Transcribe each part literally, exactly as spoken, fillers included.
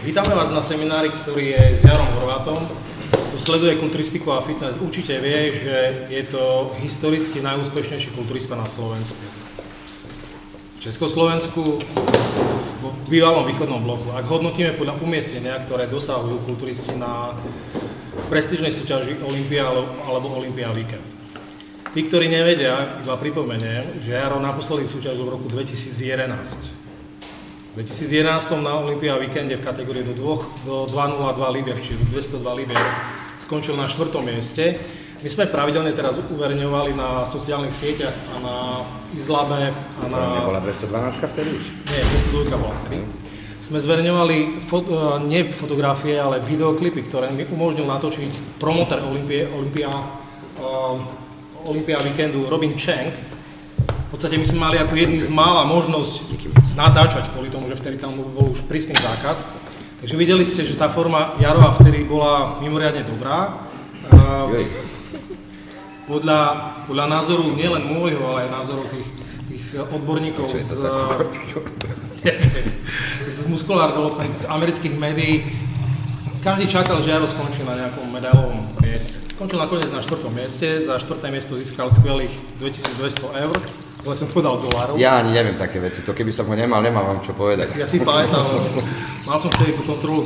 Vítame vás na seminári, ktorý je s Jarom Horvátom. Tu sleduje kulturistiku a fitness. Určite vie, že je to historicky najúspešnejší kulturista na Slovensku. V Československu, v bývalom východnom bloku. Ak hodnotíme podľa umiestnenia, ktoré dosahujú kulturisti na prestížnej súťaži Olympia alebo Olympia Weekend. Tí, ktorí nevedia, iba pripomeniem, že Jaro naposledy súťažil v roku dvetisíc jedenásť. V dvetisíc jedenásť na Olympia víkende v kategórii do, do dvesto dva libier, čiže do dvesto dva libier, skončil na štvrtom mieste. My sme pravidelne teraz uverňovali na sociálnych sieťach a na Izlabe a na... Nebola dvestodvanáctka vtedy už? Nie, dvestodvojka bola vtedy. Sme zverňovali foto, nie fotografie, ale videoklipy, ktoré mi umožnil natočiť promotor Olympia, Olympia, Olympia víkendu Robin Cheng. V podstate my sme mali ako jedný z mála možnosť natáčať kvôli tomu, že vtedy tam bol už prísny zákaz. Takže videli ste, že tá forma Jarova vtedy bola mimoriadne dobrá. Podľa, podľa názoru nielen môjho, ale aj názoru tých, tých odborníkov z, z Muscular Development, z amerických médií, každý čakal, že Jaro skončí na nejakom medailovom mieste. Skončil nakoniec na štvrtom mieste, za štvrté miesto získal skvelých dvetisícdvesto eur. Ale som podal dolárov. Ja ani neviem také veci, to keby som ho nemal, nemám vám čo povedať. Ja si pamätám, mal som vtedy tú kontrolu,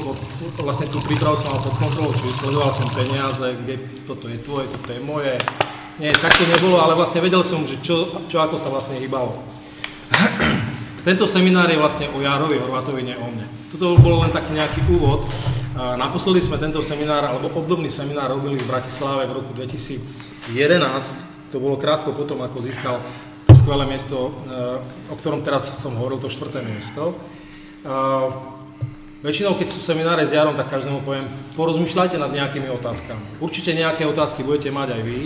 vlastne tú prípravu som mal pod kontrolou, čiže sledoval som peniaze, kde toto je tvoje, toto je moje. Nie, tak to nebolo, ale vlastne vedel som, že čo, čo ako sa vlastne hýbalo. Tento seminár je vlastne o Jarovi Horvátovi, nie o mne. Toto bolo len taký nejaký úvod. Naposledy sme tento seminár, alebo obdobný seminár robili v Bratislave v roku dvetisíc jedenásť. To bolo krátko potom, ako získal skvelé miesto, o ktorom teraz som hovoril, to štvrté miesto. Väčšinou, keď sú semináre s Jarom, tak každému poviem, porozmýšľajte nad nejakými otázkami. Určite nejaké otázky budete mať aj vy.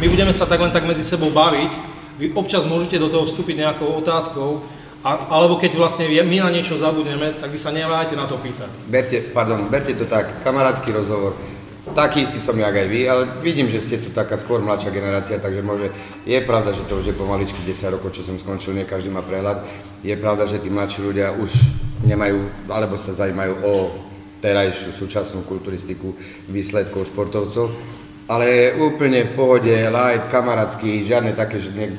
My budeme sa tak len tak medzi sebou baviť. Vy občas môžete do toho vstúpiť nejakou otázkou, alebo keď vlastne my na niečo zabudneme, tak vy sa neváhajte na to pýtať. Berte, pardon, berte to tak, kamarátsky rozhovor. Taký istý som jak aj vy, ale vidím, že ste tu taká skôr mladšia generácia, takže môže, je pravda, že to už je pomaličky desať rokov, čo som skončil, nie každý má prehľad. Je pravda, že tí mladší ľudia už nemajú, alebo sa zaujímajú o terajšiu súčasnú kulturistiku výsledkov športovcov, ale úplne v pohode, light, kamarátsky, žiadne také, že ne,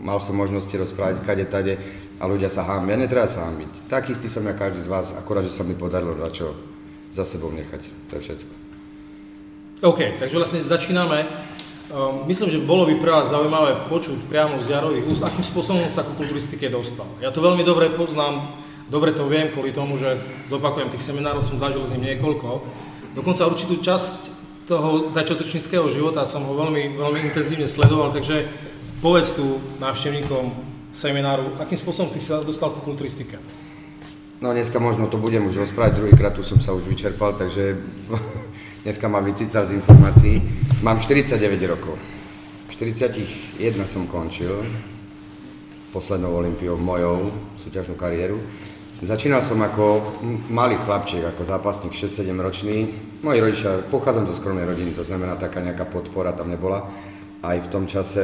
mal som možnosti rozprávať kade tade a ľudia sa hámia, netreba sa hámiť. Taký istý som ja každý z vás, akorát, že sa mi podarilo dačo za sebou nechať, to je všetko. OK, takže vlastne začíname. Myslím, že bolo by pre vás zaujímavé počuť priamo z Jarových úst, akým spôsobom sa ku kulturistike dostal. Ja to veľmi dobre poznám, dobre to viem, kvôli tomu, že zopakujem, tých seminárov som zažil s ním niekoľko. Dokonca určitú časť toho začiatočníckeho života som ho veľmi, veľmi intenzívne sledoval, takže povedz tu návštevníkom semináru, akým spôsobom ty sa dostal ku kulturistike. No dneska možno to budem už rozprávať, druhýkrát tu som sa už vyčerpal, takže... Dneska mám vycical z informácií. Mám štyridsaťdeväť rokov. V štyridsiatich jeden som končil poslednou olympiou mojou súťažnú kariéru. Začínal som ako malý chlapček, ako zápasník šesť sedem ročný. Moji rodičia, pochádzam zo skromnej rodiny, to znamená taká nejaká podpora tam nebola. Aj v tom čase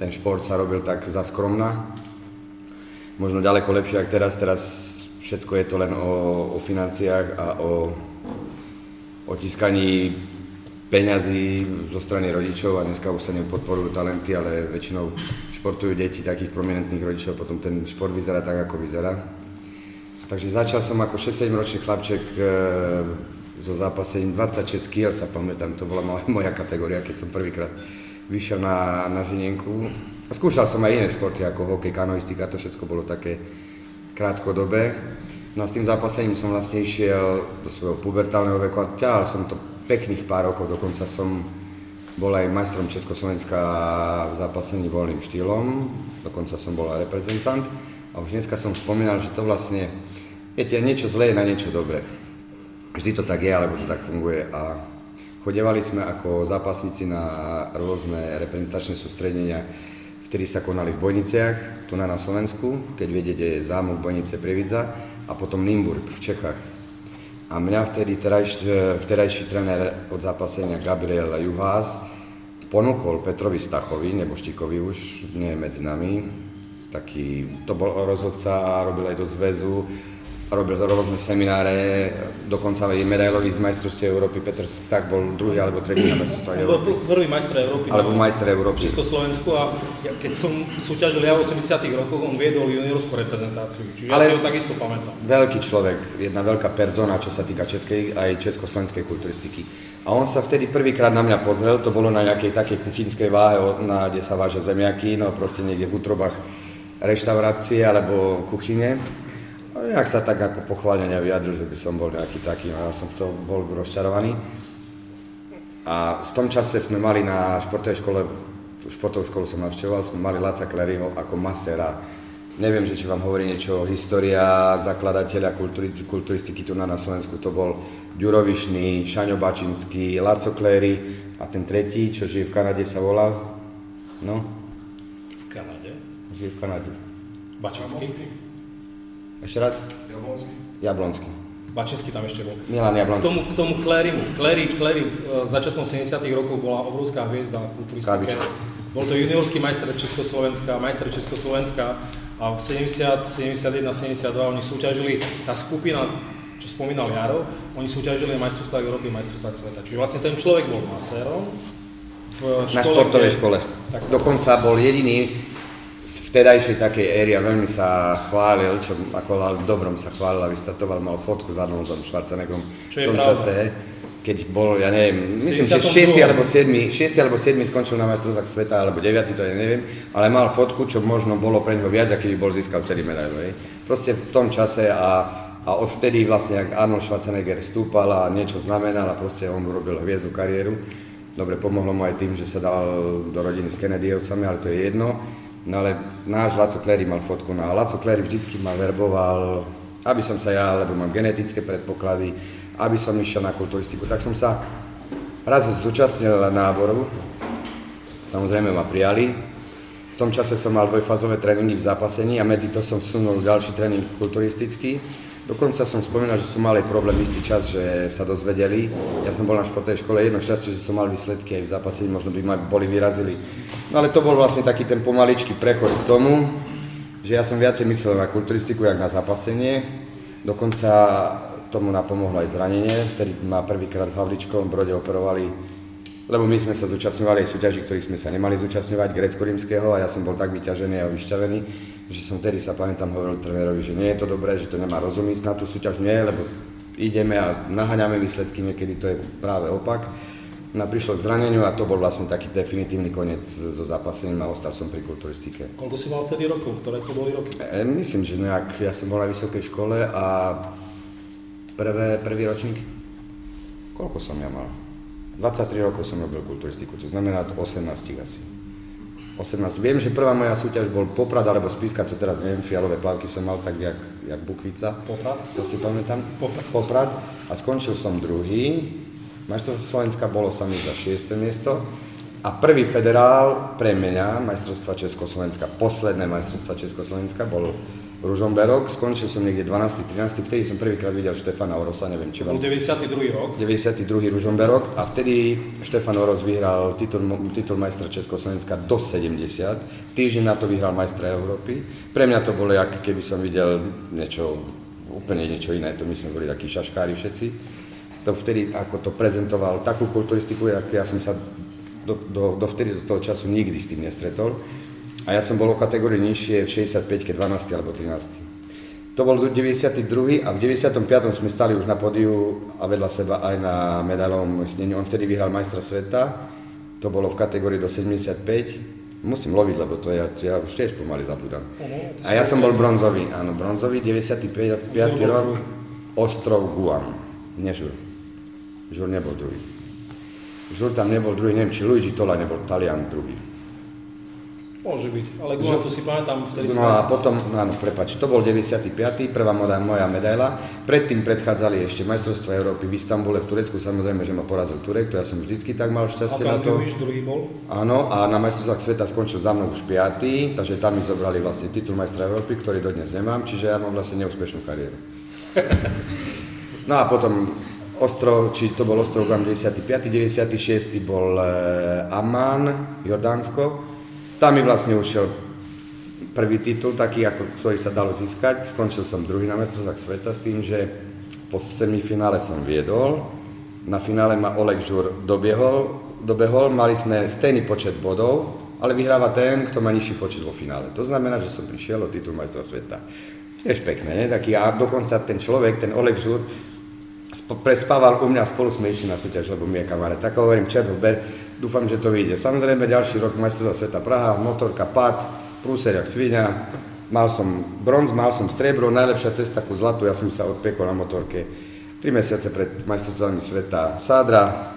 ten šport sa robil tak za skromná. Možno ďaleko lepšie ako teraz. Teraz všetko je to len o, o financiách a o o tiskaní peňazí zo strany rodičov a dneska už sa nepodporujú talenty, ale väčšinou športujú deti takých prominentných rodičov, potom ten šport vyzerá tak, ako vyzerá. Takže začal som ako šesť sedem ročný chlapček e, so zápasením dvadsaťšesť kíl, sa pamätám, to bola moja kategória, keď som prvýkrát vyšiel na, na žinienku. A skúšal som aj iné športy, ako hokej, kanoistika, to všetko bolo také krátkodobé. No a s tým zápasením som vlastne išiel do svojho pubertálneho veku a ťahal som to pekných pár rokov, dokonca som bol aj majstrom Československa v zápasení voľným štýlom, dokonca som bol aj reprezentant a už dneska som spomínal, že to vlastne, viete, niečo zlé na niečo dobré. Vždy to tak je, alebo to tak funguje a chodevali sme ako zápasníci na rôzne reprezentačné sústredenia, vtedy sa konali v Bojniciach, tu na, na Slovensku, keď viete, kde je zámok Bojnice Prievidza a potom Nymburk v Čechách. A mňa vtedy terajš, vtedajší trenér od zápasenia Gabriel Juhás ponúkol Petrovi Stachovi, neboštíkovi už, nie je medzi nami, taký, to bol rozhodca, robil aj do zväzu, robil, robil sme semináre, dokonca aj medailový z majstrovstiev Európy, Petr tak bol druhý alebo tretí na majstrovstvách Európy. Prvý majster Európy. Alebo majster Európy. V Československu a keď som súťažil ja v osemdesiatych rokoch, on viedol juniorskú reprezentáciu, čiže ale ja si ho takisto pamätám. Veľký človek, jedna veľká persona, čo sa týka českej aj československej kulturistiky. A on sa vtedy prvýkrát na mňa pozrel, to bolo na nejakej takej kuchynskej váhe, na kde sa vážia zemiaky, no proste niekde v útrobách reštaurácie alebo kuchyne. Jak sa tak ako pochválenia vyjadril, že by som bol nejaký taký, no ja som chcel, bol rozčarovaný. A v tom čase sme mali na športovej škole, športovú školu som navštevoval, sme mali Laca Kleryho ako masera. Neviem, že či vám hovorí niečo história zakladateľa kultúry, kulturistiky tu na Slovensku, to bol Ďuro Višný, Šaňo Bačinský, Laco Klery a ten tretí, čo žije v Kanade, sa volá, no? V Kanade? Žije v Kanade. Bačinský? Ešte raz? Jablonský. Jablonský. Bačinský tam ešte bol. Milan Jablonský. K tomu, k tomu Klerymu. Klery, Klery začiatkom sedemdesiatych rokov bola obrovská hviezda v kulturistike. Bol to juniorský majster Československa, majster Československa a v sedemdesiat, sedemdesiatjeden, sedemdesiatdva oni súťažili, tá skupina, čo spomínal Jaro, oni súťažili na majstrovstvách Európy, majstrovstvách sveta. Čiže vlastne ten človek bol masérom v škole, na športovej škole. Tak, dokonca bol jediný z vtedajšej takej éry a veľmi sa chválil, čo ako v dobrom sa chválil a vystatoval, mal fotku s Arnoldom Schwarzeneggerom v tom čase, keď bol, ja neviem, myslím, že šiesty alebo siedmy skončil na majstrovstvách sveta, alebo deviaty, to ja neviem, ale mal fotku, čo možno bolo pre neho viac, aký by bol získal vtedy medailu. Proste v tom čase a, a odvtedy vlastne, ak Arnold Schwarzenegger stúpal a niečo znamenal a proste on urobil hviezdnu kariéru. Dobre, pomohlo mu aj tým, že sa dal do rodiny s Kennedyovcami, ale to je jedno. No ale náš Laco Klery mal fotku na Laco Klery vždycky ma verboval, aby som sa ja, lebo mám genetické predpoklady, aby som išiel na kulturistiku. Tak som sa raz zúčastnil náboru, samozrejme ma prijali. V tom čase som mal dvojfázové tréningy v zápasení a medzi to som sunul ďalší tréning kulturistický. Dokonca som spomínal, že som mal aj problém istý čas, že sa dozvedeli. Ja som bol na športovej škole, jedno šťastie, že som mal výsledky aj v zápasení, možno by ma boli vyrazili. No ale to bol vlastne taký ten pomaličký prechod k tomu, že ja som viacej myslel na kulturistiku, jak na zápasenie. Dokonca tomu napomohlo aj zranenie, vtedy ma prvýkrát v Havličkovom Brode operovali, lebo my sme sa zúčastňovali aj súťaží, ktorých sme sa nemali zúčastňovať, grécko-rímskeho, a ja som bol tak vyťažený a vyšťavený, že som vtedy sa pamätám hovoril trénerovi, že nie je to dobré, že to nemá rozumieť na tú súťaž, nie, lebo ideme a naháňame výsledky, niekedy to je práve opak. No a prišlo k zraneniu a to bol vlastne taký definitívny koniec so zápasením a ostal som pri kulturistike. Koľko si mal vtedy rokov? Ktoré to boli roky? E, myslím, že nejak, ja som bol na vysokej škole a prvé, prvý ročník, koľko som ja mal? dvadsaťtri rokov som robil kulturistiku, to znamená osemnásť asi. osemnásť. Viem, že prvá moja súťaž bol Poprad alebo Spiska, to teraz neviem, fialové plavky som mal tak jak, jak Bukvica. Poprad? To si pamätám. Poprad. Poprad. A skončil som druhý. Majstrovstvo Slovenska bolo sami za šieste miesto a prvý federál pre mňa majstrovstva Československa, posledné majstrovstva Československa bol Ružomberok, skončil som niekde dvanásty trinásty, vtedy som prvýkrát videl Štefana Orosa, neviem či vám. Bol deväťdesiaty druhý rok. deväťdesiaty druhý Ružomberok a vtedy Štefan Oros vyhral titul, titul majstra Československa do sedemdesiat, týždeň na to vyhral majstra Európy. Pre mňa to bolo, ako keby som videl niečo, úplne niečo iné, to my sme boli takí šaškári všetci. To vtedy, ako to prezentoval, takú kulturistiku, ako ja som sa do, do, do vtedy, do toho času nikdy s tým nestretol. A ja som bol o kategórii nižšie v šesťdesiatpäťke, dvanásty alebo trinásty. To bol deväťdesiaty druhý a v deväťdesiatom piatom sme stali už na pódiu a vedľa seba aj na medailovom snení. On vtedy vyhral majstra sveta, to bolo v kategórii do sedemdesiatpäť. Musím loviť, lebo to ja, ja už tiež pomaly zabudám. A ja som bol bronzový, áno, bronzový, deväťdesiaty piaty rok, ostrov Guam, nežur. Žur nebol druhý. Žur tam nebol druhý, neviem, či Luigi Tola nebol Talian druhý. Môže byť, ale Guam to si pamätám vtedy. No a potom, áno, prepáč, to bol deväťdesiaty piaty, prvá moda, moja medaila. Predtým predchádzali ešte majstrovstvá Európy v Istanbule, v Turecku, samozrejme, že ma porazil Turek, to ja som vždycky tak mal šťastie na to. A tam Djovic druhý bol? Áno, a na majstrovstvách sveta skončil za mnou už piaty, takže tam mi zobrali vlastne titul majstra Európy, ktorý dodnes nemám, čiže ja mám vlastne neúspešnú kariéru. No a potom Ostrov, či to bol ostrov Guam deväťdesiaty piaty, deväťdesiaty šiesty bol e, Amman, Jordánsko. Tam mi vlastne ušiel prvý titul, taký, ako, ktorý sa dalo získať. Skončil som druhý na majstrovstvách sveta s tým, že po semifinále som viedol. Na finále ma Oleg Žur dobiehol, dobehol. Mali sme stejný počet bodov, ale vyhráva ten, kto má nižší počet vo finále. To znamená, že som prišiel o titul majstra sveta. Tiež pekné, taký, a dokonca ten človek, ten Oleg Žur, prespával u mňa spolu sme išli na súťaž, lebo mi je kamarát. Tak hovorím, čert ho ber, dúfam, že to vyjde. Samozrejme, ďalší rok majstrovstvá sveta Praha, motorka, pad, prúser jak svinia. Mal som bronz, mal som striebro, najlepšia cesta ku zlatu, ja som sa odpekol na motorke. Tri mesiace pred majstrovstvami sveta Sádra.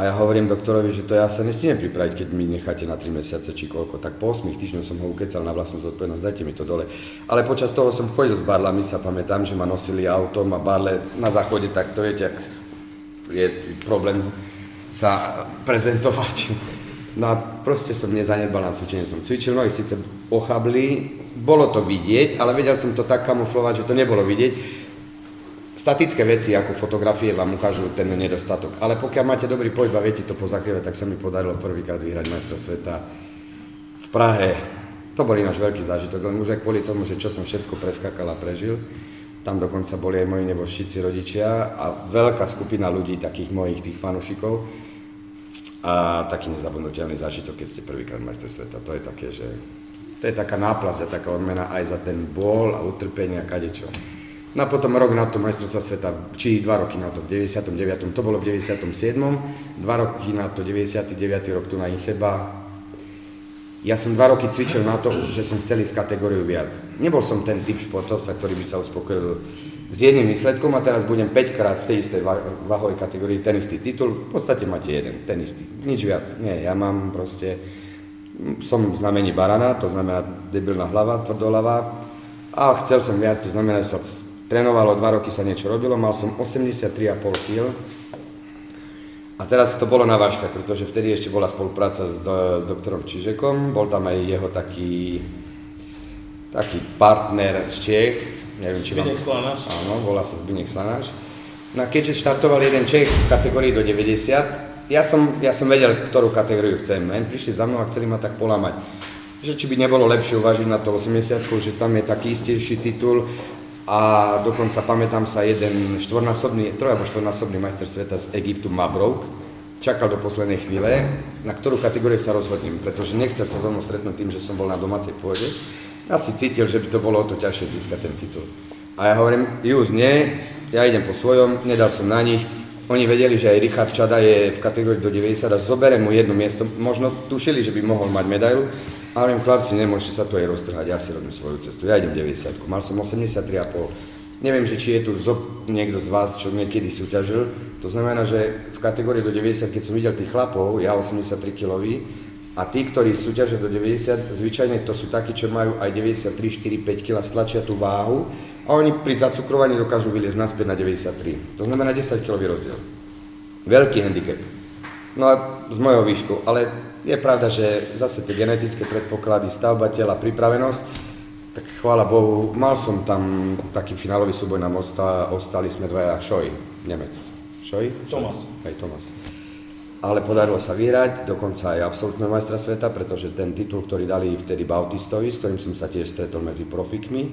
A ja hovorím doktorovi, že to ja sa nestihnem pripraviť, keď mi necháte na tri mesiace či koľko. Tak po osem týždňov som ho ukecal na vlastnú zodpovednosť, dajte mi to dole. Ale počas toho som chodil s barlami, sa pamätám, že ma nosili autom a barle na záchode, tak to viete, ak je problém sa prezentovať. No a proste som nezanedbal na cvičenie, som cvičil, nohy síce ochabli, bolo to vidieť, ale vedel som to tak kamuflovať, že to nebolo vidieť. Statické veci ako fotografie vám ukážu ten nedostatok, ale pokiaľ máte dobrý pohyb a viete to pozakrývať, tak sa mi podarilo prvýkrát vyhrať majstra sveta v Prahe. To bol ináč veľký zážitok, len už aj kvôli tomu, že čo som všetko preskakal a prežil. Tam dokonca boli aj moji nebožčíci rodičia a veľká skupina ľudí, takých mojich tých fanúšikov. A taký nezabudnutelný zážitok, keď ste prvýkrát majster sveta, to je také, že to je taká náplasť, taká odmena aj za ten bol a utrpenie a kadečo. No a potom rok na to majstrovstvá sveta, či dva roky na to v deväťdesiatom deviatom, to bolo v deväťdesiatom siedmom, dva roky na to deväťdesiaty deviaty rok tu na Incheba. Ja som dva roky cvičil na to, že som chcel ísť kategóriu viac. Nebol som ten typ športovca, ktorý by sa uspokojil s jedným výsledkom a teraz budem päťkrát v tej istej váhovej kategórii ten istý titul. V podstate máte jeden, ten istý, nič viac. Nie, ja mám proste, som v znamení barana, to znamená debilná hlava, tvrdohlava a chcel som viac, to znamená, že sa trénovalo, dva roky sa niečo robilo, mal som osemdesiattri a pol kíl a teraz to bolo na vážkach, pretože vtedy ešte bola spolupráca s, do, s doktorom Čižekom, bol tam aj jeho taký, taký partner z Čech, neviem či Zbigněk Slanáš. Áno, volá sa Zbigněk Slanáš. No a keďže štartoval jeden Čech v kategórii do deväťdesiat, ja som, ja som vedel, ktorú kategóriu chcem, len prišli za mnou a chceli ma tak polamať, že či by nebolo lepšie uvažiť na to osemdesiatku, že tam je taký istejší titul. A dokonca pamätám sa jeden štvornásobný, troj alebo štvornásobný majster sveta z Egyptu Mabrouk čakal do poslednej chvíle, na ktorú kategóriu sa rozhodnem, pretože nechcel sa so mnou stretnúť tým, že som bol na domácej pôde. Ja si cítil, že by to bolo o to ťažšie získať ten titul. A ja hovorím, Jus nie, ja idem po svojom, nedal som na nich. Oni vedeli, že aj Richard Čada je v kategórii do deväťdesiat a zoberiem mu jedno miesto, možno tušili, že by mohol mať medailu. A hovorím, chlapci, nemôžete sa tu aj roztrhať, ja si robím svoju cestu, ja idem deväťdesiatku, mal som osemdesiattri a pol. Neviem, že či je tu niekto z vás, čo niekedy súťažil, to znamená, že v kategórii do deväťdesiat, keď som videl tých chlapov, ja osemdesiattri kilový, a tí, ktorí súťažia do deväťdesiat, zvyčajne to sú takí, čo majú aj deväťdesiattri, štyri, päť kilogramov, stlačia tú váhu a oni pri zacukrovaní dokážu vyliezť naspäť na deväťdesiattri, to znamená desať kilový rozdiel. Veľký handicap. No a z mojou výšku, ale je pravda, že zase tie genetické predpoklady, stavba tela, pripravenosť, tak chvála Bohu, mal som tam taký finálový súboj na Mosta, ostali sme dvaja Šoj, Nemec. Šoj? Tomáš. Hej, Tomáš. Ale podarilo sa vyhrať, dokonca aj absolútneho majstra sveta, pretože ten titul, ktorý dali vtedy Bautistovi, s ktorým som sa tiež stretol medzi profikmi,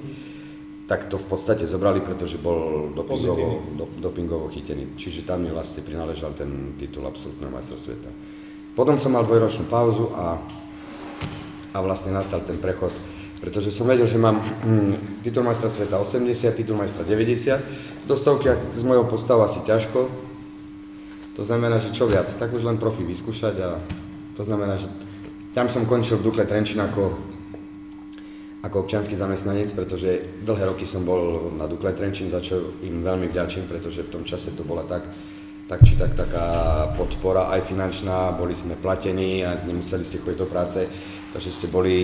tak to v podstate zobrali, pretože bol dopingovo, dopingovo chytený. Čiže tam mi vlastne prináležal ten titul absolútneho majstra sveta. Potom som mal dvojročnú pauzu a, a vlastne nastal ten prechod, pretože som vedel, že mám titul majstra sveta osemdesiat, titul majstra deväťdesiat, do stovky z mojou postavou asi ťažko, to znamená, že čo viac, tak už len profi vyskúšať a to znamená, že tam som končil v Dukle Trenčín ako ako občiansky zamestnanec, pretože dlhé roky som bol na Dukle Trenčín, za čo im veľmi vďačím, pretože v tom čase to bola tak, tak či tak taká podpora aj finančná, boli sme platení a nemuseli ste chodiť do práce, takže ste boli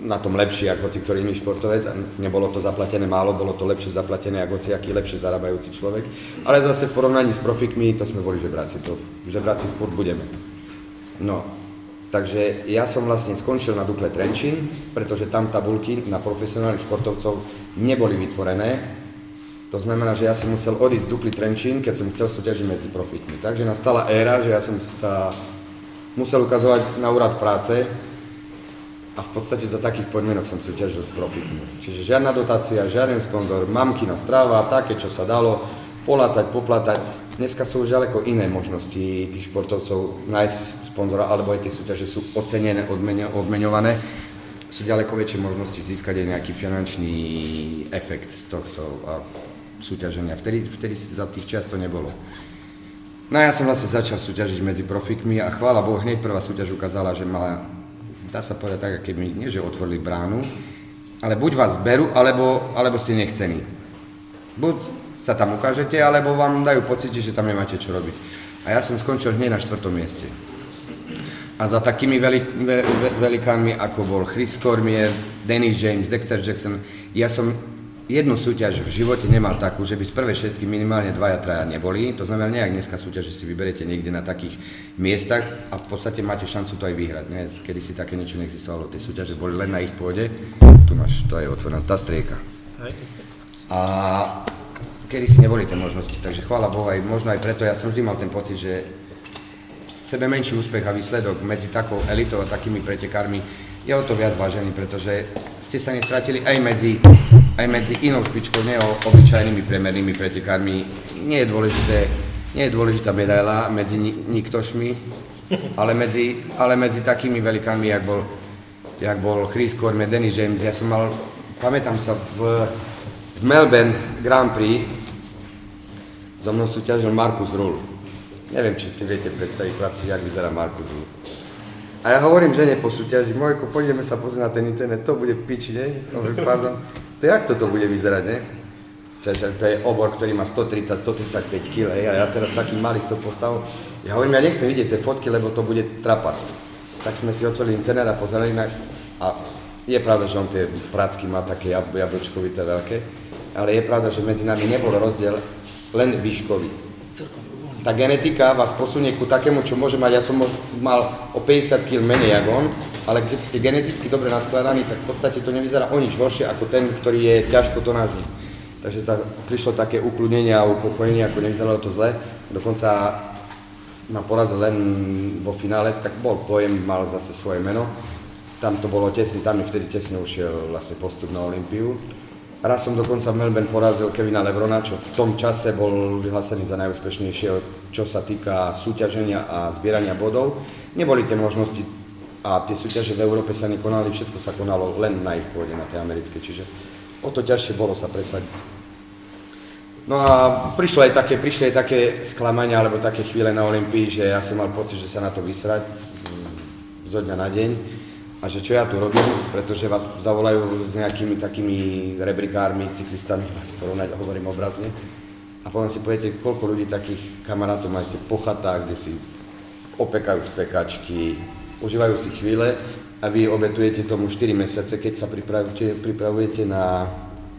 na tom lepší ako hoci ktorý iný športovec, nebolo to zaplatené málo, bolo to lepšie zaplatené ako hoci aký lepšie zarábajúci človek, ale zase v porovnaní s profikmi to sme boli žebráci, to žebráci furt budeme. No. Takže ja som vlastne skončil na Dukle Trenčín, pretože tam tabuľky na profesionálnych športovcov neboli vytvorené. To znamená, že ja som musel odísť z Dukly Trenčín, keď som chcel súťažiť medzi profitmi. Takže nastala éra, že ja som sa musel ukazovať na úrad práce a a v podstatě za takých podmienok som súťažil z Profitmu. Čiže žiadna dotácia, žiaden sponzor, mamkina stráva, také, čo sa dalo, polatať, poplatať. Dneska sú už ďaleko iné možnosti tých športovcov nájsť sponzora, alebo aj tie súťaže sú ocenené, odmeňované. Sú ďaleko väčšie možnosti získať aj nejaký finančný efekt z tohto súťaženia. Vtedy, vtedy za tých čas to nebolo. No a ja som vlastne začal súťažiť medzi profikmi a chvála Bohu, hneď prvá súťaž ukázala, že mala, dá sa povedať tak, aké mi, nie že otvorili bránu, ale buď vás berú, alebo, alebo ste nechcení. Buď sa tam ukážete, alebo vám dajú pocit, že tam nemáte čo robiť. A ja som skončil hneď na štvrtom mieste. A za takými veli, ve, ve, velikánmi, ako bol Chris Cormier, Dennis James, Dexter Jackson, ja som jednu súťaž v živote nemal takú, že by z prvej šestky minimálne dvaja, traja neboli. To znamená, nejak dneska súťaže si vyberete niekde na takých miestach a v podstate máte šancu to aj vyhrať. Ne? Kedy si také niečo neexistovalo, tie súťaže boli len na ich pôde. Tu máš, to je otvorená tá strieka. A kedy si neboli tie možnosti, takže chvála Boha, možno aj preto ja som vždy mal ten pocit, že sebe menší úspech a výsledok medzi takou elitou a takými pretekármi je o to viac vážený, pretože ste sa nestratili aj medzi aj medzi inou špičkou, nie obyčajnými priemernými pretekármi. Nie je dôležité, nie je dôležitá medaila medzi niktošmi, ale medzi, ale medzi takými velikánmi, jak bol, jak bol Chris Cormier, Dennis James. Ja som mal, pamätám sa, v, v Melbourne Grand Prix so mnou súťažil Marcus Ruhl. Neviem, či si viete predstaviť, chlapci, jak vyzerá Marcus Ruhl. A ja hovorím žene po súťaži, Mojko, poďme sa pozrieť na ten internet, to bude piči, ne? Pardon. To jak toto bude vyzerať, ne? To je obor, ktorý má sto tridsať až sto tridsaťpäť kilogramov, hej, a ja teraz taký malý s tou postavou. Ja hovorím, ja nechcem vidieť tie fotky, lebo to bude trapas. Tak sme si otvorili internet a pozreli na... A je pravda, že on tie prácky má také jab- jablčkovité veľké, ale je pravda, že medzi nami nebol rozdiel, len výškový. Tá genetika vás posunie ku takému, čo môže mať, ja som mož- mal o päťdesiat kilogramov menej ako on, ale keď ste geneticky dobre naskladaní, tak v podstate to nevyzerá o nič horšie ako ten, ktorý je ťažko tonážny. Takže tak, prišlo také ukludnenie a upokojenie, ako nevyzeralo to zle. Dokonca ma porazil len vo finále, tak bol pojem, mal zase svoje meno. Tam to bolo tesne, tam mi vtedy tesne ušiel vlastne postup na Olympiu. Raz som dokonca v Melbourne porazil Kevina Levrona, čo v tom čase bol vyhlásený za najúspešnejšieho, čo sa týka súťaženia a zbierania bodov. Neboli tie možnosti a tie súťaže v Európe sa nekonali, všetko sa konalo len na ich pôde, na tej americké, čiže o to ťažšie bolo sa presadiť. No a prišlo aj také, prišli aj také sklamania, alebo také chvíle na Olympii, že ja som mal pocit, že sa na to vysrať zo dňa na deň a že čo ja tu robím, pretože vás zavolajú s nejakými takými rebrikármi, cyklistami, vás porovnať, hovorím obrazne. A potom si poviete, koľko ľudí takých kamarátov máte po chatách, kde si opekajú pekačky, užívajú si chvíle a vy obetujete tomu štyri mesiace, keď sa pripravujete, pripravujete na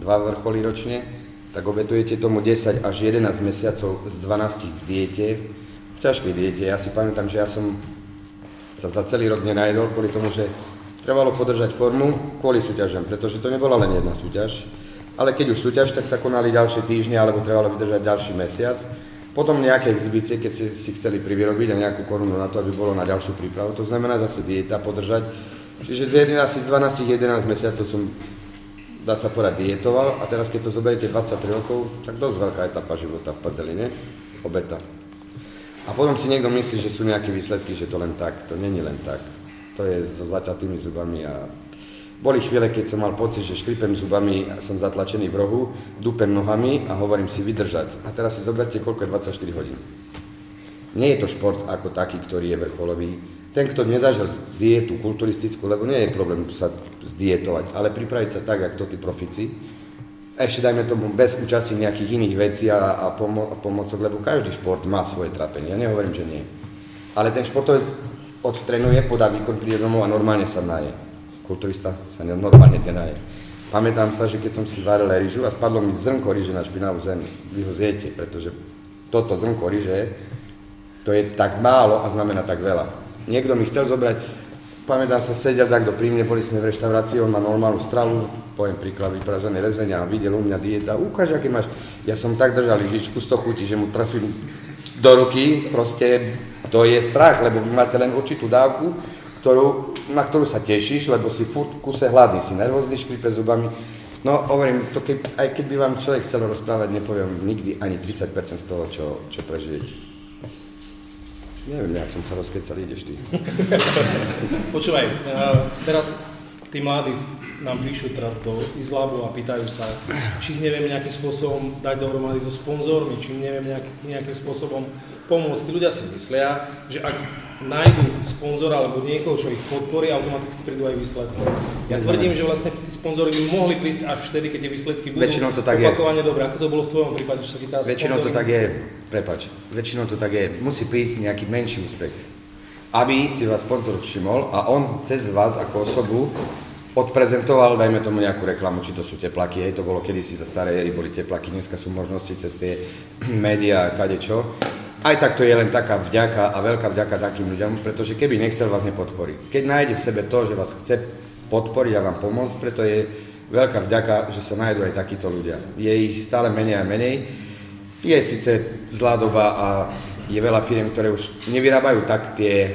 dva vrcholy ročne, tak obetujete tomu desať až jedenásť mesiacov z dvanástich v diete, v ťažkej diete. Ja si pamätám, že ja som sa za celý rok nenajedol kvôli tomu, že trebalo podržať formu kvôli súťažem, pretože to nebola len jedna súťaž, ale keď už súťaž, tak sa konali ďalšie týždne alebo trebalo vydržať ďalší mesiac. Potom nejaké exibície, keď si, si chceli privyrobiť a nejakú korunu na to, aby bolo na ďalšiu prípravu. To znamená zase dieta, podržať. Čiže z jedenásť, z dvanástich, jedenásť mesiacov som, dá sa povedať, dietoval a teraz, keď to zoberiete dvadsaťtri rokov, tak dosť veľká etapa života v prdeli, ne? Obeta. A potom si niekto myslí, že sú nejaké výsledky, že to len tak. To není len tak. To je so zaťatými zubami a... Boli chvíle, keď som mal pocit, že škripem zubami, som zatlačený v rohu, dupem nohami a hovorím si vydržať. A teraz si zoberte, koľko je dvadsaťštyri hodín. Nie je to šport ako taký, ktorý je vrcholový. Ten, kto nezažil dietu kulturistickú, lebo nie je problém sa zdietovať, ale pripraviť sa tak, ako tí profici. A ešte dajme tomu bez účasti nejakých iných vecí a, a, pomo- a pomocok, lebo každý šport má svoje trápenie. Ja nehovorím, že nie. Ale ten športovec odtrenuje, podá výkon, príde domov a normálne sa naje. Kulturista sa normálne denaje. Pamätám sa, že keď som si varil ryžu a spadlo mi zrnko ryže na špinavú zemi, vy ho zjete, pretože toto zrnko ryže, to je tak málo a znamená tak veľa. Niekto mi chcel zobrať, pamätám sa, sedia takto pri mne, boli sme v reštaurácii, on má normálnu stravu, poviem príklad, vypražené rezenia, videl u mňa dieta, ukáž, aké máš. Ja som tak držal lyžičku, sto chutí, že mu trafím do ruky, proste to je strach, lebo vy máte len určitú dávku, ktorú, na ktorú sa tešíš, lebo si furt v kuse hladný, si nervózny, škripe zubami. No, hovorím, to keby, aj keď by vám človek chcel rozprávať, nepoviem nikdy ani tridsať percent z toho, čo, čo prežijete. Neviem, jak som sa rozkecal, ideš ty. Počúvaj, teraz tí mladí nám píšu teraz do Izlabu a pýtajú sa, či ich neviem nejakým spôsobom dať dohromady so sponzormi, či im neviem nejaký, nejakým spôsobom pomôcť. Tí ľudia si myslia, že ak nájdu sponzora alebo niekoho, čo ich podporí, automaticky prídu aj výsledky. Ja tvrdím, že vlastne tí sponzory by mohli prísť až vtedy, keď tie výsledky budú opakovane dobré. Ako to bolo v tvojom prípade, čo sa týka sponzorov? Väčšinou to tak je, prepáč, väčšinou to tak je, musí prísť nejaký menší úspech, aby si vás sponzor všimol a on cez vás ako osobu odprezentoval, dajme tomu nejakú reklamu, či to sú teplaky, hej, to bolo kedysi za staré éry boli teplaky, dneska sú možnosti cez tie médiá, kadečo. Aj tak to je len taká vďaka a veľká vďaka takým ľuďom, pretože keby nechcel, vás nepodporí. Keď nájde v sebe to, že vás chce podporiť a vám pomôcť, preto je veľká vďaka, že sa nájdú aj takíto ľudia. Je ich stále menej a menej. Je síce zlá doba a je veľa firiem, ktoré už nevyrábajú tak tie,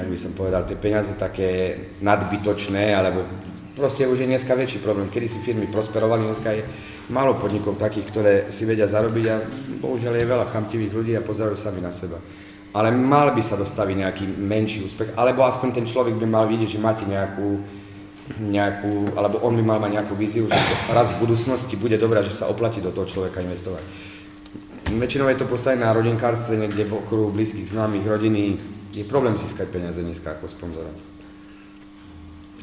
tak by som povedal, tie peniaze také nadbytočné, alebo proste už je dneska väčší problém. Kedy si firmy prosperovali, dneska je málo podnikov takých, ktoré si vedia zarobiť a bohužiaľ je veľa chamtivých ľudí a pozerajú sami na seba. Ale mal by sa dostaviť nejaký menší úspech, alebo aspoň ten človek by mal vidieť, že máte nejakú, nejakú, alebo on by mal mať nejakú víziu, že raz v budúcnosti bude dobrá, že sa oplatí do toho človeka investovať. Väčšinou je to postavené na rodinkárstve, niekde v okruhu blízkych známych rodiny. Je problém získať peniaze dneska ako sponzora.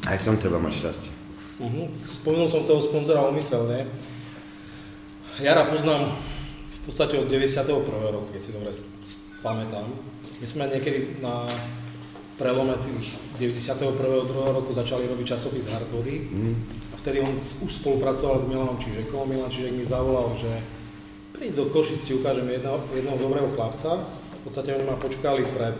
Aj v tom treba mať šťastie. Uh-huh. Spomínal som toho sponzora umyselne. Jara poznám v podstate od deväťdesiateho prvého roku, keď si dobre pamätám. My sme niekedy na prelome tých deväťdesiateho prvého a druhého roku začali robiť časopis Hardbody mm. a vtedy on už spolupracoval s Milanom Čižekom. Milan Čižek mi zavolal, že príď do Košic, ti ukážem jedného, jedného dobrého chlapca. V podstate oni ma počkali pred,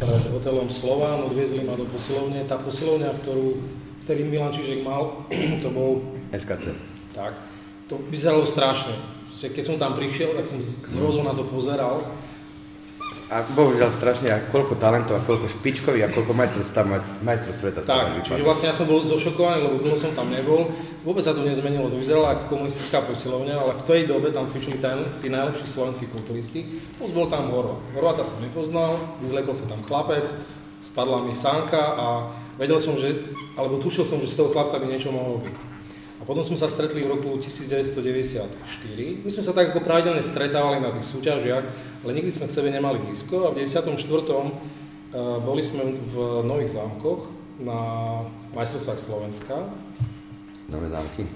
pred hotelom Slován, odviezli ma do posilovne. Tá posilovňa, ktorú vtedy Milan Čižek mal, to bol es ká cé. Tak. To vyzeralo strašne. Keď som tam prišiel, tak som z hrôzou na to pozeral. A bohužiaľ strašne, a koľko talentov, a koľko špičkových, a koľko majstrov sveta. Tak, čiže vlastne ja som bol zošokovaný, lebo dlho som tam nebol. Vôbec sa to nezmenilo, to vyzeralo ako komunistická posilovňa, ale v tej dobe tam cvičili tí najlepší slovenskí kulturisti. Plus bol tam Horvát. Horváta som nepoznal, vyzlekol sa tam chlapec, spadla mi sánka a vedel som, že, alebo tušil som, že z toho chlapca by niečo mohlo byť. A potom sme sa stretli v roku devätnásťstodeväťdesiatštyri. My sme sa tak ako pravidelne stretávali na tých súťažiach, ale nikdy sme k sebe nemali blízko a v deväťdesiatom štvrtom boli sme v Nových Zámkoch na majstrovstvách Slovenska. Nové Zámky?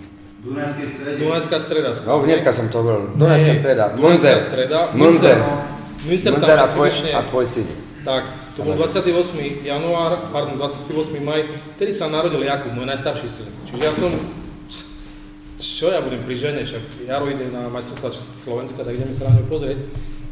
Dunajská streda. Dunajská streda. No, dneska som to bol. Dunajská streda. Dunajská streda. Münzer. Münzer a tvoj, a tvoj syn. Tak, to bol dvadsiateho ôsmeho január, pardon, dvadsiateho ôsmeho maj, vtedy sa narodil Jakub, môj najstarší syn. Čiže ja som čo ja budem pri žene, však Jaro ide na majstrovstvá Slovenska, tak ideme sa na ňu pozrieť.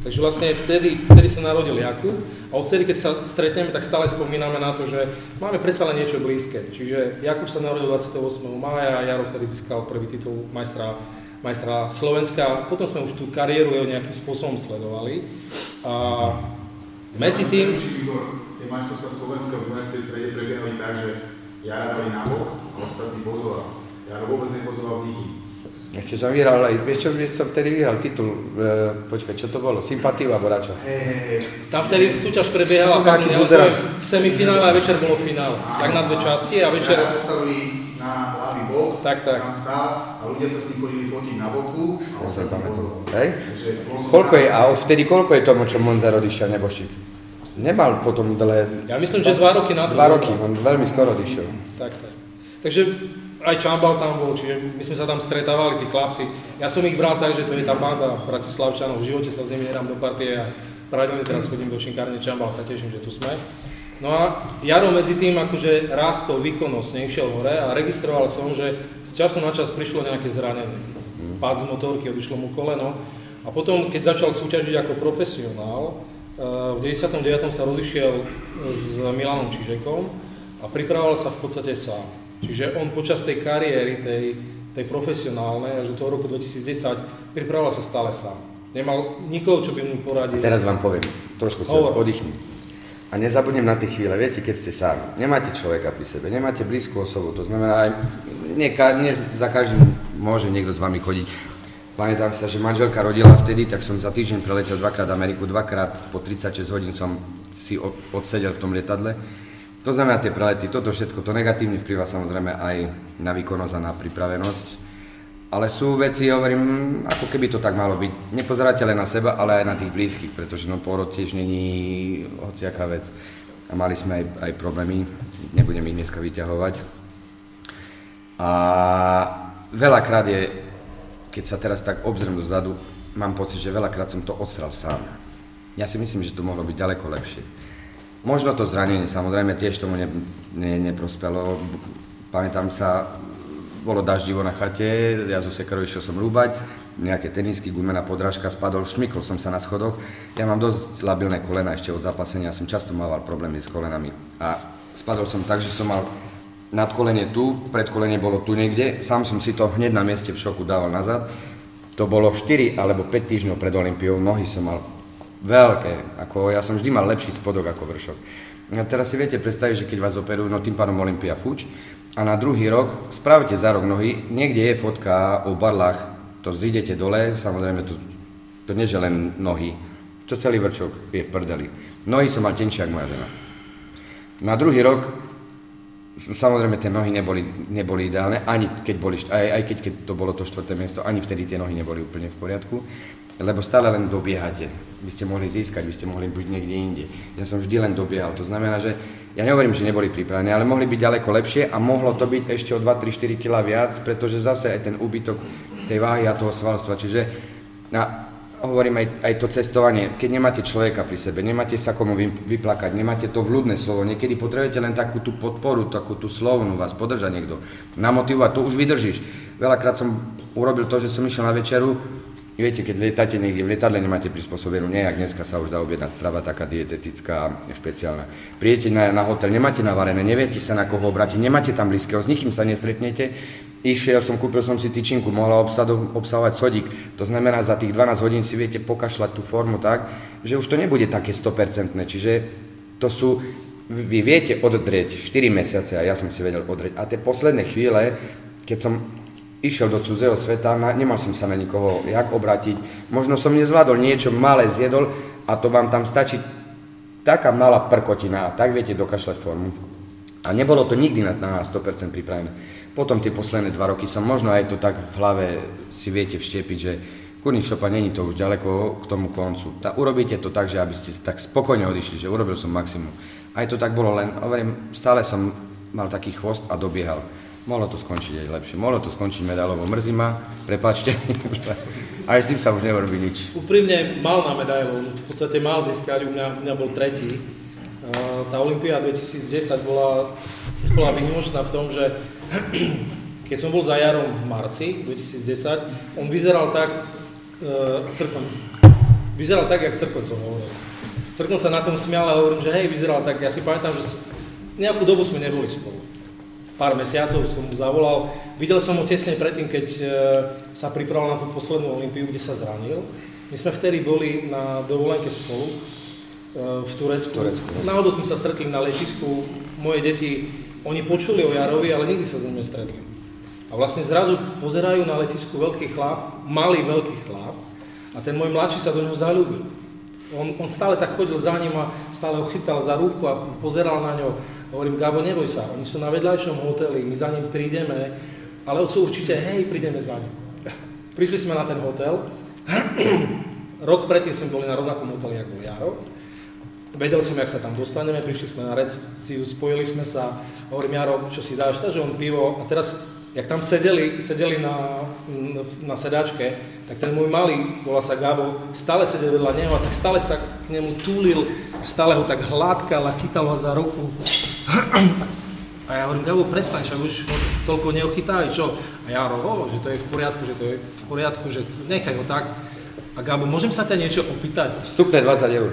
Takže vlastne vtedy, vtedy sa narodil Jakub a odtedy, keď sa stretneme, tak stále spomíname na to, že máme predsa len niečo blízke. Čiže Jakub sa narodil dvadsiateho ôsmeho mája a Jaro vtedy získal prvý titul majstra, majstra Slovenska. Potom sme už tú kariéru jeho nejakým spôsobom sledovali. A medzi tým... Tie majstrovstvá Slovenska v Dunajskej strede prebiehali tak, že Jara dali nabok a ostatní pozoval. Ja ho vôbec nepozoval z nikým. Ešte som vyhral, ešte som vtedy vyhral titul, e, počkaj, čo to bolo? Sympativa Borača. Hey, hey, hey. Tam vtedy súťaž prebiehala, semifinále a večer bolo finále. A, tak na dve časti a večer... Ja postavili na ľavý bok, tak, tak. Tam stál a ľudia sa s ním chodili fotiť na boku. A on sa tam pozoval. A vtedy koľko je tomu, čo Monza rodišiel neboštík? Nemal potom dlhé... Ja myslím, že dva roky na to. Dva roky, on veľmi skoro odišiel. Tak, tak. Takže... Aj Čambal tam bol, čiže my sme sa tam stretávali, tí chlapci. Ja som ich bral tak, že to je tá banda Bratislavčanov, v živote sa s nimi nedám do partie a pravidelne teraz chodím do šinkárne Čambal, sa teším, že tu sme. No a Jaro medzi tým akože rástol výkonnosť, nešiel hore a registroval som, že z času na čas prišlo nejaké zranenie. Pád z motorky, odišlo mu koleno a potom, keď začal súťažiť ako profesionál, v deväťdesiatom deviatom sa rozišiel s Milanom Čižekom a pripravoval sa v podstate sám. Čiže on počas tej kariéry, tej, tej profesionálnej, až do toho roku dvetisícdesať, pripravoval sa stále sám. Nemal nikoho, čo by mu poradil. Teraz vám poviem, trošku sa oddychnem. A A nezabudnem na tie chvíle, viete, keď ste sami. Nemáte človeka pri sebe, nemáte blízku osobu, to znamená, aj nie, nie za každým môže niekto s vami chodiť. Pamätám sa, že manželka rodila vtedy, tak som za týždeň preletel dvakrát Ameriku, dvakrát po tridsaťšesť hodín som si odsedel v tom lietadle. To znamená tie prelety, toto všetko, to negatívne vplyvá samozrejme aj na výkonnosť a na pripravenosť. Ale sú veci, hovorím, ako keby to tak malo byť. Nepozeráte len na seba, ale aj na tých blízkych, pretože no, pôrod tiež není hociaká vec. A mali sme aj, aj problémy, nebudem ich dneska vyťahovať. A veľakrát je, keď sa teraz tak obzrem dozadu, mám pocit, že veľakrát som to odstral sám. Ja si myslím, že to mohlo byť ďaleko lepšie. Možno to zranenie, samozrejme, tiež tomu ne, ne, neprospelo. Pamätám sa, bolo daždivo na chate, ja zo sekerou išiel som rúbať, nejaké tenisky, gumená podrážka, spadol, šmykol som sa na schodoch. Ja mám dosť labilné kolena ešte od zapasenia, som často mával problémy s kolenami. A spadol som tak, že som mal nadkolenie tu, predkolenie bolo tu niekde, sám som si to hneď na mieste v šoku dával nazad. To bolo štyri alebo päť týždňov pred Olympiou, nohy som mal veľké, ako ja som vždy mal lepší spodok ako vršok. A teraz si viete predstaviť, že keď vás operujú, no tým pádom Olympia fuč, a na druhý rok, spravte za rok nohy, niekde je fotka o barlách, to zídete dole, samozrejme to, to nie je len nohy, to celý vrčok je v prdeli. Nohy som mal tenšie, jak moja žena. Na druhý rok, samozrejme tie nohy neboli, neboli ideálne, ani keď boli, aj, aj keď, keď to bolo to štvrté miesto, ani vtedy tie nohy neboli úplne v poriadku. Lebo stále len dobiehate, by ste mohli získať, by ste mohli byť niekde inde. Ja som vždy len dobiehal, to znamená, že ja nehovorím, že neboli pripravené, ale mohli byť ďaleko lepšie a mohlo to byť ešte o dva, tri, štyri kila viac, pretože zase aj ten úbytok tej váhy a toho svalstva, čiže na, hovorím aj, aj to cestovanie, keď nemáte človeka pri sebe, nemáte sa komu vyplakať, nemáte to vľúdne slovo, niekedy potrebujete len takú tú podporu, takú tú slovnú, vás podrža niekto, namotivovať, to už vydržíš. Veľakrát som urobil to, že som išiel na večeru. Viete, keď lietáte niekde, v lietadle nemáte prispôsobenú, nejak dneska sa už dá objednať strava taká dietetická, špeciálna. Prijete na, na hotel, nemáte navarené, neviete sa na koho obrátiť, nemáte tam blízkeho, s nikým sa nestretnete. Išiel som, kúpil som si tyčinku, mohla obsadu, obsahovať sodík, to znamená za tých dvanásť hodín si viete pokašľať tú formu tak, že už to nebude také sto percent, čiže to sú, vy viete oddrieť štyri mesiace a ja som si vedel oddrieť a tie posledné chvíle, keď som išiel do cudzého sveta, nemal som sa na nikoho jak obrátiť, možno som nezvládol niečo malé, zjedol a to vám tam stačí taká malá prkotina a tak viete dokašľať formu. A nebolo to nikdy na sto percent pripravené. Potom tie posledné dva roky som možno aj to tak v hlave si viete vštiepiť, že kurník šopa, není to už ďaleko k tomu koncu. Ta, urobíte to tak, že aby ste tak spokojne odišli, že urobil som maximum. Aj to tak bolo len, hovorím, stále som mal taký chvost a dobiehal. Mohlo to skončiť aj lepšie. Mohlo to skončiť medailovo. Mrzí ma, prepáčte. Ale s tým sa už neurobí nič. Úprimne mal na medailu, v podstate mal získať, u mňa, u mňa bol tretí. Tá Olympia dvetisícdesať bola, bola výnimočná v tom, že keď som bol za jarom v marci dvetisícdesať, on vyzeral tak, e, Crkon, vyzeral tak, jak Crkon som hovoril. Crkon sa na tom smial a hovorím, že hej, vyzeral tak, ja si pamätám, že nejakú dobu sme neboli spolu. Pár mesiacov som mu zavolal. Videl som ho tesne predtým, keď sa pripravoval na tú poslednú olympiu, kde sa zranil. My sme vtedy boli na dovolenke spolu v Turecku. Turecku. Náhodou sme sa stretli na letisku. Moje deti, oni počuli o Jarovi, ale nikdy sa s ním nestretli. A vlastne zrazu pozerajú na letisku veľký chlap, malý veľký chlap a ten môj mladší sa do neho zaľúbil. On, on stále tak chodil za ním a stále ho chytal za ruku a pozeral na ňo. Hovorím, Gabo, neboj sa, oni sú na vedľajšom hoteli, my za ním prídeme, ale otcu určite, hej, prídeme za ním. Prišli sme na ten hotel, rok predtým sme boli na rovnakom hoteli, jak bol Jaro. Vedel som, jak sa tam dostaneme, prišli sme na recepciu, spojili sme sa, hovorím, Jaro, čo si dáš, takže on pivo. A teraz, jak tam sedeli, sedeli na, na sedačke, tak ten môj malý, volá sa Gabo, stále sedel vedľa neho a tak stále sa k nemu túlil, stále ho tak hladkal a chytal ho za ruku. A ja hovorím, Gabo, prestaň, však už toľko neochytávajú, čo? A ja hovorím, že to je v poriadku, že to je v poriadku, že nechaj ho tak. A Gabo, môžem sa ťa niečo opýtať? Vstupne dvadsať eur.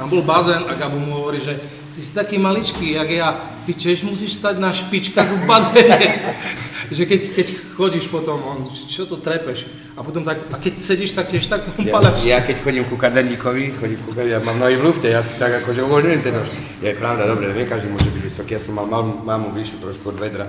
Tam bol bazén a Gabo mu hovorí, že ty si taký maličký, jak ja, ty tiež musíš stať na špičkách v bazéne. že keď, keď chodíš potom, on, čo to trepeš? A potom tak, a keď sedíš, tak tiež tak padáš. Ja, ja keď chodím ku kaderníkovi, chodím ku kaderníkovi, ja mám nohy v lufte, ja si tak akože uvoľňujem ten nož. Je pravda, dobre, nie každý môže byť vysoký, ja som mal mamu vyššiu trošku od vedra.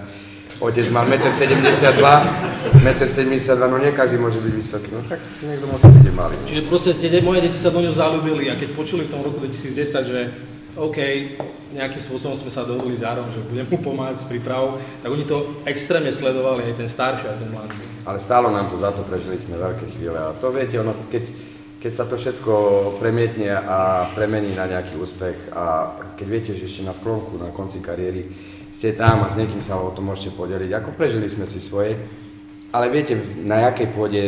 Otec mal jeden sedemdesiatdva, no nie každý môže byť vysoký, no tak niekto musí byť malý. Čiže proste tie moje deti sa do ňou zalúbili a keď počuli v tom roku dvetisícdesať, že OK, nejakým spôsobom sme sa dohodli zároveň, že budem mu pomáhať s prípravou, tak oni to extrémne sledovali, aj ten starší, aj ten mladší. Ale stálo nám to za to, prežili sme veľké chvíle a to viete, ono, keď, keď sa to všetko premietne a premení na nejaký úspech a keď viete, že ešte na sklonku, na konci kariéry, ste tam a s niekým sa o tom môžete podeliť. Ako prežili sme si svoje, ale viete, na jakej pôde,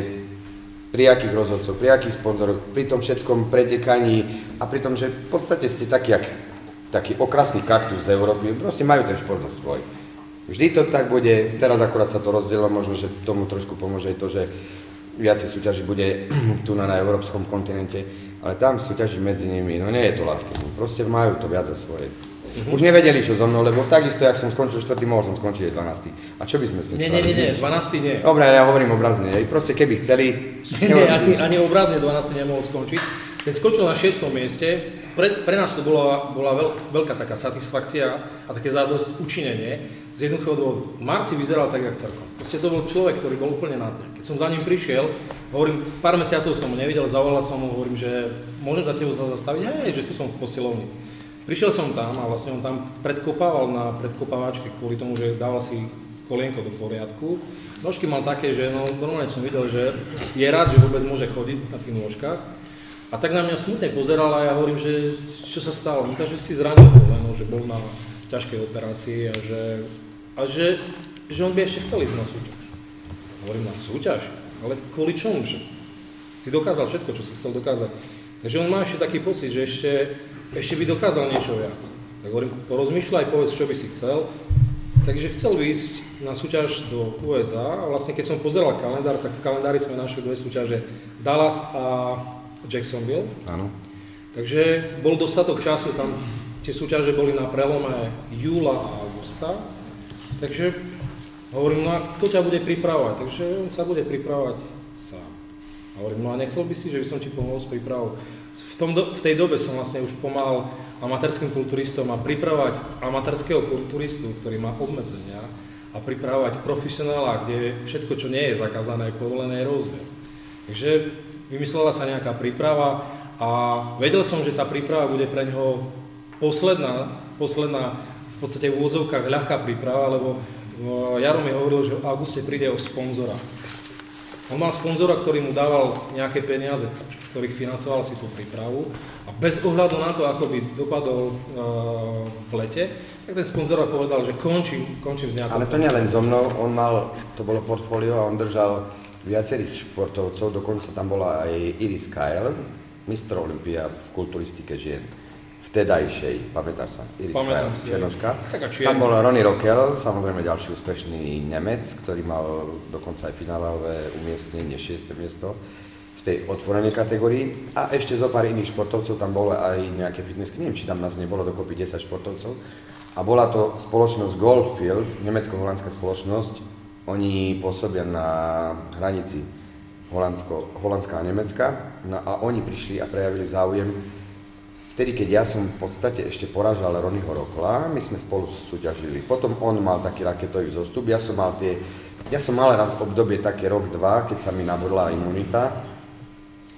pri akých rozhodcov, pri akých sponzoroch, pri tom všetkom pretekaní a pri tom, že v podstate ste taký, jak, taký okrasný kaktus z Európy, proste majú ten šport za svoj. Vždy to tak bude, teraz akurát sa to rozdielilo, možno, že tomu trošku pomôže to, že viacej súťaží bude tu na, na európskom kontinente, ale tam súťaží medzi nimi, no nie je to ľahké, proste majú to viac za svoje. Mm-hmm. Už nevedeli, čo so mnou, lebo takisto, jak som skončil štvrtý, mohol som skončiť aj dvanásty. A čo by sme s tým spravili? Nie, nie, nie, dvanásty nie. Dobre, ja hovorím obrazne, proste keby chceli... Nie, nie, ani, ani obrazne dvanásty nemohol skončiť. Keď skončil na šiestom mieste, pre, pre nás to bola, bola veľ, veľká taká satisfakcia a také zádosť učinenie z jednoduchého dôvodu. Marci vyzeral tak, jak cerko. Proste to bol človek, ktorý bol úplne na tým. Keď som za ním prišiel, hovorím, pár mesiacov som ho nevidel, zavolal som ho, hovorím, že môžem za tebou sa zastaviť, hej, že tu som v posilovni. Prišiel som tam a vlastne on tam predkopával na predkopávačke kvôli tomu, že dával si kolienko do poriadku. Nožky mal také, že no, normálne som videl, že je rád, že vôbec môže chodiť na tých nôžkach. A tak na mňa smutne pozeral a ja hovorím, že čo sa stalo. On tak, že si zranil koleno, že bol na ťažkej operácii a že, a že, že on by ešte chcel ísť na súťaž. Hovorím, na súťaž? Ale kvôli čomu? Že si dokázal všetko, čo si chcel dokázať. Takže on má ešte taký pocit, že ešte ešte by dokázal niečo viac. Tak hovorím, porozmýšľaj, povedz, čo by si chcel. Takže chcel by ísť na súťaž do U S A a vlastne keď som pozeral kalendár, tak v kalendári sme našli dve súťaže Dallas a Jacksonville. Áno. Takže bol dostatok času, tam tie súťaže boli na prelome júla a augusta. Takže hovorím, no a kto ťa bude pripravovať? Takže on sa bude pripravovať sám. Hovorím, no a nechcel by si, že by som ti pomohol s prípravou? V, tom do, v tej dobe som vlastne už pomáhal amatérským kulturistom a pripravovať amatérskeho kulturistu, ktorý má obmedzenia a pripravovať profesionála, kde všetko, čo nie je zakázané, je povolené rozdiel. Takže vymyslela sa nejaká príprava a vedel som, že tá príprava bude pre ňoho posledná, posledná v podstate v úvodzovkách ľahká príprava, lebo Jaro mi hovoril, že v auguste príde o sponzora. On mal sponzora, ktorý mu dával nejaké peniaze, z ktorých financoval si tú prípravu a bez ohľadu na to, ako by dopadol uh, v lete, tak ten sponzor povedal, že končím, končím s nejakou... Ale to nie len so mnou, on mal, to bolo portfólio a on držal viacerých športovcov, dokonca tam bola aj Iris Kyle, mistr Olympia v kulturistike žien, vtedajšej, pamätáš sa, Iris Kyle, černoška. Tam bol Ronny Rockel, samozrejme ďalší úspešný Nemec, ktorý mal dokonca aj finálové umiestnenie, šieste miesto v tej otvorenej kategórii. A ešte zo pár iných športovcov, tam bolo aj nejaké fitnessky, neviem, či tam nás nebolo dokopy desať športovcov. A bola to spoločnosť Goldfield, nemecko-holandská spoločnosť. Oni pôsobia na hranici Holandsko, Holandska a Nemecka. No a oni prišli a prejavili záujem. Vtedy, keď ja som v podstate ešte poražal Ronnyho Rockla, my sme spolu súťažili. Potom on mal taký raketový zostup, ja som mal tie... Ja som mal raz obdobie také rok, dva, keď sa mi nabudla imunita.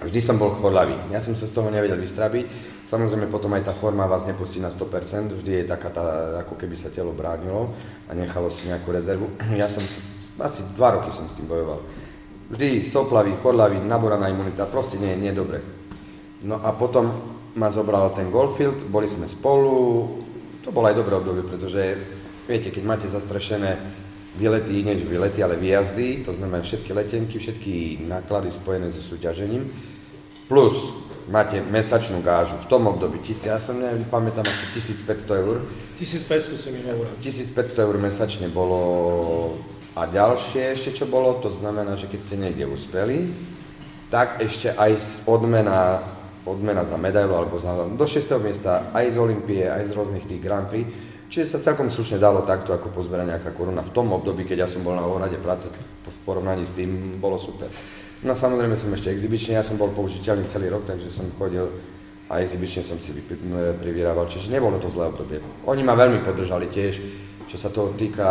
Vždy som bol chorľavý, ja som sa z toho nevedel vystrabiť. Samozrejme, potom aj tá forma vás nepustí na sto percent, vždy je taká tá, ako keby sa telo bránilo a nechalo si nejakú rezervu. Ja som... asi dva roky som s tým bojoval. Vždy soplavý, chorľavý, naburaná imunita, proste nie, nie dobre. No a potom ma zobral ten Goldfield, boli sme spolu, to bolo aj dobré obdobie, pretože viete, keď máte zastrešené výlety, nie výlety, ale výjazdy, to znamená všetky letenky, všetky náklady spojené so súťažením, plus máte mesačnú gážu v tom období, ja som nepamätám asi tisícpäťsto eur. tisícpäťsto si mi hovoril. tisícpäťsto eur mesačne bolo a ďalšie ešte čo bolo, to znamená, že keď ste niekde uspeli, tak ešte aj odmena odmena za medailu alebo za, do šiesteho miesta aj z Olympie, aj z rôznych tých Grand Prix, Čiže sa celkom slušne dalo takto, ako pozbiera nejaká koruna. V tom období, keď ja som bol na úrade práce, v porovnaní s tým bolo super. No samozrejme som ešte exibičný, ja som bol použiteľný celý rok, takže som chodil a exibične som si privyrábal, čiže nebolo to zlé obdobie. Oni ma veľmi podržali tiež, čo sa toho týka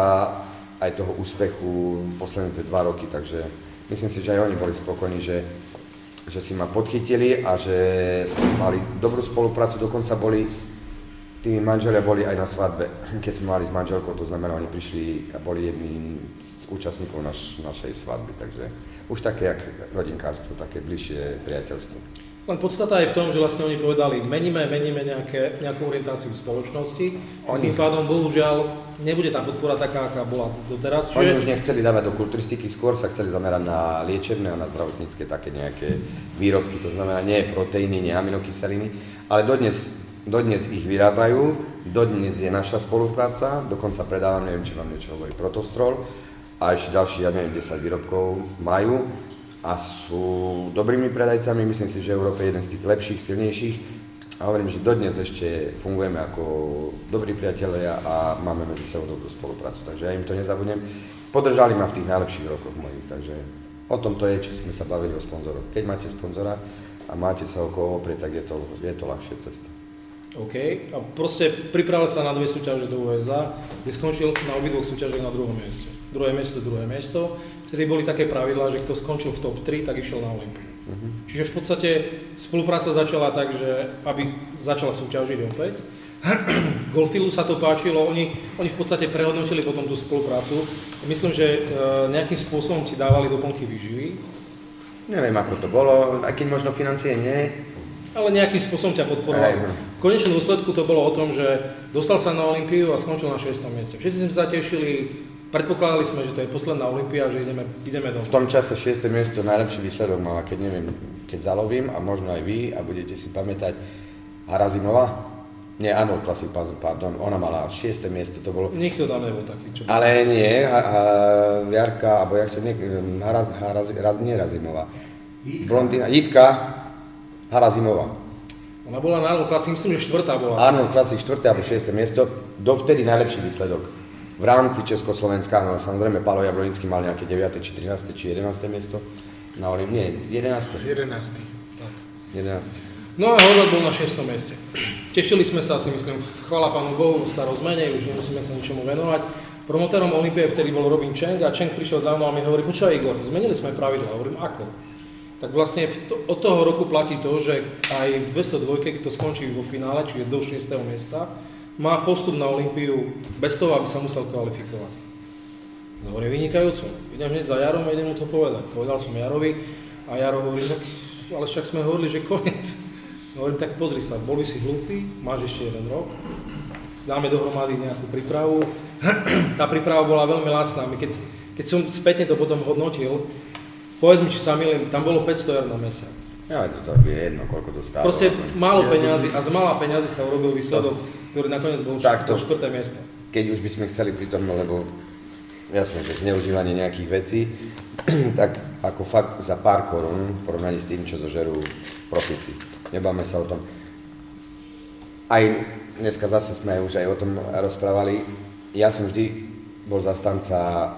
aj toho úspechu posledné tie dva roky, takže myslím si, že aj oni boli spokojní, že, že si ma podchytili a že mali dobrú spoluprácu, dokonca boli tými manželia boli aj na svadbe, keď sme mali s manželkou, to znamená, oni prišli a boli jedným z účastníkov naš, našej svatby, takže už také jak rodinkárstvo, také bližšie priateľstvo. Len podstata je v tom, že vlastne oni povedali, meníme, meníme nejaké, nejakú orientáciu v spoločnosti, oni... tým pádom bohužiaľ nebude tá podpora taká, aká bola doteraz. Čiže... Oni už nechceli dávať do kulturistiky, skôr sa chceli zamerať na liečebné a na zdravotnícke také nejaké výrobky, to znamená nie proteíny, nie aminokyseliny, ale dodnes Dodnes ich vyrábajú, dodnes je naša spolupráca, dokonca predávam, neviem, či vám niečo hovorí, Protostrol a ešte ďalší, ja neviem, desať výrobkov majú a sú dobrými predajcami, myslím si, že v Európe je jeden z tých lepších, silnejších a hovorím, že dodnes ešte fungujeme ako dobrí priatelia a máme medzi sebou dobrú spoluprácu, takže ja im to nezabudnem. Podržali ma v tých najlepších rokoch mojich, takže o tom to je, čo sme sa bavili o sponzoroch. Keď máte sponzora a máte sa okolo oprieť, tak je to, je to ľahšia cesta. OK. A proste pripravil sa na dve súťaže do U S A, kde skončil na obidvoch súťažiach na druhom mieste. Druhé miesto, druhé miesto. Vtedy boli také pravidlá, že kto skončil v top tri, tak išiel na Olympiu. Uh-huh. Čiže v podstate spolupráca začala tak, že aby začala súťažiť opäť. Goldfieldu sa to páčilo, oni, oni v podstate prehodnotili potom tú spoluprácu. Myslím, že e, nejakým spôsobom ti dávali doplnky výživy. Neviem, ako to bolo, aj keď možno financie nie. Ale nejakým spôsobom ťa podporovali. V konečnom dôsledku to bolo o tom, že dostal sa na Olympiu a skončil na šiestom mieste. Všetci sme sa tešili, predpokladali sme, že to je posledná Olympia, že ideme, ideme domov. V tom čase šieste miesto najlepší výsledok mal, keď neviem, keď zalovím a možno aj vy a budete si pamätať Harazimová. Nie, áno, klasik, pardon, ona mala šieste miesto, to bolo... Nikto tam nebol taký, čo... Ale nie, a, a, Jarka, alebo jak sa nie... Haraz, Haraz, Haraz, nie Harazimová. Blondina, Jitka. Harazimová. Ona bola na Arnold Classic, myslím, že štvrtá bola. Arnold Classic štvrté alebo šieste miesto, dovtedy najlepší výsledok. V rámci Československa, no samozrejme, Pálo Jablonický mal nejaké deviate, či trináste, či jedenáste miesto. Na Olymp... Nie, jedenáste. jedenáste. Tak. jedenáste. No a Horváth bol na šiestom mieste. Tešili sme sa asi, myslím, chvála Pánu Bohu, starosť menej, už nemusíme sa ničomu venovať. Promotérom Olympie vtedy bol Robin Cheng a Cheng prišiel za mnou a mi hovorí: "Počúvaj Igor, zmenili sme pravidlá." Hovorím: "Ako?" Tak vlastne to, od toho roku platí to, že aj v dvestodvojke, kto skončí vo finále, čiže do šiesteho miesta, má postup na Olympiu bez toho, aby sa musel kvalifikovať. Dobre, vynikajúco. Idem hneď za Jarom a idem mu to povedať. Povedal som Jarovi a Jaro hovorí: "Ale však sme hovorili, že koniec." Hovorím: "Tak pozri sa, boli si hlúpi, máš ešte jeden rok, dáme dohromady nejakú prípravu." Tá príprava bola veľmi lacná. Keď, keď som spätne to potom hodnotil, povedz mi, či sa milím, tam bolo päťsto eur na mesiac. Ja, to tak je jedno, koľko dostávalo. Proste málo peňazí a z mála peňazí sa urobil výsledok, ktorý nakoniec bol takto, štvrté miesto. Keď už by sme chceli pri tom, lebo jasné, že zneužívanie nejakých vecí, tak ako fakt za pár korún v porovnaní s tým, čo zožerú profici. Nebáme sa o tom. Aj dneska zase sme už aj o tom rozprávali. Ja som vždy bol zastanca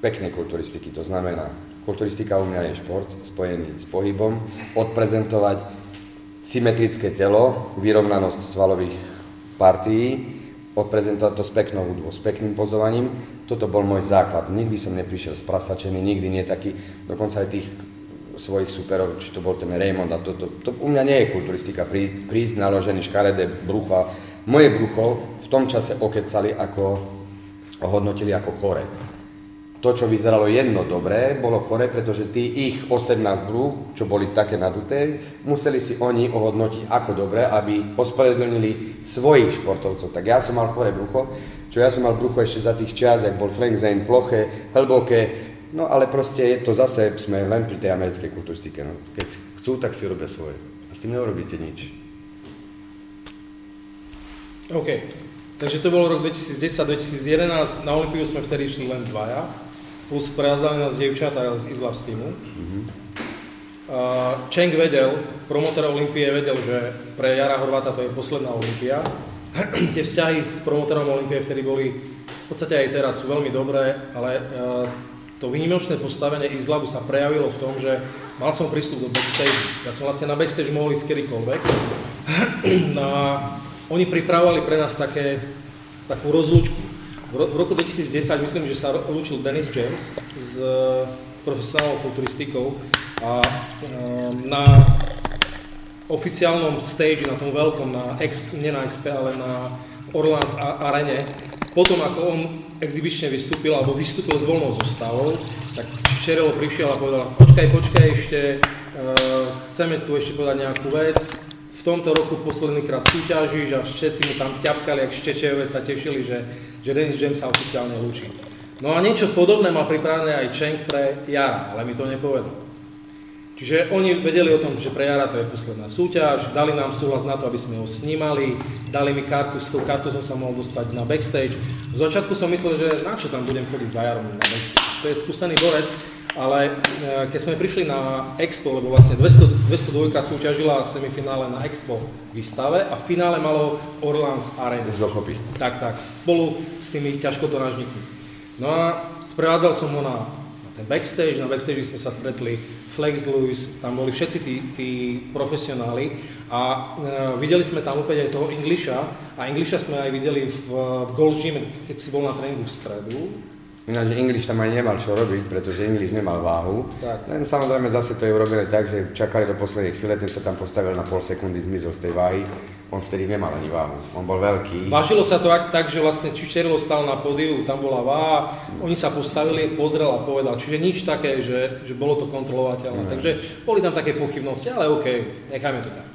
peknej kulturistiky, to znamená, kulturistika u mňa je šport spojený s pohybom, odprezentovať symetrické telo, vyrovnanosť svalových partií, odprezentovať to s peknou hudbou, s pekným pozovaním. Toto bol môj základ. Nikdy som neprišiel sprasačený, nikdy nie taký, dokonca aj tých svojich superov, či to bol ten Raymond a toto. To, to, u mňa nie je kulturistika, Prí, prísť naložený škaredé brucha. Moje brucho v tom čase okecali ako, ohodnotili ako chore. To, čo vyzeralo jedno dobré, bolo chore, pretože tí ich osemnásť brúk, čo boli také naduté, museli si oni ohodnotiť ako dobré, aby ospravedlnili svojich športovcov. Tak ja som mal chore brucho, čo ja som mal brucho ešte za tých čias, jak bol Frank Zane, ploché, hlboké, no ale proste je to zase, sme len pri tej americkej kulturistike. No. Keď chcú, tak si robia svoje. A s tým neurobíte nič. OK. Takže to bolo rok dvetisícdesať dvetisícjedenásť, na Olympiu sme vtedy išli len dvaja. Plus prejazdali nás dievčatá z Isla z týmu. Mm-hmm. Uh, Cheng vedel, promotor Olympie vedel, že pre Jara Horváta to je posledná Olympia. tie vzťahy s promotorom Olympie vtedy boli v podstate aj teraz sú veľmi dobré, ale to výnimočné postavenie Izlabu sa prejavilo v tom, že mal som prístup do backstage. Ja som vlastne na backstage mohol ísť kedykoľvek. A oni pripravovali pre nás také, takú rozlúčku. V roku dvetisícdesať myslím, že sa rozlúčil Dennis James s profesionálnou kulturistikou a na oficiálnom stage, na tom veľkom, na exp, nie na exp, ale na Orleans arene, potom ako on exibične vystúpil, alebo vystúpil s voľnou zostavou, tak Cheryl prišiel a povedal, počkaj, počkaj, ešte uh, chceme tu ešte povedať nejakú vec, v tomto roku poslednýkrát súťažíš a všetci mu tam ťapkali, jak štečevec sa tešili, že, že Dennis James sa oficiálne lúči. No a niečo podobné má pripravené aj Cheng pre Jara, ale mi to nepovedal. Čiže oni vedeli o tom, že pre Jara to je posledná súťaž, dali nám súhlas na to, aby sme ho snímali, dali mi kartu, s tou kartou som sa mohol dostať na backstage. V začiatku som myslel, že na čo tam budem chodiť za Jarom na backstage, to je skúsený borec, ale keď sme prišli na Expo, lebo vlastne dvesto, dvestodvojka súťažila semifinále na Expo výstave a v finále malo Orleans Arena. Už dokopy. Tak, tak, spolu s tými ťažkotonážnikmi. No a sprevádzal som ho na backstage, na backstage sme sa stretli Flex Lewis, tam boli všetci tí, tí profesionáli a e, videli sme tam opäť aj toho Englisha a Englisha sme aj videli v, v Gold Gym, keď si bol na tréningu v stredu. Ináč English tam aj nemal čo robiť, pretože English nemal váhu, tak. Len samozrejme zase to je urobené tak, že čakali do poslednej chvíle, ten sa tam postavil na pol sekundy, zmizol z tej váhy, on vtedy nemal ani váhu, on bol veľký. Vážilo sa to ak, tak, že vlastne Čičerilo stál na podiu, tam bola váha, oni sa postavili, pozrel a povedal, čiže nič také, že, že bolo to kontrolovateľné, mm. takže boli tam také pochybnosti, ale OK, nechajme to tak.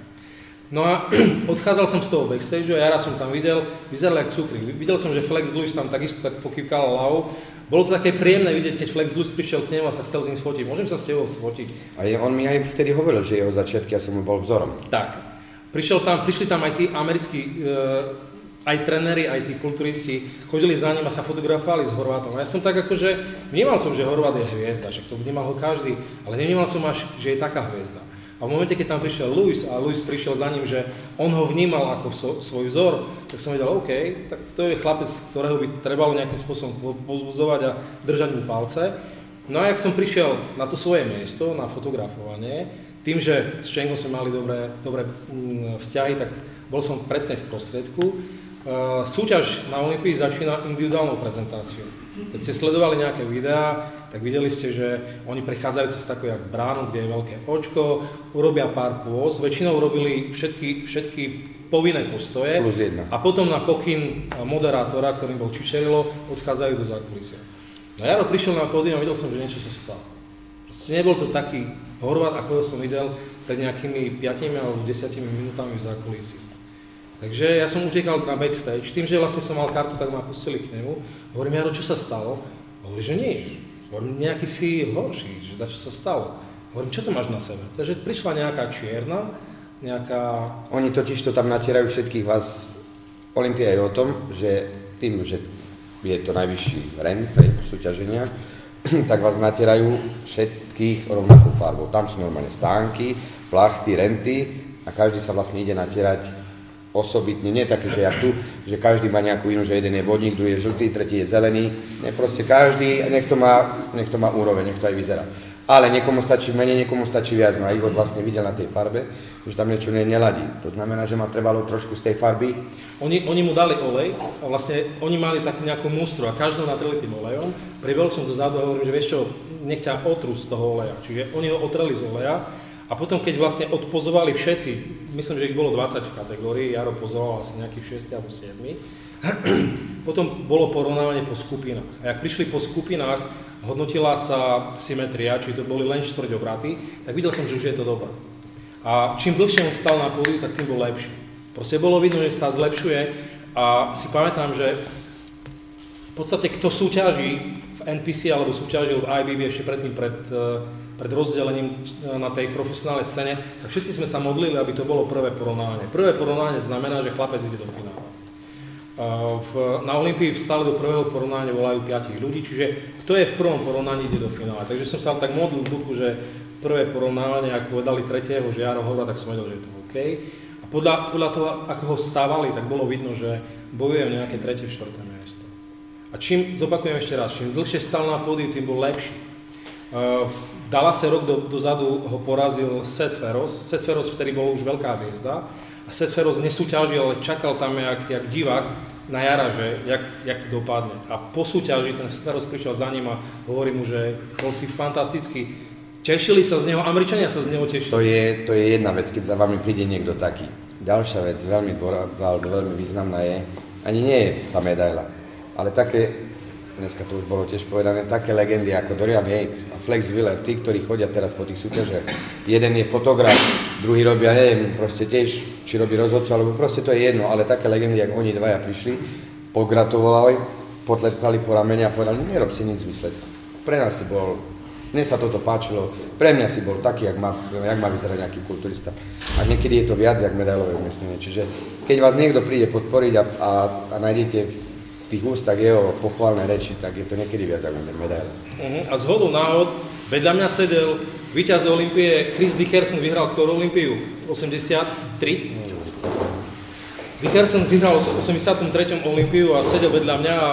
No a odchádzal som z toho backstage a Jara som tam videl, vyzeral jak cukrík. Videl som, že Flex Lewis tam takisto tak pokývkal hlavou. Bolo to také príjemné vidieť, keď Flex Lewis prišiel k nemu a sa chcel s ním sfotiť. Môžem sa s tebou sfotiť? A je, on mi aj vtedy hovoril, že jeho začiatky ja som mu bol vzorom. Tak. Prišiel tam, prišli tam aj tí americkí, eh, aj trenéri, aj tí kulturisti, chodili za ním a sa fotografovali s Horvátom. A ja som tak akože, vnímal som, že Horvát je hviezda, že to vnímal ho každý, ale nevnímal som až, že je taká hviezda. A v momente, keď tam prišiel Lewis a Lewis prišiel za ním, že on ho vnímal ako so, svoj vzor, tak som vedel, OK, tak to je chlapec, ktorého by trebalo nejakým spôsobom povzbudzovať a držať mu palce. No a jak som prišiel na to svoje miesto, na fotografovanie, tým, že s Chengom sme mali dobré, dobré vzťahy, tak bol som presne v prostriedku. Súťaž na Olympii začína individuálnou prezentáciou. Keď ste sledovali nejaké videá, tak videli ste, že oni prechádzajú cez takú jak bránu, kde je veľké očko, urobia pár pôz, väčšinou robili všetky, všetky povinné postoje a potom na pokyn moderátora, ktorým bol Čičerilo, odchádzajú do zákulisia. No Jaro prišiel na pódium a videl som, že niečo sa stalo. Proste nebol to taký Horvát, ako som videl pred nejakými piatimi alebo desiatimi minútami v zákulisí. Takže ja som utekal na backstage, tým, že vlastne som mal kartu, tak ma pustili k nemu. Hovorím, Jaro, čo sa stalo? Hovorí, že nič. Hovorím, nejaký si horší, že dačo sa stalo. Hovorím, čo to máš na sebe? Takže prišla nejaká čierna, nejaká... Oni totiž to tam natierajú všetkých vás. Olympia je o tom, že tým, že je to najvyšší ren pre súťaženia, tak vás natierajú všetkých rovnakou farbou. Tam sú normálne stánky, plachty, renty a každý sa vlastne ide natierať osobitne, nie také, že jak tu, že každý má nejakú inú, že jeden je vodník, druhý je žltý, tretí je zelený, ne, proste každý, nech to má, nech to má úroveň, nech to aj vyzerá. Ale niekomu stačí menej, niekomu stačí viac, no a Igor vlastne videl na tej farbe, že tam niečo ne, neladí. To znamená, že ma trebalo trošku z tej farby. Oni, oni mu dali olej a vlastne oni mali takú nejakú mústru a každého natreli tým olejom. Pribel som dozadu a hovorím, že vieš čo, nech ťa otrus z toho oleja, čiže oni ho otreli z oleja. A potom, keď vlastne odpozovali všetci, myslím, že ich bolo dvadsať v kategórii, Jaro pozoval asi nejakých šesť alebo sedem, potom bolo porovnávanie po skupinách. A ak prišli po skupinách, hodnotila sa symetria, či to boli len štvrť obraty, tak videl som, že už je to dobré. A čím dlhšie on stal na pódiu, tak tým bol lepší. Proste bolo vidno, že sa zlepšuje a si pamätám, že v podstate kto súťaží v en pé cé alebo súťažil v í bé bé ešte predtým pred... pred rozdelením na tej profesionálnej scéne, tak všetci sme sa modlili, aby to bolo prvé porovnanie. Prvé porovnanie znamená, že chlapec ide do finále. Na Olympii stále do prvého porovnania volajú piatich ľudí, čiže kto je v prvom porovnaní, ide do finále. Takže som sa tak modlil v duchu, že prvé porovnanie, ak povedali tretieho, že Jaro Horvát, tak som vedel, že je to OK. A podľa, podľa toho, ako ho stávali, tak bolo vidno, že bojuje o nejaké tretie, štvrté miesto. A čím, zopakujem ešte raz, čím dlhšie stal na pódiu, tým bol lepší. Uh, Dalase rok do, dozadu ho porazil Seth Ferros. Seth Ferros vtedy bol už veľká hviezda a Seth Ferros nesúťažil, ale čakal tam jak, jak divák na jara, že jak, jak to dopadne. A po súťaži ten Seth Ferros prišiel za ním a hovorí mu, že bol si fantastický. Tešili sa z neho, Američania sa z neho tešili. To je, to je jedna vec, keď za vami príde niekto taký. Ďalšia vec, veľmi, veľmi významná je, ani nie je tá medaila, ale také, dneska to už bolo tiež povedané, také legendy ako Dorian Yates a Flex Wheeler, tí, ktorí chodia teraz po tých súťažiach. Jeden je fotograf, druhý robí, ja neviem, proste tiež, či robí rozhodcu, alebo proste to je jedno, ale také legendy, ako oni dvaja prišli, pogratulovali, potlepkali po ramene a povedali, nerob si nic mysleť. Pre nás si bol, mne sa toto páčilo, pre mňa si bol taký, jak má, jak má vyzerať nejaký kulturista. A niekedy je to viac, jak medailové umiestnenie. Čiže keď vás niekto príde podporiť a, a, a nájdete v tých ústach jeho pochválne reči, tak je to niekedy viac ako medaile. Uh-huh. A zhodou náhod, vedľa mňa sedel víťaz do Olympie, Chris Dickerson vyhral ktorú Olympiu? osemdesiattri? Mm. Dickerson vyhral v osemdesiattri. Olympiu a sedel vedľa mňa a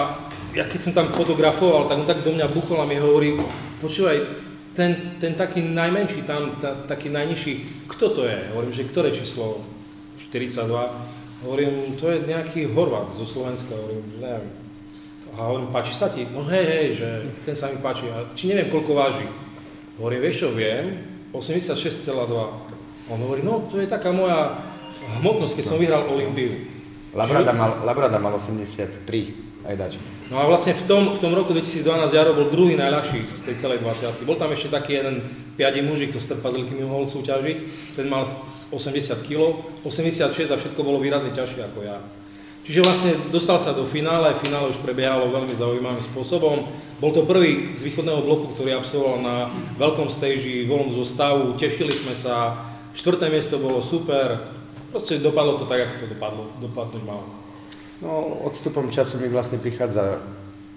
ja keď som tam fotografoval, tak on tak do mňa buchol a mi hovorí, počúvaj, ten, ten taký najmenší tam, ta, taký najnižší, kto to je? Hovorím, že ktoré číslo? štyridsaťdva. Hovorím, to je nejaký Horvát zo Slovenska, hovorím, že neviem. A hovorím, páči sa ti? No hej, hej, že ten sa mi páči. A či neviem, koľko váži? Hovorím, vieš čo, viem, osemdesiatšesť celá dva. On hovorí, no to je taká moja hmotnosť, keď som vyhral Olympiu. Labrada mal, Labrada mal osemdesiattri, aj dač. No a vlastne v tom, v tom roku dvetisícdvanásť Jaro bol druhý najľahší z tej celej dvadsiatky. Bol tam ešte taký jeden piadý mužik, to s trpazlíky mohol súťažiť. Ten mal osemdesiat kilogramov, osemdesiatšesť a všetko bolo výrazne ťažšie ako ja. Čiže vlastne dostal sa do finále, finále už prebiehalo veľmi zaujímavým spôsobom. Bol to prvý z východného bloku, ktorý absolvoval na veľkom stage voľnú zostavu. Tešili sme sa, štvrté miesto bolo super. Proste dopadlo to tak, ako to dopadlo, dopadnúť malo. No, odstupom času mi vlastne prichádza,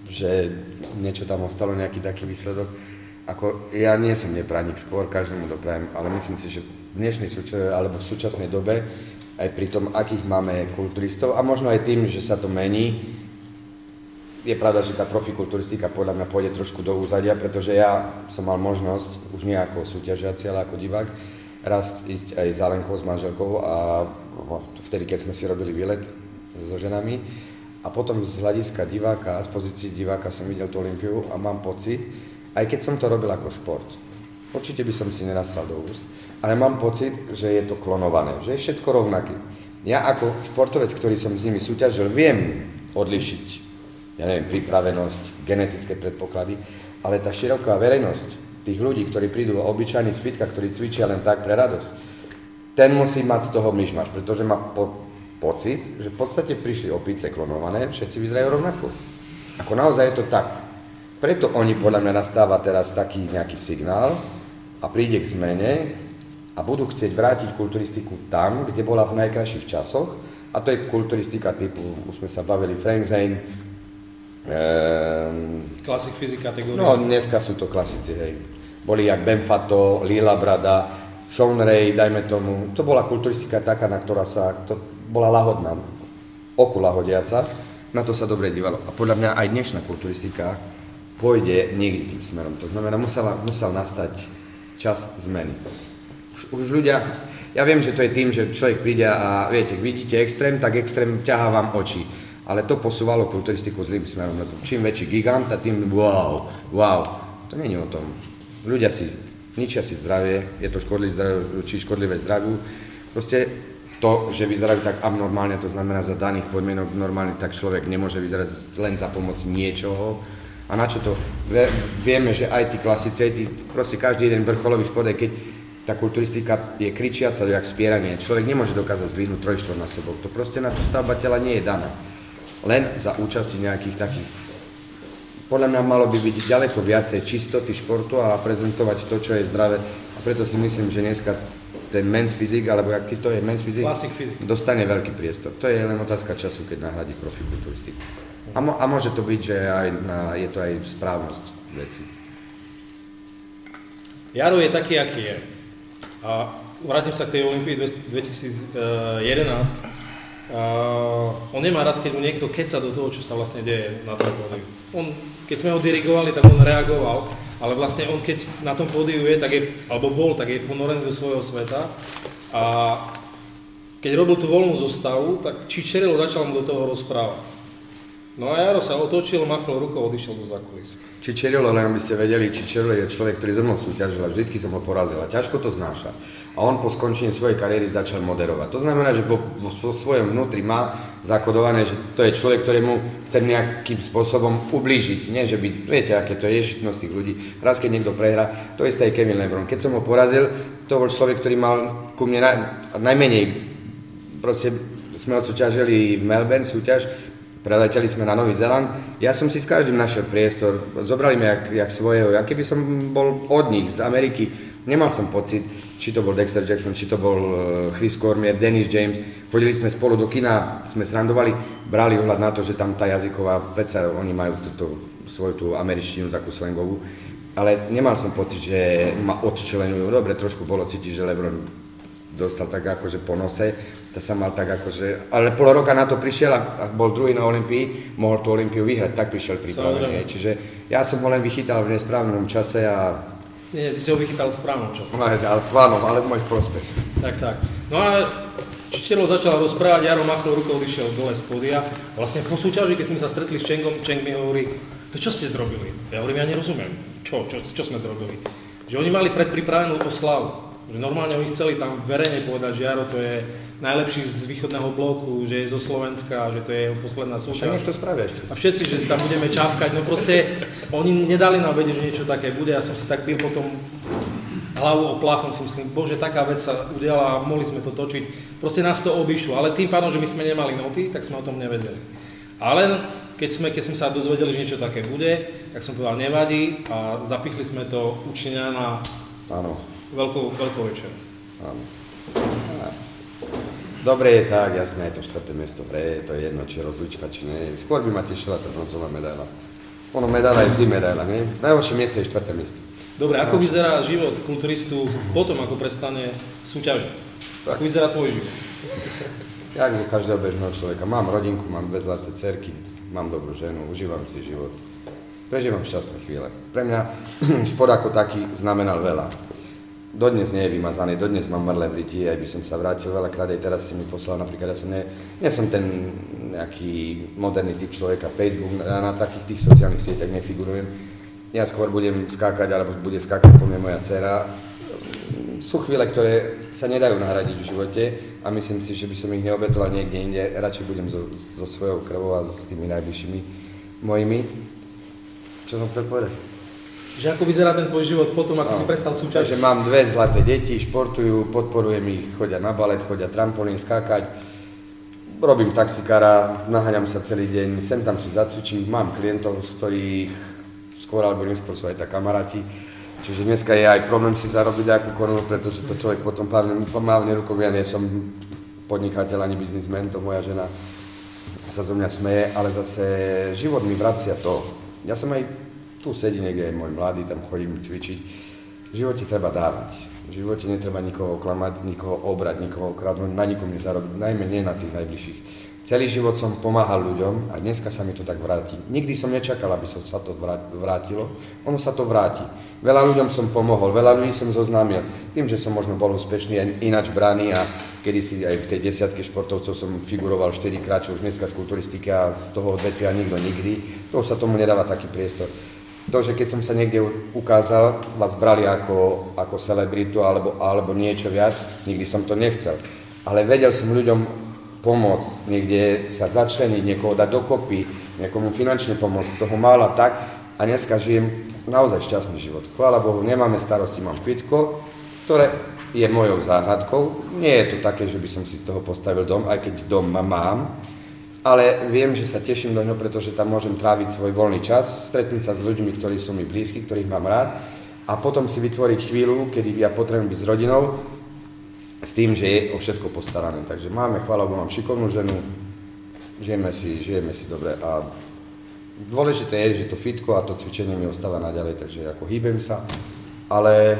že niečo tam ostalo, nejaký taký výsledok. Ako, ja nie som nepraník, skôr každému doprajem, ale myslím si, že v dnešnej súčasnej, alebo v súčasnej dobe, aj pri tom, akých máme kulturistov, a možno aj tým, že sa to mení, je pravda, že tá profikulturistika podľa mňa pôjde trošku do úzadia, pretože ja som mal možnosť, už nie ako súťažiaci, ale ako divák, raz ísť aj za Lenkou s manželkou a vtedy, keď sme si robili výlet, so ženami a potom z hľadiska diváka, z pozícií diváka som videl tú Olympiu a mám pocit, aj keď som to robil ako šport, určite by som si nenasral do úst, ale mám pocit, že je to klonované, že je všetko rovnaké. Ja ako športovec, ktorý som s nimi súťažil, viem odlišiť, ja neviem, pripravenosť, genetické predpoklady, ale tá široká verejnosť tých ľudí, ktorí prídu obyčajní z fitka, ktorí cvičia len tak pre radosť, ten musí mať z toho myšmaš, pretože má po pocit, že v podstate prišli opice klonované, všetci vyzerajú rovnako. Ako naozaj je to tak. Preto oni podľa mňa nastáva teraz taký nejaký signál a príde k zmene a budú chcieť vrátiť kulturistiku tam, kde bola v najkrajších časoch a to je kulturistika typu, už sme sa bavili, Frank Zane, ehm, Classic Physics kategória. No dneska sú to klasici, hej. Boli jak Ben Fatto, Lee Labrada, Sean Ray, dajme tomu. To bola kulturistika taká, na ktorá sa... To, bola lahodná, oku lahodiaca, na to sa dobre dívalo. A podľa mňa aj dnešná kulturistika pôjde niekde tým smerom. To znamená, musela, musel nastať čas zmeny. Už, už ľudia, ja viem, že to je tým, že človek príde a viete, vidíte extrém, tak extrém ťahá vám oči. Ale to posúvalo kulturistiku zlým smerom. Čím väčší gigant, a tým wow, wow. To nie je o tom. Ľudia si ničia si zdravie, je to škodlivé zdraviu, či škodlivé zdraviu. Proste to, že vyzerajú tak abnormálne, to znamená za daných podmienok normálne, tak človek nemôže vyzerať len za pomoc niečoho. A na čo to? Vieme, že aj tí klasici, aj tí, proste každý jeden vrcholový šport, aj keď tá kulturistika je kričiaca, jak spieranie, človek nemôže dokázať zvihnúť trojštvor na sobou. To proste na to stavba tela nie je daná. Len za účasti nejakých takých. Podľa mňa malo by byť ďaleko viacej čistoty športu a prezentovať to, čo je zdravé. A preto si myslím, že dneska ten men's fyzik, alebo aký to je men's fyzik, dostane veľký priestor. To je len otázka času, keď nahradí profikulturistiku. A, mo- a môže to byť, že aj na, je to aj správnosť veci. Jaro je taký, aký je. A vrátim sa k tej Olympii dvetisíc jedenásť. Uh, on nemá rád, keď mu niekto keca do toho, čo sa vlastne deje na tom pódiu. On, keď sme ho dirigovali, tak on reagoval, ale vlastne on, keď na tom pódiu je, tak je, alebo bol, tak je ponorený do svojho sveta. A keď robil tú voľnú zostavu, tak Čičerilo začal mu do toho rozprávať. No a Jaro sa otočil, machl rukou, odišiel do zákulis. Čičerilo, len aby ste vedeli, Čičerilo je človek, ktorý so mnou súťažil a vždycky som ho porazil a ťažko to znáša. A on po skončení svojej kariéry začal moderovať. To znamená, že vo, vo svojom vnútri má zakodované, že to je človek, ktorému chce nejakým spôsobom ublížiť. Nie, že by, viete, aké to je ješitnosť tých ľudí. Raz, keď niekto prehrá, to isté aj Kevin LeBron. Keď som ho porazil, to bol človek, ktorý mal ku mne na, najmenej. Proste sme odsúťažili v Melbourne súťaž, preleteli sme na Nový Zeland. Ja som si s každým našiel priestor, zobrali ma jak, jak svojeho. Ja keby som bol od nich, z Ameriky, nemal som pocit, či to bol Dexter Jackson, či to bol Chris Cormier, Dennis James. Chodili sme spolu do kina, sme srandovali, brali ohľad na to, že tam tá jazyková, predsa oni majú túto svoju tú američtinu, takú slangovú, ale nemal som pocit, že ma odčlenujú. Dobre, trošku bolo cítiť, že LeBron dostal tak akože po nose, to sa mal tak akože, ale pol roka na to prišiel a bol druhý na Olympii, mohol tú Olympiu vyhrať, tak prišiel pripravený. Čiže ja som ho len vychytal v nesprávnom čase a Nie, ty si ho vychytal v správnom čase. No, ale plánom, ale v môj prospech. Tak, tak. No a Čičerlo začal rozprávať, Jaro machnul rukou, vyšiel dole z podia. Vlastne po súťaži, keď sme sa stretli s Čengom, Čeng mi hovorí, to čo ste zrobili? Ja hovorím, ja nerozumiem, čo, čo, čo sme zrobili. Že oni mali predpripravenú oslavu. Že normálne oni chceli tam verejne povedať, že Jaro to je najlepší z východného bloku, že je zo Slovenska, že to je jeho posledná súťaž. Však to spravia ešte. A všetci, že tam budeme čápkať, no proste oni nedali nám vedieť, že niečo také bude. Ja som si tak bil potom hlavu o plafón, si myslím, bože, taká vec sa udiala a mohli sme to točiť. Proste nás to obišlo, ale tým pádom, že my sme nemali noty, tak sme o tom nevedeli. Ale keď sme, keď sme sa dozvedeli, že niečo také bude, tak som povedal, nevadí a zapichli sme to učenia na Veľkou, veľkou večer. Áno. Dobre je tak, jasné, je to štvrté miesto, pre, to je jedno, či rozlička, či ne. Skôr by ma tešila tá bronzová medaila. Ono medaila je vždy medaila, nie? Najhoršie miesto je štvrté miesto. Dobre, ako vyzerá život kulturistu potom, ako prestane súťažiť? Ako vyzerá tvoj život? Jak u každého bežného človeka. Mám rodinku, mám dve zlaté dcerky, mám dobrú ženu, užívam si život. Prežívam šťastné chvíle. Pre mňa šport ako taký znamenal veľa. Dodnes nie je vymazaný, dodnes mám mrle v ryti, aj by som sa vrátil veľakrát, aj teraz si mi poslal, napríklad ja som nie, nie som ten nejaký moderný typ človeka, Facebook, na, na takých tých sociálnych sieťach nefigurujem. Ja skôr budem skákať, alebo bude skákať po mne moja dcera. Sú chvíle, ktoré sa nedajú nahradiť v živote a myslím si, že by som ich neobetoval niekde inde, radšej budem so, so svojou krvou a s tými najbližšími mojimi. Čo som chcel povedať? Že ako vyzerá ten tvoj život potom, ako no, si prestal súťažiť? Takže mám dve zlaté deti, športujú, podporujem ich, chodia na balet, chodia trampolín, skákať. Robím taxikára, naháňam sa celý deň, sem tam si zacvičím, mám klientov, z ktorých skôr alebo neskôr sú aj tak kamaráti. Čiže dneska je aj problém si zarobiť nejakú korunu, pretože to človek potom mávne rukou, ja nie som podnikateľ ani biznismen, to moja žena sa zo mňa smeje, ale zase život mi vracia to. Ja som aj tu sedí niekde aj môj mladý, tam chodím cvičiť. V živote treba dávať. V živote netreba nikoho oklamať, nikoho obrať, nikoho okradnúť, na nikom nezarobiť, najmä nie na tých najbližších. Celý život som pomáhal ľuďom a dneska sa mi to tak vráti. Nikdy som nečakal, aby som sa to vrátilo. Ono sa to vráti. Veľa ľuďom som pomohol, veľa ľudí som zoznámil. Tým, že som možno bol úspešný, ináč braný a kedysi aj v tej desiatke športovcov som figuroval štyrikrát, čo už dneska z kulturistiky a z toho odvetvia nikto nikdy. To už sa tomu nedáva taký priestor. To, že keď som sa niekde ukázal, vás brali ako, ako celebritu alebo, alebo niečo viac, nikdy som to nechcel. Ale vedel som ľuďom pomôcť, niekde sa začleniť, niekoho dať dokopy, niekomu finančne pomôcť, z toho mála tak. A dneska žijem naozaj šťastný život. Chvála Bohu, nemáme starosti, mám fitko, ktoré je mojou záhradkou. Nie je to také, že by som si z toho postavil dom, aj keď dom mám. Ale viem, že sa teším do ňoho, pretože tam môžem tráviť svoj voľný čas, stretnúť sa s ľuďmi, ktorí sú mi blízki, ktorých mám rád a potom si vytvoriť chvíľu, kedy ja potrebujem byť s rodinou, s tým, že je o všetko postarané. Takže máme, chvála Bohu, mám šikovnú ženu, žijeme si, žijeme si dobre a dôležité je, že to fitko a to cvičenie mi ostáva naďalej, takže ako hýbem sa, ale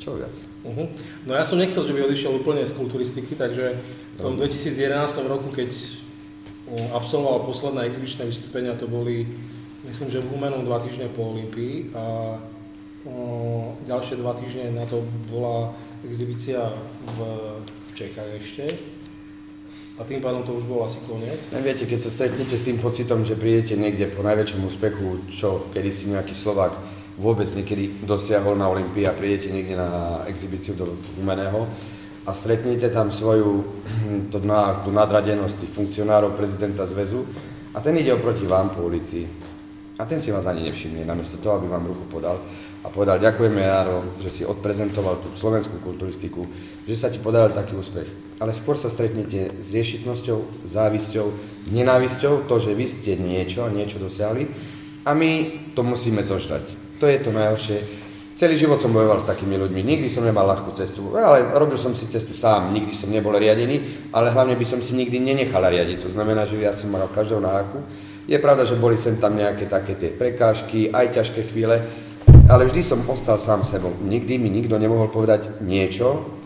čo viac? Uh-huh. No ja som nechcel, že by odišiel úplne z kulturistiky, takže v tom dvetisíc jedenástom roku, keď absolvoval posledné exibičné vystúpenia, to boli, myslím, že v Humenom dva týždne po Olympii a o, ďalšie dva týždne na to bola exibícia v, v Čechách ešte. A tým pádom to už bol asi koniec. A viete, keď sa stretnete s tým pocitom, že prídete niekde po najväčšom úspechu, čo kedysi nejaký Slovák vôbec niekedy dosiahol na Olympii a prídete niekde na exibíciu do Humeného a stretnete tam svoju tú nadradenosť tých funkcionárov prezidenta zväzu a ten ide oproti vám po ulici a ten si vás ani nevšimne, namiesto toho, aby vám ruku podal a povedal: ďakujeme, Jaro, že si odprezentoval tú slovenskú kulturistiku, že sa ti podaril taký úspech. Ale skôr sa stretnete s ješitnosťou, závisťou, nenávisťou, to, že vy ste niečo, niečo dosiahli a my to musíme zožrať. To je to najhoršie. Celý život som bojoval s takými ľuďmi, nikdy som nemal ľahkú cestu, ale robil som si cestu sám, nikdy som nebol riadený, ale hlavne by som si nikdy nenechal riadiť, to znamená, že ja som mal každého na háku. Je pravda, že boli sem tam nejaké také tie prekážky, aj ťažké chvíle, ale vždy som ostal sám sebou, nikdy mi nikto nemohol povedať niečo.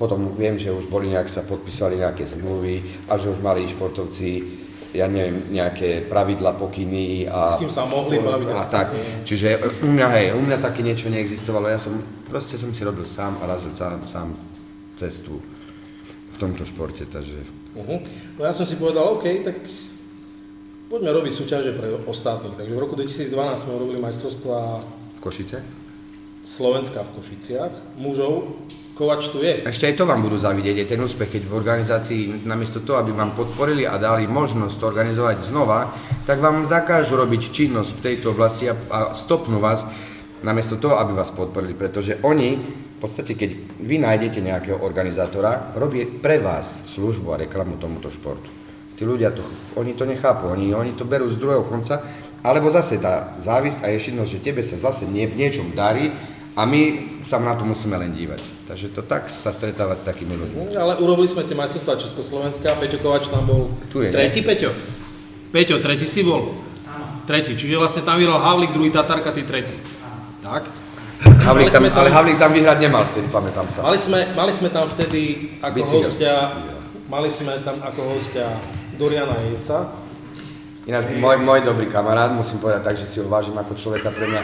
Potom viem, že už boli nejak, sa podpísali nejaké zmluvy a že už mali športovci, ja neviem, nejaké pravidla, pokyny a... S kým sa mohli baviť. A tak. Čiže u mňa, hej, u mňa také niečo neexistovalo. Ja som, proste som si robil sám a razil sám, sám cestu v tomto športe, takže... Uh-huh. No ja som si povedal, OK, tak poďme robiť súťaže pre ostatných. Takže v roku dvetisíc dvanásť sme robili majstrovstvá... V Košiciach? Slovenska v Košiciach, mužov. Kovač tu je. Ešte aj to vám budú zavidieť, je ten úspech, keď v organizácii namiesto toho, aby vám podporili a dali možnosť to organizovať znova, tak vám zakážu robiť činnosť v tejto oblasti a, a stopnú vás namiesto toho, aby vás podporili, pretože oni v podstate, keď vy nájdete nejakého organizátora, robí pre vás službu a reklamu tomuto športu. Tí ľudia to, oni to nechápu, oni, oni to berú z druhého konca, alebo zase tá závisť a ješitnosť, že tebe sa zase nie v niečom darí, a my sa na to musíme len dívať. Takže to tak sa stretávať s takými ľuďmi. No, ale urobili sme tie majstrovstvá Československá, Peťo Kovač tam bol tretí, Peťo? Peťo, tretí si bol? Áno. Tretí, čiže vlastne tam vyhral Havlík, druhý Tatarka, ty tretí. Áno. Tak. Havlík tam, tam, ale Havlík tam vyhrať nemal vtedy, pamätám sa. Mali sme, mali sme tam vtedy ako hostia, mali sme tam ako hostia Doriana Jejca. Ináč môj, môj dobrý kamarát, musím povedať tak, že si ho vážim ako človeka, pre mňa,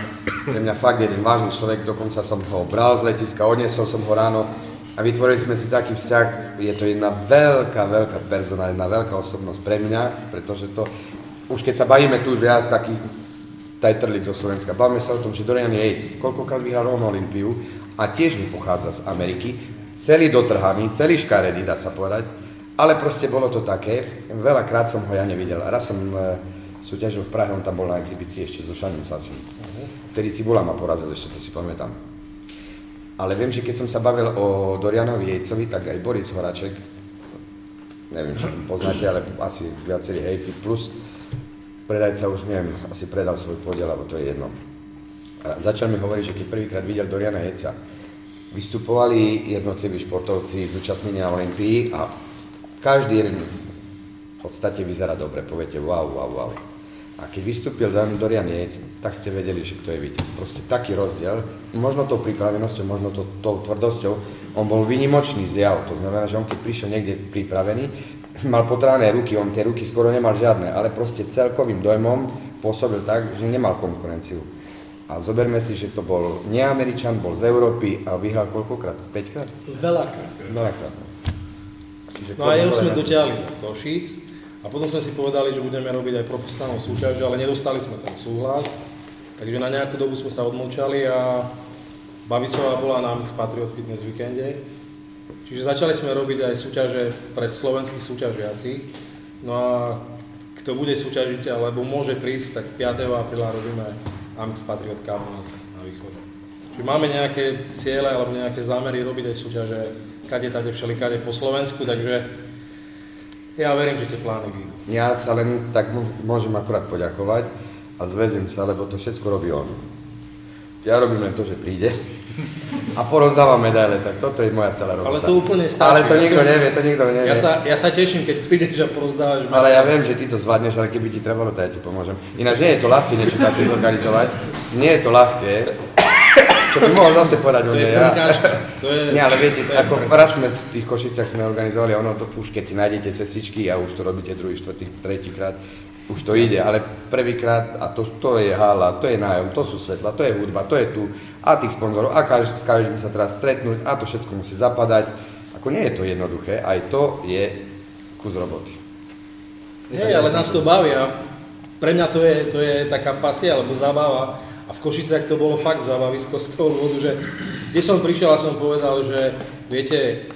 pre mňa fakt jeden vážny človek, dokonca som ho bral z letiska, odnesol som ho ráno a vytvorili sme si taký vzťah, je to jedna veľká, veľká persona, jedna veľká osobnosť pre mňa, pretože to, už keď sa bavíme tu, ja taký tajtrlík zo Slovenska, bavíme sa o tom, že Dorian Yates, koľkokrát vyhral on Olympiu a tiež nepochádza z Ameriky, celý dotrhaný, celý škaredý, dá sa povedať. Ale proste bolo to také, veľakrát som ho ja nevidel. A raz som súťažil v Prahe, on tam bol na exibícii ešte so Šanom Sasim. Vtedy Cibula ma porazil, ešte to si pamätám. Ale viem, že keď som sa bavil o Dorianovi Jejcovi, tak aj Boris Horaček, neviem, či poznáte, ale asi viacerí Hejfit Plus, predajca už neviem, asi predal svoj podiel, alebo to je jedno. A začal mi hovoriť, že keď prvýkrát videl Doriana Jejca, vystupovali jednotliví športovci zúčastnení na Olympii a každý jeden v podstate vyzerá dobre, poviete wow, wow, wow. A keď vystúpil Dorian Yates, tak ste vedeli, že kto je víťaz. Proste taký rozdiel, možno tou pripravenosťou, možno to, tou tvrdosťou, on bol výnimočný zjav, to znamená, že on keď prišiel niekde pripravený, mal potrhané ruky, on tie ruky skoro nemal žiadne, ale proste celkovým dojmom pôsobil tak, že nemal konkurenciu. A zoberme si, že to bol nie Američan, bol z Európy a vyhral koľkokrát? päťkrát? Veľakrát. Veľakrát. No a jeho sme dotiahli do Košíc a potom sme si povedali, že budeme robiť aj profesionálnu súťaž, ale nedostali sme ten súhlas, takže na nejakú dobu sme sa odmlčali a Babisová bola na Mix Patriot Fitness víkende, čiže začali sme robiť aj súťaže pre slovenských súťažiacich, no a kto bude súťažiť alebo môže prísť, tak piateho apríla robíme Amix Patriot Cup u nás na východe. Čiže máme nejaké ciele alebo nejaké zámery robiť aj súťaže kade tade všelikade po Slovensku, takže ja verím, že tie plány vyjdú. Ja sa len tak môžem akurát poďakovať a zväzím sa, lebo to všetko robí on. Ja robím len to, že príde a porozdávam medaile, tak toto je moja celá robota. Ale to úplne stačí. Ale to nikto nevie, to nikto nevie. Ja sa, ja sa teším, keď prídeš a porozdávaš medaile. Ale ja viem, že ty to zvládneš, ale keby ti trebalo, tak ja ti pomôžem. Ináč nie je to ľahké niečo také zorganizovať, nie je to ľahké. Čo by mohol zase povedať o nej. Nie, ale viete, ako raz sme v tých Košiciach sme organizovali, ono to už keď si nájdete cestičky a už to robíte druhý, štvrtý, tretíkrát, už to ide, ale prvýkrát a to, to je hala, to je nájom, to sú svetla, to je hudba, to je tu a tých sponzorov a každý, s každým sa teraz stretnúť a to všetko musí zapadať. Ako nie je to jednoduché, aj to je kus roboty. Hej, ale nás to baví a pre mňa to je, to je taká pasia alebo zábava a v Košiciach to bolo fakt zábavisko z toho dôvodu, že kde som prišiel a som povedal, že viete,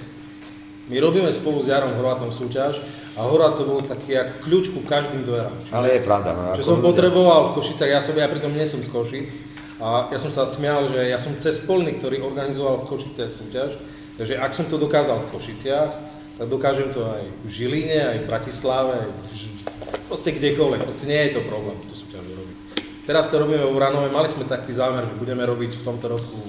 my robíme spolu s Jarom Horvátom súťaž a Horvát to bol taký jak kľúč ku každým dverám. Ale je pravda. No, čo som ľudia potreboval v Košiciach, ja, som, ja pritom nie som z Košic a ja som sa smial, že ja som cespolný, ktorý organizoval v Košiciach súťaž, takže ak som to dokázal v Košiciach, tak dokážem to aj v Žiline, aj v Bratislave, aj v, proste kdekoľvek, proste nie je to problém tú súťaž robiť. Teraz to robíme v Uranove, mali sme taký zámer, že budeme robiť v tomto roku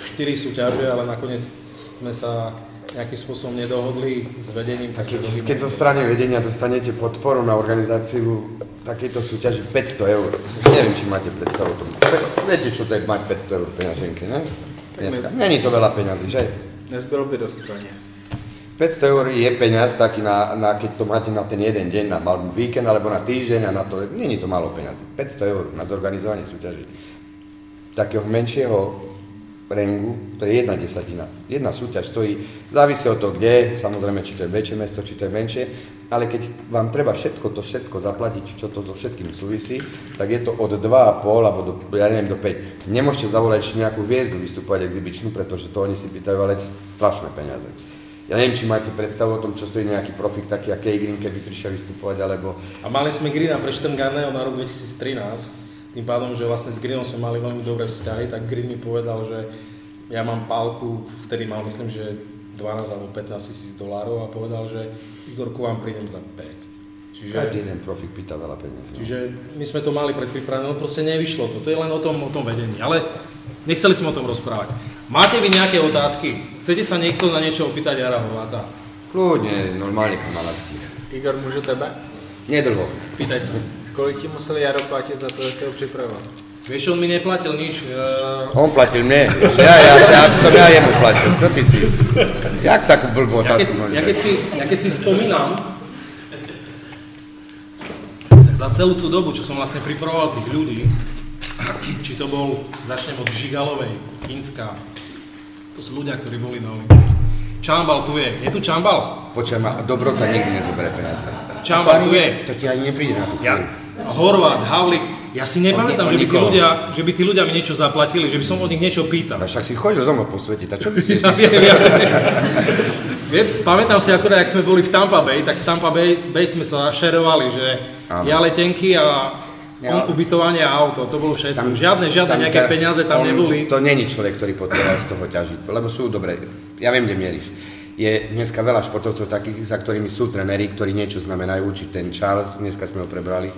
štyri súťaže, ale nakoniec sme sa nejakým spôsobom nedohodli s vedením. Tak, keď zo strany vedenia dostanete podporu na organizáciu takejto súťaži päťsto eur, neviem, či máte predstavu o tom. Viete, čo to je mať päťsto eur v peňaženke, ne? Dneska. Není to veľa peňazí, že? Nezbylo by dostane. päťsto eur je peňaz taký, na, na, keď to máte na ten jeden deň, na malý víkend alebo na týždeň a na to, není to málo peňazí. päťsto eur na zorganizovanie súťaži takého menšieho rengu, to je jedna desatina. Jedna súťaž stojí, závisí od toho kde, samozrejme či to je väčšie mesto, či to je menšie, ale keď vám treba všetko to všetko zaplatiť, čo to so všetkým súvisí, tak je to od dva a pol alebo do, ja neviem, do päť. Nemôžete zavolať nejakú hviezdu vystupovať exibičnú, pretože to oni si pýtajú, ale strašné peniaze. Ja neviem, či máte predstavu o tom, čo stojí nejaký profik taký, a K-Green, keby prišiel vystupovať, alebo... A mali sme Greena pre Štrnganého na rok dvetisíctrinásť. Tým pádom, že vlastne s Greenom sme mali veľmi dobré vzťahy, tak Green mi povedal, že ja mám pálku, vtedy mal myslím, že dvanásť alebo pätnásť tisíc dolárov a povedal, že Igorku vám prídem za päť. Čiže každý jeden profik pýta veľa peniazí. Čiže my sme to mali predpripravené, no proste nevyšlo to, to je len o tom, o tom vedení, ale nechceli sme o tom rozprávať. Máte vy nejaké otázky? Chcete sa niekto na niečo opýtať Jara Horváta? Kľudne, normálne kamarátsky. Igor, môžu tebe? Nedlho. Pýtaj sa. Kolik ti musel Jaro platit za to, že si ho připravil? Víš, on mi neplatil nič. Uh... On platil mne. Ja, ja, ja som ja jemu platil. Čo ty si? Jak takú blbú otázku môžeš? Ja, ja keď si spomínam, tak za celú tú dobu, čo som vlastne pripravoval tých ľudí, či to bol, začnem od Žigalovej, Kínska, to sú ľudia, ktorí boli na Olympii. Čambal tu je. Je tu Čambal? Počujem, Dobrota nikdy nezoberie peniaze. Čambal tu je. To ti ani nepríde na tú chvíľu. Ja, Horvát, Havlik, ja si nepamätám, že by tí ľudia, že by tí ľudia mi niečo zaplatili, že by som od nich niečo pýtal. A však si chodil zo mnou po svete, tak čo by si... Ja, viem, ja, viem, pamätám si akorát, jak sme boli v Tampa Bay, tak v Tampa Bay, Bay sme sa šerovali, že ano. Ja letenky a... Ja. On ubytovanie a auto, to bolo všetko. Tam, žiadne, žiadne tam, nejaké peniaze tam on, neboli. To není človek, ktorý potreboval z toho ťažiť, lebo sú dobre, ja viem, kde mieríš. Je dneska veľa športovcov takých, za ktorými sú trenéri, ktorí niečo znamenajú, či ten Charles, dneska sme ho prebrali.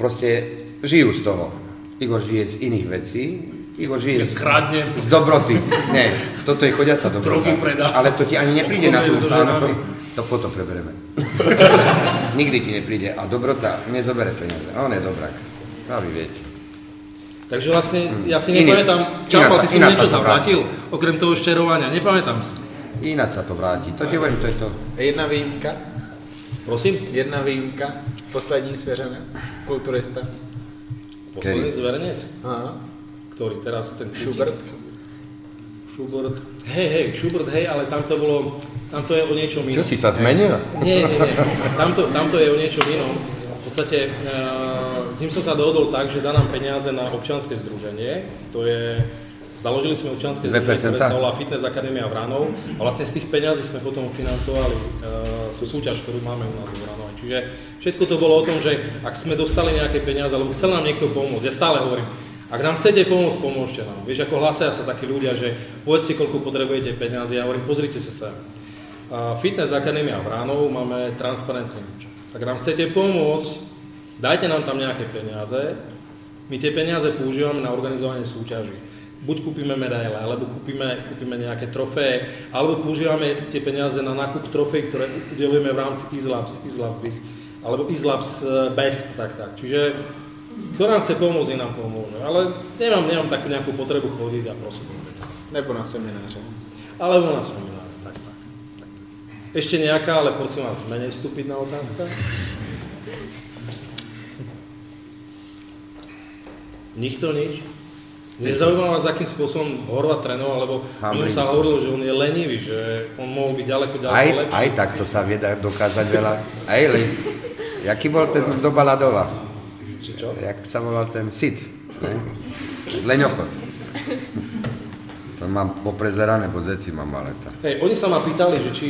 Proste žijú z toho. Igor žije z iných vecí, Igor žije z, z dobroty. Ne, toto je chodiaca dobrota. Ale to ti ani nepríde na tú pánu. To potom prebereme. Nikdy ti nepríde a dobrota nezobere peniaze. On je dobrák, to vy viete. Takže vlastne, ja si nepamätám, Čampa, ty si mi niečo zaplatil, okrem toho šterovania, nepamätám si. Ináč sa to vráti, to ti hovorím, to je to. Jedna výjimka. Prosím? Jedna výjimka, poslední svěřenec, kulturista. Poslední svěřenec? Aha. Ktorý teraz ten kultík? Schubert. Schubert, hej, hej, Schubert, hej, ale tam to bolo, tam to je o niečom inom. Čo si sa zmenil? Nie, nie, nie, tam to, tam to je o niečom inom. V podstate uh, s ním som sa dohodol tak, že dá nám peniaze na občianske združenie, to je, založili sme občianske združenie, ktoré sa volá Fitness Akadémia Vranov a vlastne z tých peňazí sme potom financovali uh, súťaž, ktorú máme u nás v Vranove. Čiže všetko to bolo o tom, že ak sme dostali nejaké peniaze, alebo chcel nám niekto pomôcť, ja stále hovorím, ak nám chcete pomôcť, pomôžte nám. Vieš, ako hlásia sa takí ľudia, že povedzte, koľko potrebujete peniazy. Ja hovorím, pozrite sa sa. Fitness Akadémia Vránov máme transparentný účet. Ak nám chcete pomôcť, dajte nám tam nejaké peniaze. My tie peniaze používame na organizovanie súťaží. Buď kúpime medaile, alebo kúpime, kúpime nejaké troféje, alebo používame tie peniaze na nákup trofej, ktoré udelujeme v rámci Islabs, Islabs, alebo Islabs Best, tak tak. Čiže Kto nám chce pomôcť, nám pomôže, ale nemám, nemám takú nejakú potrebu chodiť a prosím o peniaze. Nebo na semináře. Alebo na semináře, tak, tak, tak. Ešte nejaká, ale prosím vás, menej stupidná otázka. Nikto nič? Nezaujíma vás, akým spôsobom Horvat trénoval, lebo mimo sa hovorilo, že on je lenivý, že on mohol byť ďaleko, ďaleko aj, lepší. Aj takto sa vie dokázať veľa. Aj len, jaký bol ten do Baladova? Čo? Jak sa volal ten Sid, ne? Leňochod. To mám poprezerané, bo zeci mám maleta. Hej, oni sa ma pýtali, že či,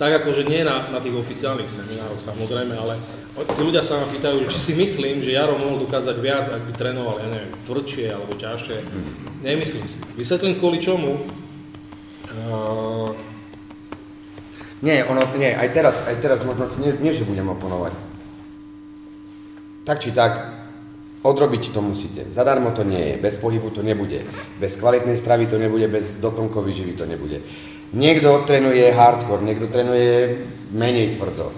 tak akože nie na, na tých oficiálnych seminároch samozrejme, ale tí ľudia sa ma pýtajú, že či si myslím, že Jaro mohol dokázať viac, ak by trénoval, ja neviem, tvrdšie alebo ťažšie. Hmm. Nemyslím si. Vysvetlím kvôli čomu. Uh... Nie, ono, nie, aj teraz, aj teraz možno, nie, nie že budem oponovať. Tak či tak, odrobiť to musíte. Zadarmo to nie je, bez pohybu to nebude, bez kvalitnej stravy to nebude, bez doplnkovej živy to nebude. Niekto trénuje hardcore, niekto trénuje menej tvrdo.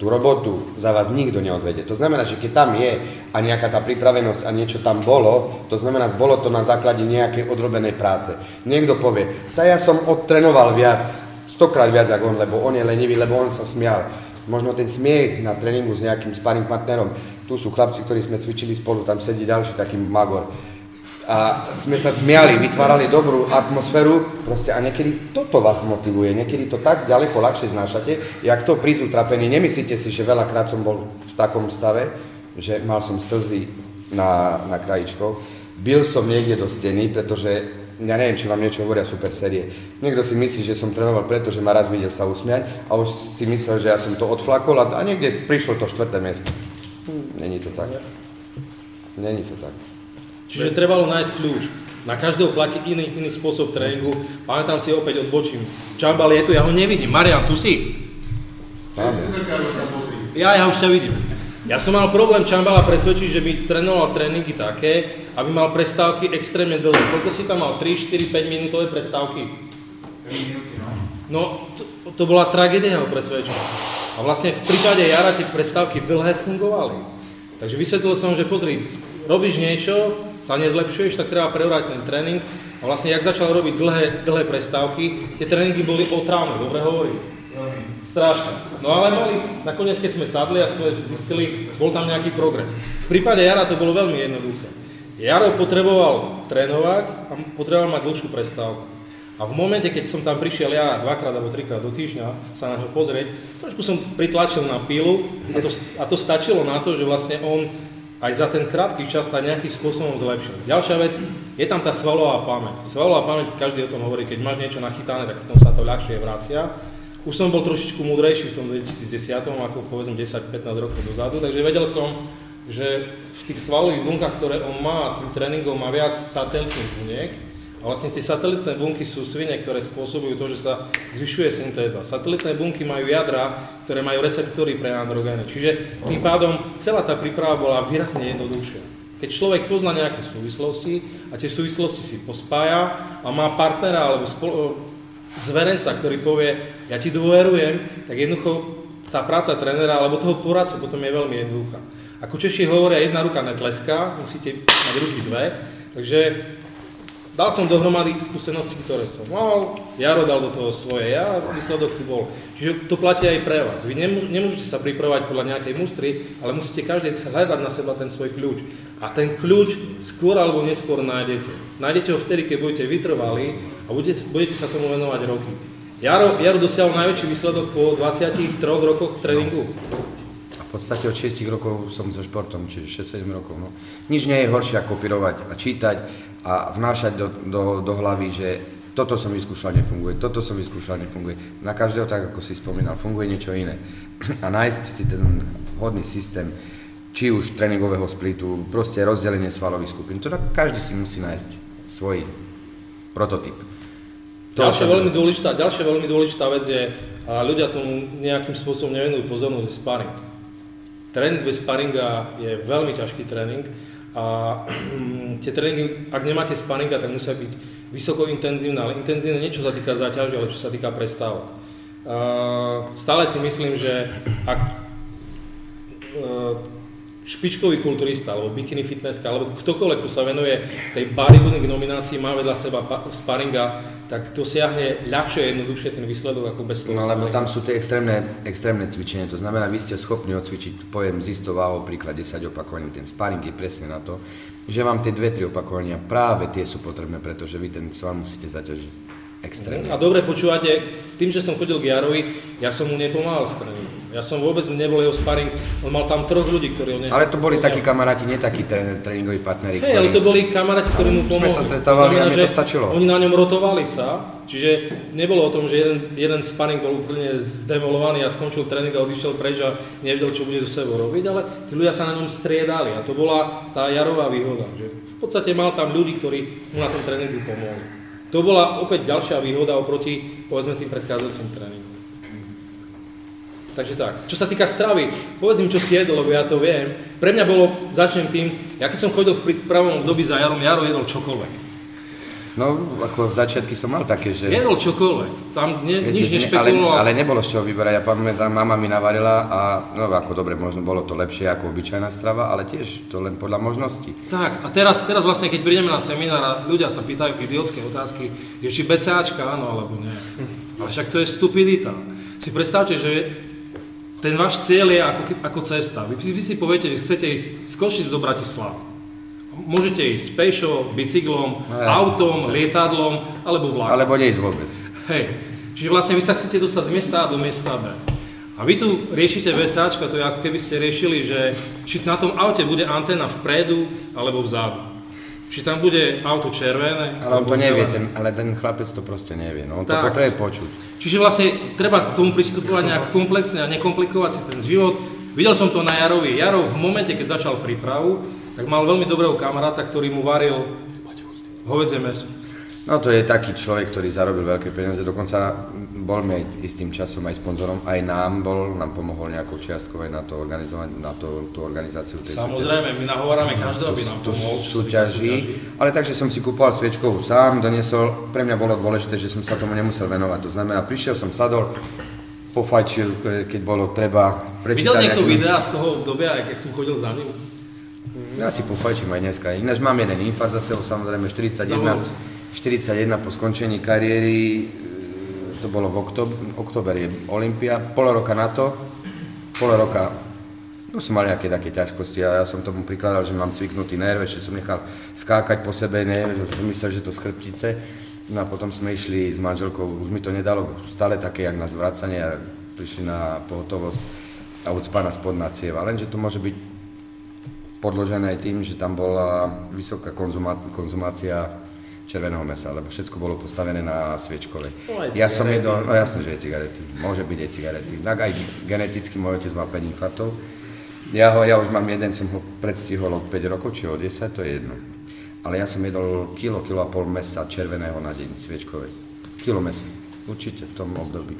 Tú robotu za vás nikto neodvede. To znamená, že keď tam je a nejaká tá pripravenosť a niečo tam bolo, to znamená, bolo to na základe nejakej odrobenej práce. Niekto povie, tá ja som odtrénoval viac, stokrát viac ako on, lebo on je lenivý, lebo on sa smial. Možno ten smiech na tréningu s nejakým sparring partnerom. Tu sú chlapci, ktorí sme cvičili spolu, tam sedí ďalší taký magor. A sme sa smiali, vytvárali dobrú atmosféru, proste a niekedy toto vás motivuje, niekedy to tak ďaleko ľahšie znášate, jak to prísť utrapený. Nemyslíte si, že veľakrát som bol v takom stave, že mal som slzy na, na krajičkoch, bil som niekde do steny, pretože ja neviem, či vám niečo hovoria super série. Niekto si myslí, že som trénoval preto, že ma raz videl sa usmiať a už si myslel, že ja som to odflakol a niekde prišlo to štvrté miesto. Není to tak. Není to tak. Čiže trebalo nájsť kľúč. Na každého platí iný, iný spôsob tréningu. Pamätám si, opäť odbočím. Čambal je tu, ja ho nevidím. Marian, tu si? Ja, ja už ťa vidím. Ja som mal problém Čambala presvedčiť, že by trénoval tréningy také, aby mal prestávky extrémne dlhé. Koľko si tam mal? tri, štyri, päť minútové prestávky? No, to, to bola tragédia ho presvedčenia. A vlastne v prípade Jara tie prestávky dlhé fungovali. Takže vysvetlil som, že pozri, robíš niečo, sa nezlepšuješ, tak treba prebrať ten tréning. A vlastne, jak začal robiť dlhé, dlhé prestávky, tie tréningy boli otrávne, dobre hovorím. Strašné. No ale mali, nakoniec keď sme sadli a sme zistili, bol tam nejaký progres. V prípade Jara to bolo veľmi jednoduché. Jaro potreboval trénovať a potreboval mať dlhšiu prestávku. A v momente, keď som tam prišiel ja dvakrát alebo trikrát do týždňa sa na ňo pozrieť, trošku som pritlačil na pilu a to, a to stačilo na to, že vlastne on aj za ten krátky čas sa nejakým spôsobom zlepšil. Ďalšia vec, je tam tá svalová pamäť. Svalová pamäť, každý o tom hovorí, keď máš niečo nachytané, tak potom sa to ľahšie vracia. Už som bol trošičku múdrejší v tom dvetisícdesať, ako povedzme desať pätnásť rokov dozadu, takže vedel som, že v tých svalových bunkách, ktoré on má, tým tréningom má viac satelitných buniek. A vlastne tie satelitné bunky sú svine, ktoré spôsobujú to, že sa zvyšuje syntéza. Satelitné bunky majú jadra, ktoré majú receptory pre androgény. Čiže tým pádom celá tá príprava bola výrazne jednoduchšia. Keď človek pozná nejaké súvislosti a tie súvislosti si pospája a má partnera alebo spolo- zverenca, ktorý povie, ja ti dôverujem, tak jednoducho tá práca trénera alebo toho poradcu potom je veľmi jednoduchá. Ako Češi hovoria, jedna ruka netleská, musíte mať ruky dve, takže dal som dohromady skúsenosti, ktoré som mal, Jaro dal do toho svoje, ja výsledok tu bol. Čiže to platí aj pre vás. Vy nemôžete sa pripravovať podľa nejakej mustry, ale musíte každý hľadať na seba ten svoj kľúč. A ten kľúč skôr alebo neskôr nájdete. Nájdete ho vtedy, keď budete vytrvali a budete, budete sa tomu venovať roky. Jaro, Jaro dosiahol najväčší výsledok po dvadsiatich troch rokoch tréningu. V podstate od šesť rokov som so športom, čiže šesť sedem rokov. No. Nič nie je horšie ako kopírovať a čítať a vnášať do, do, do hlavy, že toto som vyskúšal, nefunguje, toto som vyskúšal, nefunguje. Na každého, tak ako si spomínal, funguje niečo iné. A nájsť si ten vhodný systém, či už tréningového splitu, proste rozdelenie svalových skupín, to tak každý si musí nájsť svoj prototyp. Ďalšia veľmi, dôležitá, ďalšia veľmi dôležitá vec je, a ľudia tomu nejakým spôsobom nevenujú pozornosť, je sparing. Tréning bez sparinga je veľmi ťažký tréning a tie tréningy, ak nemáte sparinga, tak musia byť vysoko intenzívne, ale intenzívne niečo sa týka záťaže, ale čo sa týka prestávok. Stále si myslím, že ak špičkový kulturista, alebo bikini fitnesska, alebo ktokoľvek, kto sa venuje tej bodybuilding nominácii, má vedľa seba sparinga, tak dosiahne ľahšie a jednoduchšie ten výsledok ako bez toho. No lebo tam sú tie extrémne, extrémne cvičenie, to znamená, vy ste schopní odcvičiť pojem z istého váho príklad desať opakovaní, ten sparing je presne na to, že vám tie dve, tri opakovania práve tie sú potrebné, pretože vy ten sval musíte zaťažiť. Extrémne. A dobre počúvate, tým, že som chodil k Jarovi, ja som mu nepomáhal s tréningom. Ja som vôbec nebol jeho sparing, on mal tam troch ľudí, ktorí ho nepomáhali. Ale to boli takí kamaráti, nie takí tréningoví partneri. Hej, ale to boli kamaráti, ktorí mu pomohli. Sme sa stretávali a mne to stačilo. Oni na ňom rotovali sa, čiže nebolo o tom, že jeden, jeden sparing bol úplne zdemolovaný a skončil tréning a odišiel preč a nevedel, čo bude so sebou robiť, ale tí ľudia sa na ňom striedali a to bola tá Jarová výhoda, že v podstate mal tam ľudí, ktorí mu na tom tréningu pomohli. To bola opäť ďalšia výhoda oproti, povedzme, tým predchádzajúcim tréningom. Takže tak. Čo sa týka stravy, povedz mi, čo si jedol, lebo ja to viem. Pre mňa bolo, začnem tým, ja keď som chodil v prípravnom období za Jarom, Jaro jedol čokoľvek. No, ako v začiatky som mal také, že... Jedol čokoľvek, tam ne, Viete, nič nešpekuloval. Ale, ale nebolo z čoho vyberať, ja pamätám, mama mi navarila a no ako dobre, možno bolo to lepšie ako obyčajná strava, ale tiež to len podľa možností. Tak, a teraz, teraz vlastne, keď prídeme na seminár a ľudia sa pýtajú idiotské otázky, že či BCAčka áno alebo nie. Ale však to je stupidita. Si predstavte, že ten váš cieľ je ako, ako cesta. Vy, vy si poviete, že chcete ísť z Košic do Bratislavy. Môžete ísť pešo, bicyklom, no, ja, autom, že... lietadlom alebo vlakom. Alebo neísť vôbec. Hej, čiže vlastne vy sa chcete dostať z miesta A do miesta B. A vy tu riešite BCAčka, to je ako keby ste riešili, že či na tom aute bude anténa vpredu alebo vzadu. Či tam bude auto červené ale alebo to nevie, ten, ale ten chlapec to proste nevie, no on tak. To potrebuje počuť. Čiže vlastne treba tomu pristupovať nejak komplexne a nekomplikovať si ten život. Videl som to na Jarovi. Jaro v momente, keď začal prípravu, tak mal veľmi dobrého kamaráta, ktorý mu varil hovädzie mäso. No to je taký človek, ktorý zarobil veľké peniaze, dokonca bol mi aj istým časom aj sponzorom, aj nám bol, nám pomohol nejakou čiastkou aj na to organizovať, na to, tú organizáciu. Samozrejme, my nahovárame každého, aby nám pomohol, čo sa týka súťaží. Ale takže som si kúpoval sviečkovú sám, doniesol, pre mňa bolo dôležité, že som sa tomu nemusel venovať, to znamená, prišiel som, sadol, pofajčil, keď bolo treba. Videl niekto videá z toho obdobia, jak som chodil za ním? Ja si pofajčím aj dneska, ináč mám jeden infarkt za sebou, samozrejme štyridsaťjeden po skončení kariéry, to bolo v oktober, oktober je Olympia, pol roka na to, pol roka, no som mal nejaké také ťažkosti a ja som tomu prikladal, že mám cviknutý nerv, ešte som nechal skákať po sebe, neviem, som myslel, že to z chrbtice, no a potom sme išli s manželkou, už mi to nedalo, stále také jak na zvracanie a prišli na pohotovosť a ucpaná spodná cieva, lenže to môže byť podložené aj tým, že tam bola vysoká konzumá- konzumácia červeného mesa, lebo všetko bolo postavené na sviečkovej. No, ja som jedol, no jasne, že aj cigarety, môže byť aj cigarety. Tak aj geneticky môj otec má päť infarktov. Ja, ho, ja už mám jeden, som ho predstihol od päť rokov, či od desať, to je jedno. Ale ja som jedol kilo, kilo a pol mesa červeného na deň sviečkovej. Kilo mesa, určite v tom období.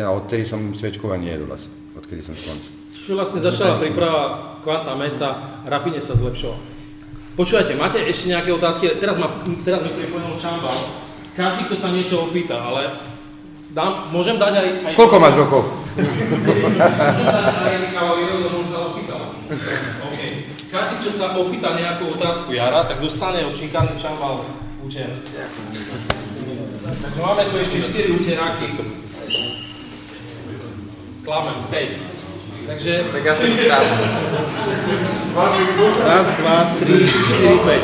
A odtedy som sviečkova nejedol asi, odkedy som skončil. Čiže vlastne začala príprava kvanta mesa, rapidne sa zlepšovala. Počúvajte, máte ešte nejaké otázky? Teraz ma, teraz mi to pripomenul Čamba. Každý, kto sa niečo opýta, ale dám, môžem dať aj... aj koľko máš rokov? Môžem dať aj Kavalierovi, lebo on sa opýtal. Okay. Každý, kto sa opýta nejakú otázku Jara, tak dostane od Činkárny Čamba úter. No máme tu ešte štyri úteráky. Klamem, päť. Takže... Tak já se chytám. Raz, dva, tři, čtyři, pět.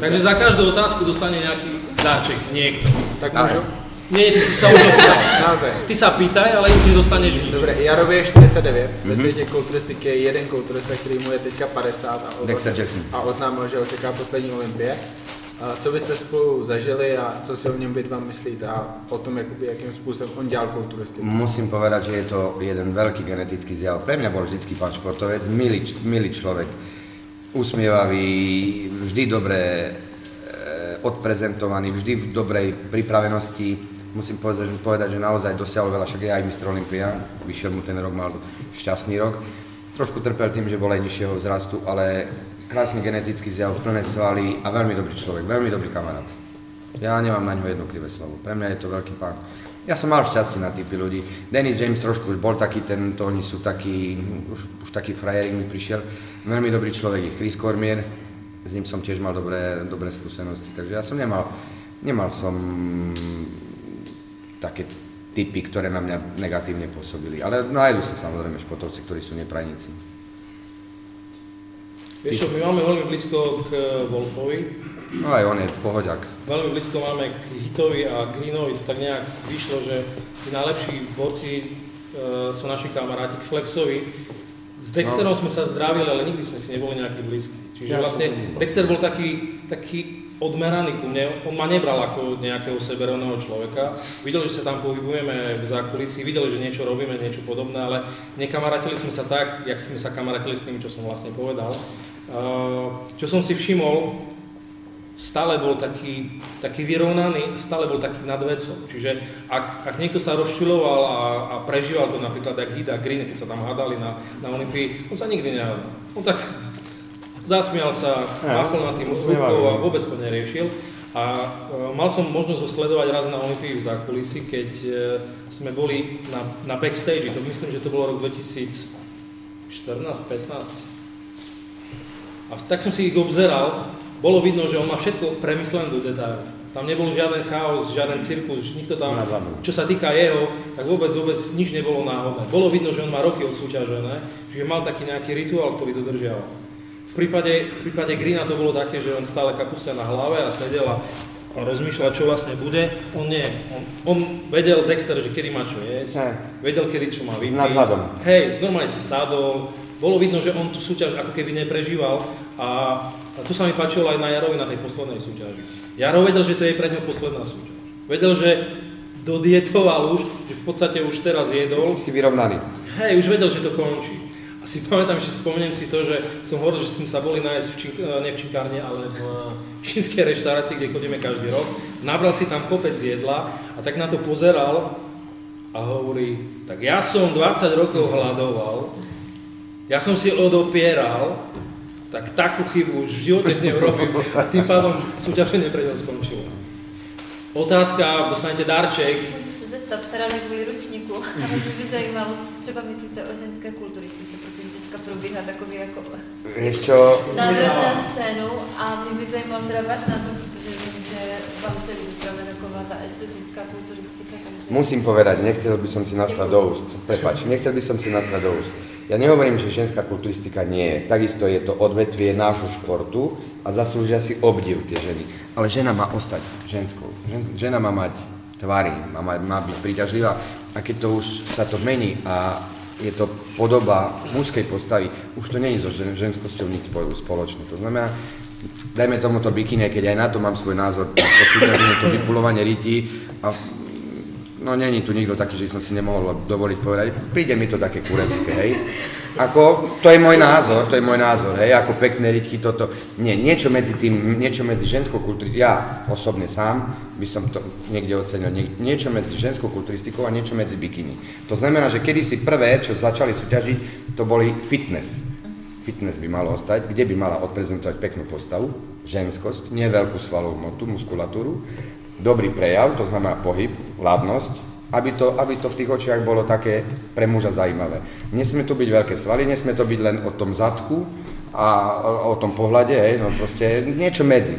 Takže za každou otázku dostane nějaký dáček, někdo. Tak můžu? Ne, ty se už opýtaj. Ty se pýtaj, ale už nedostaneš nic. Dobre, Jarovi je štyridsaťdeväť, ve světě kulturistiky je jeden kulturista, který mu je teďka päťdesiat a oznámil, že očeká poslední olympie. Co byste spolu zažili a co si o něm vy dva myslíte a o tom, jakoby, jakým způsobem on dělal kulturistiku? Musím povedať, že je to jeden veľký genetický zjav. Pre mňa bol vždycky pán športovec, milý, milý človek, usmievavý, vždy dobre e, odprezentovaný, vždy v dobrej pripravenosti. Musím povedať, že naozaj dosiahol veľa, však je aj mistr Olympia, vyšiel mu ten rok, mal šťastný rok. Trošku trpel tým, že bol aj nižšieho vzrastu, ale krásny genetický zjav, plné svaly a veľmi dobrý človek, veľmi dobrý kamarát. Ja nemám na ňo jedno krivé slovo, pre mňa je to veľký pán. Ja som mal šťastie na typy ľudí. Dennis James trošku už bol taký, ten, to oni sú takí, už, už taký frajerik mi prišiel. Veľmi dobrý človek je Chris Cormier, s ním som tiež mal dobré, dobré skúsenosti, takže ja som nemal, nemal som také typy, ktoré na mňa negatívne pôsobili. Ale nájdu sa samozrejme športovci, ktorí sú neprajníci. Vieš čo, my máme veľmi blízko k Wolfovi. No aj on je pohoďak. Veľmi blízko máme k Hitovi a Greenovi, to tak nejak vyšlo, že tí najlepší borci e, sú naši kamaráti, k Flexovi. S Dexterom no. sme sa zdravili, ale nikdy sme si neboli nejaký blízky. Čiže ja vlastne Dexter bol taký, taký odmeraný ku mne, on ma nebral ako nejakého seberovného človeka. Videl, že sa tam pohybujeme v zákulisí, videl, že niečo robíme, niečo podobné, ale nekamarátili sme sa tak, jak sme sa kamarátili s tým, čo som vlastne povedal. E, čo som si všimol, stále bol taký, taký vyrovnaný, stále bol taký nad vecou. Čiže ak, ak niekto sa rozčuloval a, a prežíval to napríklad ako Hit a Green, keď sa tam hádali na, na Olympii, on sa nikdy nehádal. On tak zasmial sa, machol na tým úsmevkou a vôbec to neriešil. A e, mal som možnosť ho sledovať raz na Olympii v zákulisí, keď e, sme boli na, na backstage, to myslím, že to bolo rok dvetisíc štrnásť pätnásť. A tak som si ich obzeral. Bolo vidno, že on má všetko premyslené do detailu. Tam nebol žiaden chaos, žiaden cirkus, nikto tam, čo sa týka jeho, tak vôbec, vôbec nič nebolo náhodné. Bolo vidno, že on má roky odsúťažené, čiže mal taký nejaký rituál, ktorý dodržiaval. V prípade, v prípade Greena to bolo také, že on stále kapuce na hlave a sedel a rozmýšľal, čo vlastne bude. On nie, on, on vedel Dexter, že kedy má čo jesť, vedel, kedy čo má vypiť. Hej, normálne si sadol, bolo vidno, že on tú súťaž ako keby neprežíval a A to sa mi páčilo aj na Jarovi na tej poslednej súťaži. Jaro vedel, že to je pre ňo posledná súťaž. Vedel, že dodietoval už, že v podstate už teraz jedol. Si vyrovnaný. Hej, už vedel, že to končí. A si pamätám, že spomínam si to, že som hovoril, že sme sa boli nájsť v čink- ne v činkárne, ale v čínskej reštaurácii, kde chodíme každý rok. Nabral si tam kopec jedla a tak na to pozeral a hovorí, tak ja som dvadsať rokov hľadoval, ja som si odopieral, tak takú chybu už v živote neurobím a tým pádom súťaženie pre ňou skončilo. Otázka, dostanete darček. Môžu sa zeptat, teda nekvůli ročníku, ale mě by zajímalo, co třeba myslíte o ženské kulturistice, protože teďka probíhá takový jako návrat na scénu a mě by zajímal teda váš názor, protože vím, že vám se líbí právě taková ta estetická kulturistika. Takže... Musím povedať, nechcel by som si nasrať do úst, prepáč, nechcel by som si nasrať do úst. Ja nehovorím, že ženská kulturistika nie je. Takisto je to odvetvie nášho športu a zaslúžia si obdiv tie ženy. Ale žena má ostať ženskou. Žena má mať tvary, má, mať, má byť príťažlivá. A keď to už sa to mení a je to podoba mužskej postavy, už to nie je so ženskosťou nič spoločné. To znamená, dajme tomuto bikine, keď aj na to mám svoj názor, to súťaženie, to vypulovanie rytí a no není tu nikto taký, že som si nemohol dovoliť povedať, príde mi to také kurevské, hej. Ako, to je môj názor, to je môj názor, hej, ako pekné rytky, toto. Nie, niečo medzi tým, niečo medzi ženskou kulturistikou, ja osobne sám by som to niekde ocenil, nie, niečo medzi ženskou kulturistikou a niečo medzi bikini. To znamená, že kedysi prvé, čo začali súťažiť, to boli fitness. Fitness by malo ostať, kde by mala odprezentovať peknú postavu, ženskosť, nie veľkú svalovú motu, muskulatúru, dobrý prejav, to znamená pohyb, ladnosť, aby to, aby to v tých očiach bolo také pre muža zajímavé. Nesmie to byť veľké svaly, nesmie to byť len o tom zadku a o, o tom pohľade, hej, no proste niečo medzi.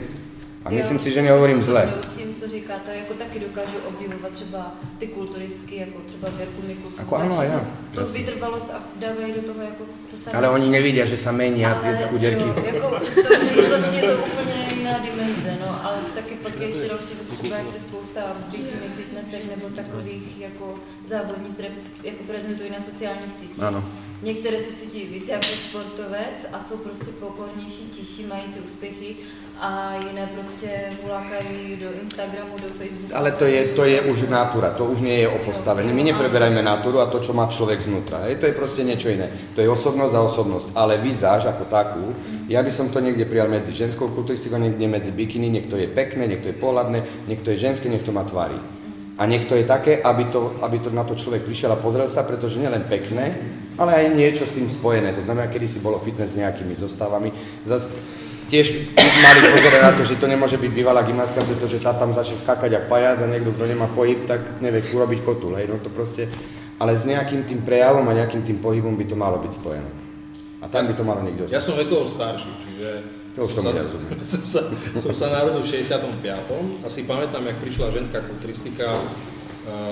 A jo, myslím si, že nehovorím zle. S tím, co říkáte, jako taky dokážu objevovat třeba ty kulturistky, jako třeba Věrku Mikulskou. Jako ano, ano. Tu vytrvalost a dávají do toho jako to samé. Ale oni nevidí, že sa menia ty chuderky. Jako z toho ženskosti je to úplně jiná dimenze, no, ale taky pak je ještě další věc, třeba jak se spousta bikini fitnessech nebo takových jako závodních, které jako prezentují na sociálních sítích. Ano. Některé se cítí víc jako sportovec a jsou prostě pokornější, tiší, mají ty úspěchy a jiné prostě hulákají do Instagramu, do Facebooku. Ale to je, to je už natura, to už nie je o postave. My nepreberajme naturu a to, čo má človek znútra. To je proste niečo iné. To je osobnosť a osobnosť, ale výzáž ako takú, ja by som to niekde prijal medzi ženskou kulturistikou, niekde medzi bikini, niekto je pekné, niekto je pohľadné, niekto je ženské, niekto má tvary. A niekto je také, aby to, aby to na to človek prišiel a pozrel sa, pretože nielen pekné, ale aj niečo s tým spojené. To znamená, kedy si bolo fitness s nejakými zostavami. Zas tiež mali pozor na to, že to nemôže byť bývalá gymnástka, pretože tá tam začne skákať jak pajac a niekto, kto nemá pohyb, tak nevie urobiť kotul, hej, no to proste, ale s nejakým tým prejavom a nejakým tým pohybom by to malo byť spojené. A tam by to malo niekde ostať. Ja som vekovo starší, čiže to som, sa, som, sa, som sa narodil v šesťdesiatom piatom a si pamätám, jak prišla ženská kulturistika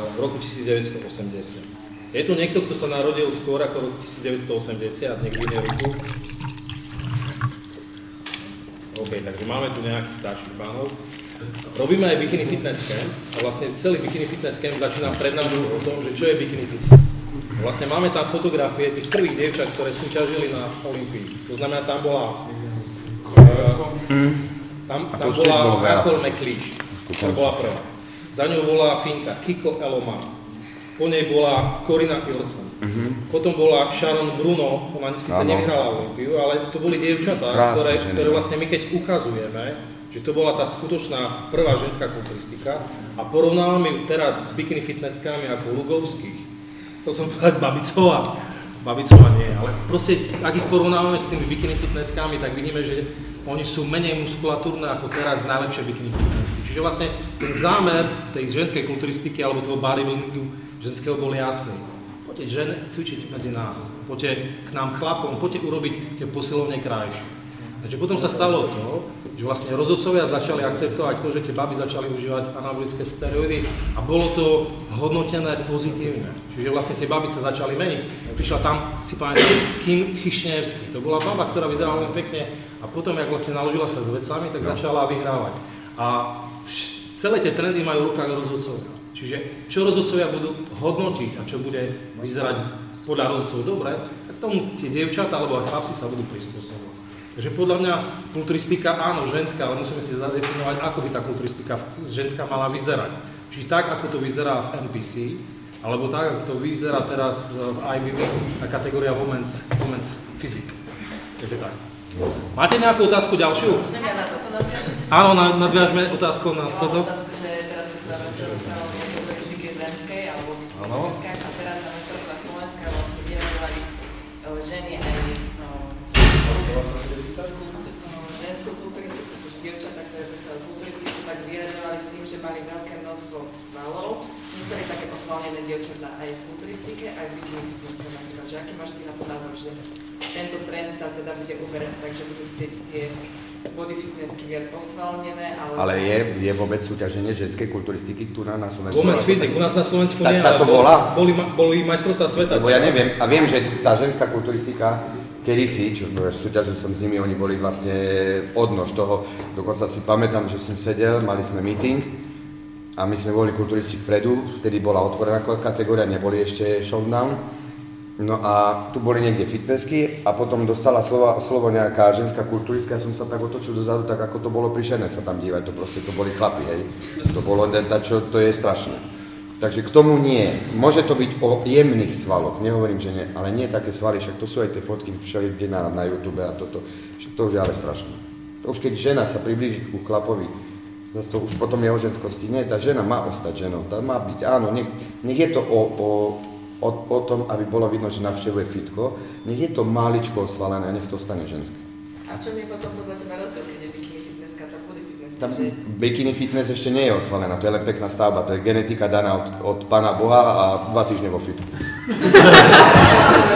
v roku devätnásť osemdesiat. Je tu niekto, kto sa narodil skôr ako v roku devätnásť osemdesiat, niekto iné roku? OK, takže máme tu nejakých starších pánov. Robíme aj Bikini Fitness Camp a vlastne celý Bikini Fitness Camp začína prednášku o tom, že čo je Bikini Fitness. Vlastne máme tam fotografie tých prvých dievčat, ktoré súťažili na Olympii. To znamená, tam bola... Uh, tam tam bola Nicole McLeish, ktorá bola prvá. Za ňou bola Finka Kiko Eloma. Po nej bola Corina Ilsen, uh-huh. Potom bola Sharon Bruno, ona síce nevyhrala Olympiu, ale to boli dievčatá, ktoré, ktoré vlastne my keď ukazujeme, že to bola tá skutočná prvá ženská kulturistika a porovnávame ju teraz s bikini fitnesskami ako Lugovských. Chcel som povedať Babicová, Babicová nie, ale proste ak ich porovnávame s tými bikini fitnesskami, tak vidíme, že oni sú menej muskulatúrne ako teraz najlepšie bikini fitnessky. Čiže vlastne ten zámer tej ženskej kulturistiky alebo toho bodybuildingu ženského bol jasný. Poďte žene cvičiť medzi nás, poďte k nám chlapom, poďte urobiť tie posilovne krajšie. Takže potom sa stalo to, že vlastne rozhodcovia začali akceptovať to, že tie baby začali užívať anabolické steroidy a bolo to hodnotené pozitívne. Čiže vlastne tie baby sa začali meniť. Prišla tam, si pamätám, Kim Chyšňevský. To bola baba, ktorá vyzerala len pekne a potom, jak vlastne naložila sa s vecami, tak začala vyhrávať. A vš- celé tie trendy majú v rukách rozhodcovia. Čiže čo rozhodcovia budú hodnotiť a čo bude vyzerať podľa rozhodcov dobre, tak tomu tie dievčatá alebo chlapci sa budú prispôsobovať. Takže podľa mňa kulturistika áno, ženská, ale musíme si zadefinovať, ako by tá kulturistika ženská mala vyzerať. Čiže tak, ako to vyzerá v en pé cé, alebo tak, ako to vyzerá teraz v í bé bé, tá kategória Women's, women's Physique. Takže tak. Máte nejakú otázku ďalšiu? Môžem ja na toto nadviazať? Áno, nadviažme otázku na toto. Ano. A teraz na mestrovstvách Slovenska vlastne vyhľadovali ženy aj ženskú kulturistiku, že dievčatá, ktoré predstavili kulturistiku, tak vyhľadovali s tým, že mali veľké množstvo svalov. Mysleli také osvalnené dievčatá aj v kulturistike, aj v bikini fitnesske napríklad. Že aký máš ty na to názor, že tento trend sa teda bude uberať, takže budú chcieť tie body fitnessky viac osvalnené, ale... Ale je, je vôbec súťaženie ženskej kulturistiky tu na, na Slovensku? Vôbec fyzik, u nás na Slovensku tak nie, sa to bol, volá? Boli, boli majstrovstvá sveta. Lebo ja neviem, a viem, že tá ženská kulturistika kedysi, čo súťažil som s nimi, oni boli vlastne odnož toho. Dokonca si pamätám, že som sedel, mali sme meeting a my sme boli kulturisti vpredu, vtedy bola otvorená kategória, neboli ešte showdown. No a tu boli niekde fitnessky a potom dostala slovo, slovo nejaká ženská kulturistka, ja som sa tak otočil dozadu, tak ako to bolo prišené sa tam dívať, to proste to boli chlapi, hej. To bolo, čo, to je strašné. Takže k tomu nie. Môže to byť o jemných svaloch, nehovorím, že nie, ale nie také svaly, však to sú aj tie fotky všade na, na YouTube a toto, to už je ale strašné. To už keď žena sa priblíži ku chlapovi, zase to už potom je o ženskosti, nie, tá žena má ostať ženou, tá má byť, áno, nech, nech je to o, o O, o tom, aby bolo vidno, že navštevuje fitko, nech je to maličko osvalené a nech to stane ženské. A čo mi potom podľa teba rozdiel, keď je bikini fitnesska, tá body fitnesska? Tá že... bikini fitness ešte nie je osvalená, to je len pekná stavba, to je genetika daná od, od Pána Boha a dva týždne vo fitku.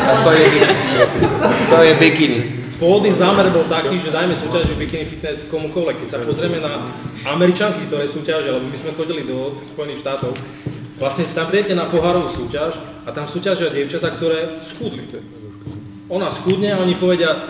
To, je, to je bikini. Pôvodný zámer bol taký, že dajme súťažiť bikini fitness komukoľvek. Keď sa pozrieme na Američanky, ktoré súťažia, lebo my sme chodili do Spojených štátov, vlastne tam idete na pohárovú súťaž a tam súťažia dievčatá, ktoré schudli. Ona schudne a oni povedia,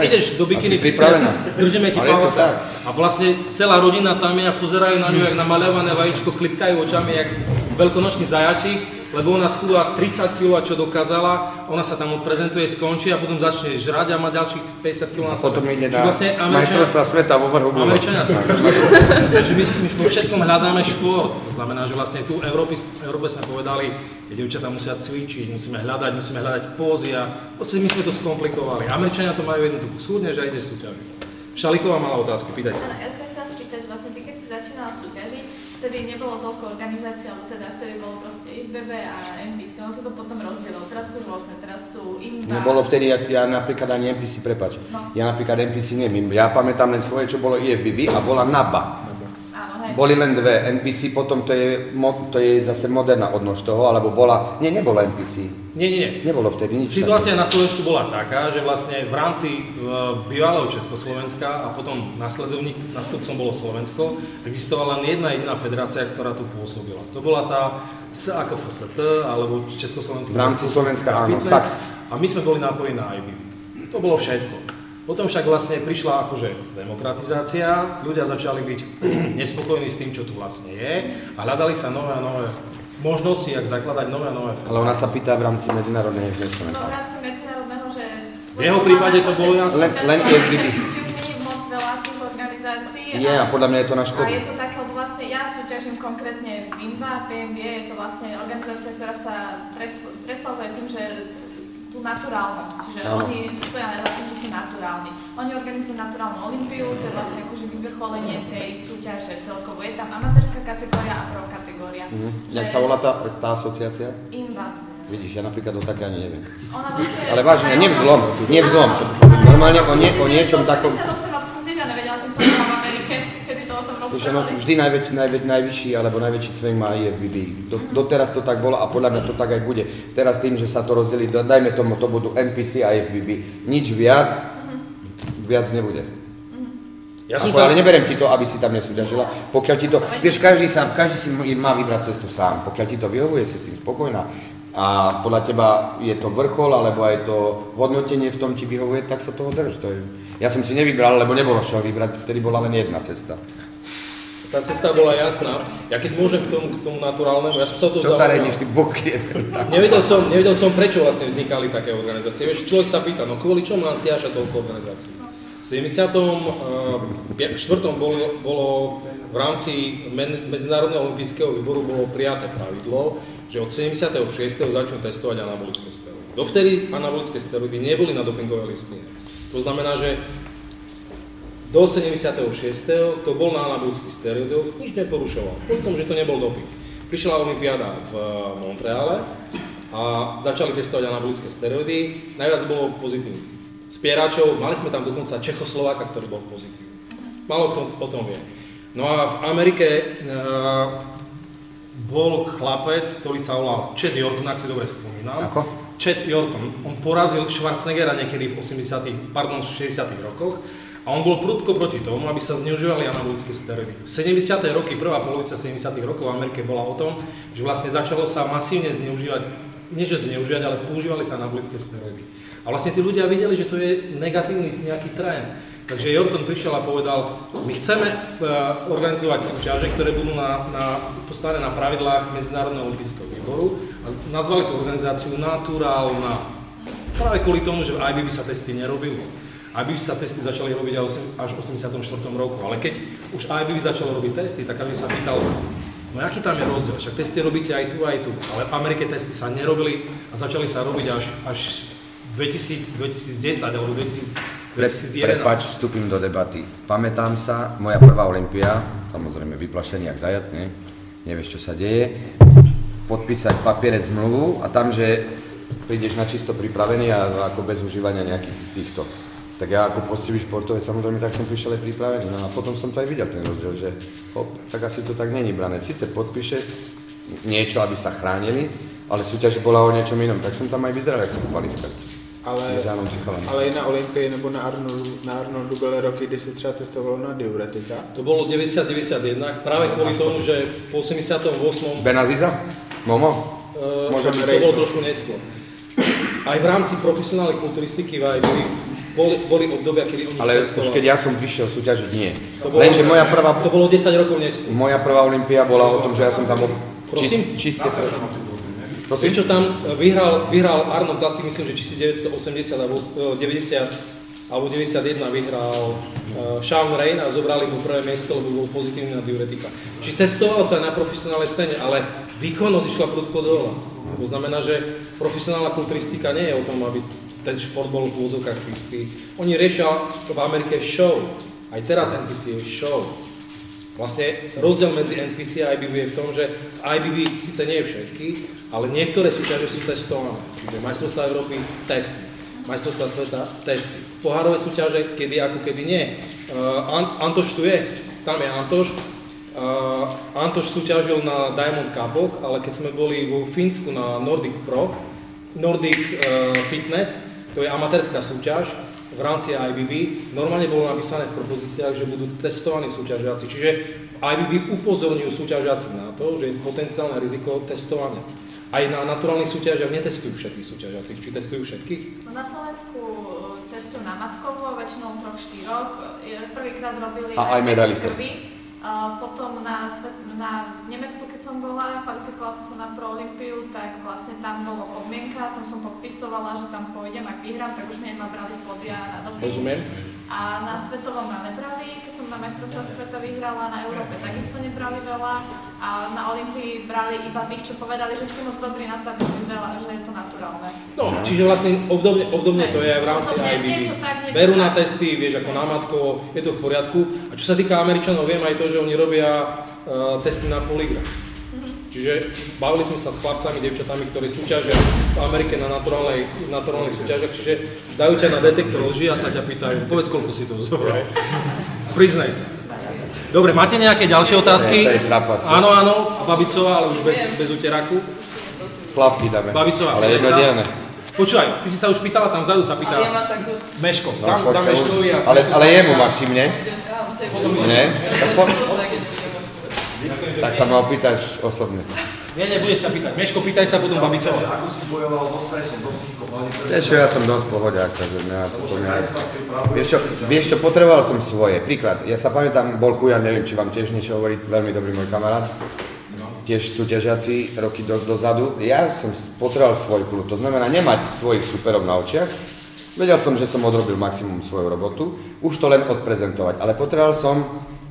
ideš do bikini fitness, držíme ti palce. A vlastne celá rodina tam je a pozerajú na ňu, jak na maľované vajíčko, klipkajú očami, jak veľkonočný zajačík, lebo ona schudla tridsať kilogramov, čo dokázala, ona sa tam odprezentuje, skončí a potom začne žrať a má ďalších päťdesiat kilogramov na sebe. A potom ide na vlastne majstrovstvá sveta vo vrhu bolo. Američania sa Takže my, my vo všetkom hľadáme šport, to znamená, že vlastne tu v Európe, Európe sme povedali, že dievčatá musia cvičiť, musíme hľadať, musíme hľadať pózy a proste my sme to skomplikovali. Američania to majú jednoducho, schudneš a ideš súťažiť. Šaliková mala otázku, pýtaj sa. Ja sa chcem spýtať, vlastne ty keď si začínala súťažiť, vtedy nebolo toľko organizácií, alebo teda vtedy bolo proste í bé bé a en pé cé, on sa to potom rozdielal, teraz sú rôzne, teraz sú iba... Nebolo vtedy, ja, ja napríklad ani en pé cé, prepáč, no. Ja napríklad en pé cé neviem, ja pamätám len svoje, čo bolo í ef bí bí a bola NABA. Boli len dve, en pé cé, potom to je, to je zase moderná odnož toho, alebo bola, nie, nebola en pé cé. Nie, nie, nie. Nebolo vtedy nič. Situácia na Slovensku bola taká, že vlastne v rámci bývalého Československa a potom nasledovník, nástupcom bolo Slovensko, existovala len jedna jediná federácia, ktorá tu pôsobila. To bola tá es á ká ef es té, alebo Československá... V rámci Slovenska, áno, es á ká es té. A my sme boli nápojí na í bé bé. To bolo všetko. Potom však vlastne prišla akože demokratizácia, ľudia začali byť nespokojní s tým, čo tu vlastne je a hľadali sa nové a nové možnosti, jak zakladať nové a nové firmy. Ale ona sa pýta v rámci medzinárodného hľadiska. No v rámci medzinárodného, že... V jeho prípade to bolo jasné. Len, len í bé bé. Či už nie je moc veľa tých organizácií. Je a podľa mňa je to na škodu. A je to tak, lebo vlastne ja súťažím konkrétne Wimba, pé em bé, je to vlastne organizácia, ktorá sa preslavuje tým, že tú naturálnosť, že no. Oni stoja na tým, že sú naturálni. Oni organizujú naturálnu olympiu, to je vlastne akože vyvrcholenie tej súťaže celkovo. Je tam amatérska kategória a pro kategória. Mm-hmm. Jak sa volá tá, tá asociácia? í em bé á. Vidíš, ja napríklad o také ani neviem. Ona vlastne... Ale vážne, nevzlom, nevzlom. Normálne o, nie, o niečom takom... To som absolútne nevedela, tým som bola v Amerike, kedy to o tom rozprávali. Vždy najväč, najväč, najvyšší alebo najväčší cvek má í ef bí bí. Do, doteraz to tak bolo a podľa mňa to tak aj bude. Teraz tým, že sa to rozdelí, dajme tomu, to budú en pé cé a í ef bí bí. Nič viac, viac nebude. Ja som sa... Ale neberiem ti to, aby si tam nesúťažila. Pokiaľ ti to... Vieš, každý, sám, každý si má vybrať cestu sám. Pokiaľ ti to vyhovuje, si s tým spokojná. A podľa teba je to vrchol, alebo aj to hodnotenie v tom ti vyhovuje, tak sa toho drž. To je... Ja som si nevybral, lebo nebolo čo vybrať, vtedy bola len jedna cesta. Tá cesta bola jasná. Ja keď môžem k tomu, k tomu naturálnemu, ja som sa to zaujímal. Čo sa redíš, ty bokie? Nevedel som, nevedel som, prečo vlastne vznikali také organizácie. Vieš, človek sa pýta, no kvôli čomu nám ciaša toľko organizácií? V sedemdesiatom štvrtom bolo, bolo v rámci Medzinárodného olympijského výboru bolo prijaté pravidlo, že od sedemdesiateho šiesteho začnú testovať anabolické steroidy. Dovtedy anabolické steroidy neboli na dopingovej listine. To znamená, že do sedemdesiateho šiesteho to bol na anabolických steroidoch, nič neporušoval, po tom, že to nebol doping. Prišla olympiáda v Montreále a začali testovať anabolické steroidy, najviac bolo pozitívnych. Spieračov, mali sme tam dokonca Čechoslováka, ktorý bol pozitívny. Malo o tom, o tom vie. No a v Amerike e- bol chlapec, ktorý sa volal Chad Yorton, ak si dobre spomínam. Ako? Chad Yorton. On porazil Schwarzeneggera niekedy v osemdesiatych, pardon, šesťdesiatych rokoch a on bol prudko proti tomu, aby sa zneužívali anabolické steroidy. sedemdesiate roky, prvá polovica sedemdesiatych rokov v Amerike bola o tom, že vlastne začalo sa masívne zneužívať, nie že zneužívať, ale používali sa anabolické steroidy. A vlastne tí ľudia videli, že to je negatívny nejaký trend. Takže Jordan prišiel a povedal, my chceme organizovať súťaže, ktoré budú na, na, postavené na pravidlách Medzinárodného olympijského výboru a nazvali tú organizáciu Naturálna. Práve kvôli tomu, že v í bé bé sa testy nerobili. í bé bé sa testy začali robiť až v osemdesiatom štvrtom roku, ale keď už í bé bé začalo robiť testy, tak aby sa pýtal, no aký tam je rozdiel, však testy robíte aj tu, aj tu. Ale v Amerike testy sa nerobili a začali sa robiť až, až dvetisíc, dvetisícdesať alebo dvetisíc, dvetisícjedenásť. Prepáč, vstúpim do debaty. Pamätám sa, moja prvá olympia, samozrejme vyplašený jak zajac, ne? Nevieš, čo sa deje, podpísať papiere zmluvu a tam, že prídeš na čisto pripravený a ako bez užívania nejakých týchto. Tak ja ako poctivý športovec, samozrejme, tak som prišiel aj pripravený. No a potom som to aj videl, ten rozdiel, že hop, tak asi to tak není brané. Sice podpíšeš niečo, aby sa chránili, ale súťaž bola o niečom inom, tak som tam aj vyzeral, jak som paliskať. Ale, ale i na Olympii nebo na Arnoldu, na Arnoldu byly roky, kdy se třeba testovalo na diuretika. To bylo devadesát, devadesát jedna, právě kvůli tomu, že v osemdesiatom ôsmom... Benaziza? Momo? Uh, Možná to bylo trošku neskôr. Aj v rámci profesionálnej kulturistiky aj boli, boli, boli obdobia, kedy oni ale testovali. Ale už keď ja som vyšiel súťažiť, nie. Lenže moja prvá... To bolo desať rokov neskôr. Moja prvá Olympia bola o tom, že ja som tam bol čist, čiste sa... Vieš čo, tam vyhral, vyhral Arnold Classic, myslím, že devätnásťstoosemdesiat alebo deväťdesiat alebo deväťdesiatjeden vyhral uh, Shaun Rain a zobrali mu prvé miesto, lebo bol pozitívny na diuretika. Čiže testovalo sa aj na profesionálnej scéne, ale výkonnosť išla prudko dole. To znamená, že profesionálna kulturistika nie je o tom, aby ten šport bol v úzovkách čistý. Oni riešia v Amerike show. Aj teraz en pé cé je show. Vlastne rozdiel medzi en pé cé a í bé bé je v tom, že v í bé bé síce nie je všetky, ale niektoré súťaže sú testované. Čiže majstrovstvá Európy testy, majstrovstvá sveta testy. Pohárové súťaže kedy ako kedy nie. Uh, Antoš tu je, tam je Antoš. Uh, Antoš súťažil na Diamond Cupoch, ale keď sme boli vo Fínsku na Nordic Pro, Nordic uh, Fitness, to je amatérska súťaž, v rámci í bé bé normálne bolo napísané v propozíciách, že budú testovaní súťažiaci. Čiže í bé bé upozorňujú súťažiaci na to, že je potenciálne riziko testovania. Aj na naturálnych súťažiach netestujú všetkých súťažiacich, či testujú všetkých? No na Slovensku testujú na matkovo, väčšinou troch štyroch. Prvýkrát robili a aj, aj test krvi. Potom na, na Nemecku, keď som bola, kvalifikovala som sa na Proolympiu, tak vlastne tam bolo podmienka, tam som podpisovala, že tam pôjdem, ak vyhrám, tak už mňa brali z podia na doping. Rozumiem. A na svetovom ma nebrali, keď som na majstrovstvách sveta vyhrala, na Európe takisto nebrali veľa a na Olympii brali iba tých, čo povedali, že ste moc dobrý na to, aby si zrela, že je to naturálne. No, čiže vlastne obdobne, obdobne to je aj v rámci í bé bé. Berú na testy, vieš, ako na matkovo, je to v poriadku. A čo sa týka Američanov, viem aj to, že oni robia uh, testy na polygraf. Mm-hmm. Čiže bavili sme sa s chlapcami, devčatami, ktorí súťažia v Amerike na naturálnej, naturálnej súťažiach, čiže dajú ťa na detektor lži a sa ťa pýtajú, povedz, koľko si to zobral. Priznaj sa. Dobre, máte nejaké ďalšie otázky? Áno, áno, Babicová, ale už bez, bez uteráku. Plavky dáme, Babicová, ale jednodielne. Počúvaj, ty si sa už pýtala, tam vzadu sa pýtala. Meško, tam, tam Meškovi. Ale, ale jemu máš si mne? Ne? Tak, po... tak sa ma opýtaš osobne. Nie, nebudeš sa pýtať. Meško, pýtaj sa potom Babicová. Ako si bojoval do stresu, do psychopány? Vieš čo, ja som dosť pohoďák, takže mňa toto nejak... Vieš čo, vieš čo, potreboval som svoje. Príklad, ja sa pamätám, bol Kujan, neviem, či vám tiež niečo hovorí, veľmi dobrý môj kamarát. Tiež súťažiaci roky dosť dozadu. Ja som potreboval svoj klub, to znamená nemať svojich superov na očiach. Vedel som, že som odrobil maximum svoju robotu, už to len odprezentovať, ale potreboval som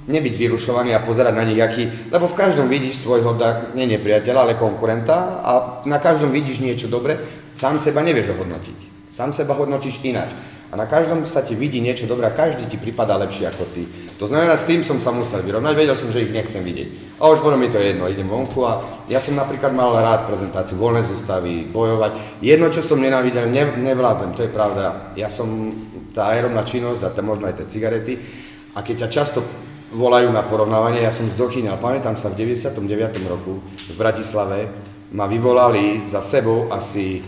nebyť vyrušovaný a pozerať na nich, aký, lebo v každom vidíš svojho, nie nepriateľa, ale konkurenta a na každom vidíš niečo dobre, sám seba nevieš ohodnotiť, sám seba hodnotíš ináč a na každom sa ti vidí niečo dobré a každý ti pripadá lepší ako ty. To znamená, s tým som sa musel vyrovnať, vedel som, že ich nechcem vidieť a už potom mi to je jedno, idem vonku a ja som napríklad mal rád prezentáciu, voľné zústavy, bojovať, jedno čo som nenávidel, ne, nevládzem, to je pravda, ja som tá aerobná činnosť a tá, možno aj tie cigarety a keď ťa často volajú na porovnávanie, ja som zdochýňal. Pamätám sa, v deväťdesiatom deviatom roku v Bratislave ma vyvolali za sebou asi,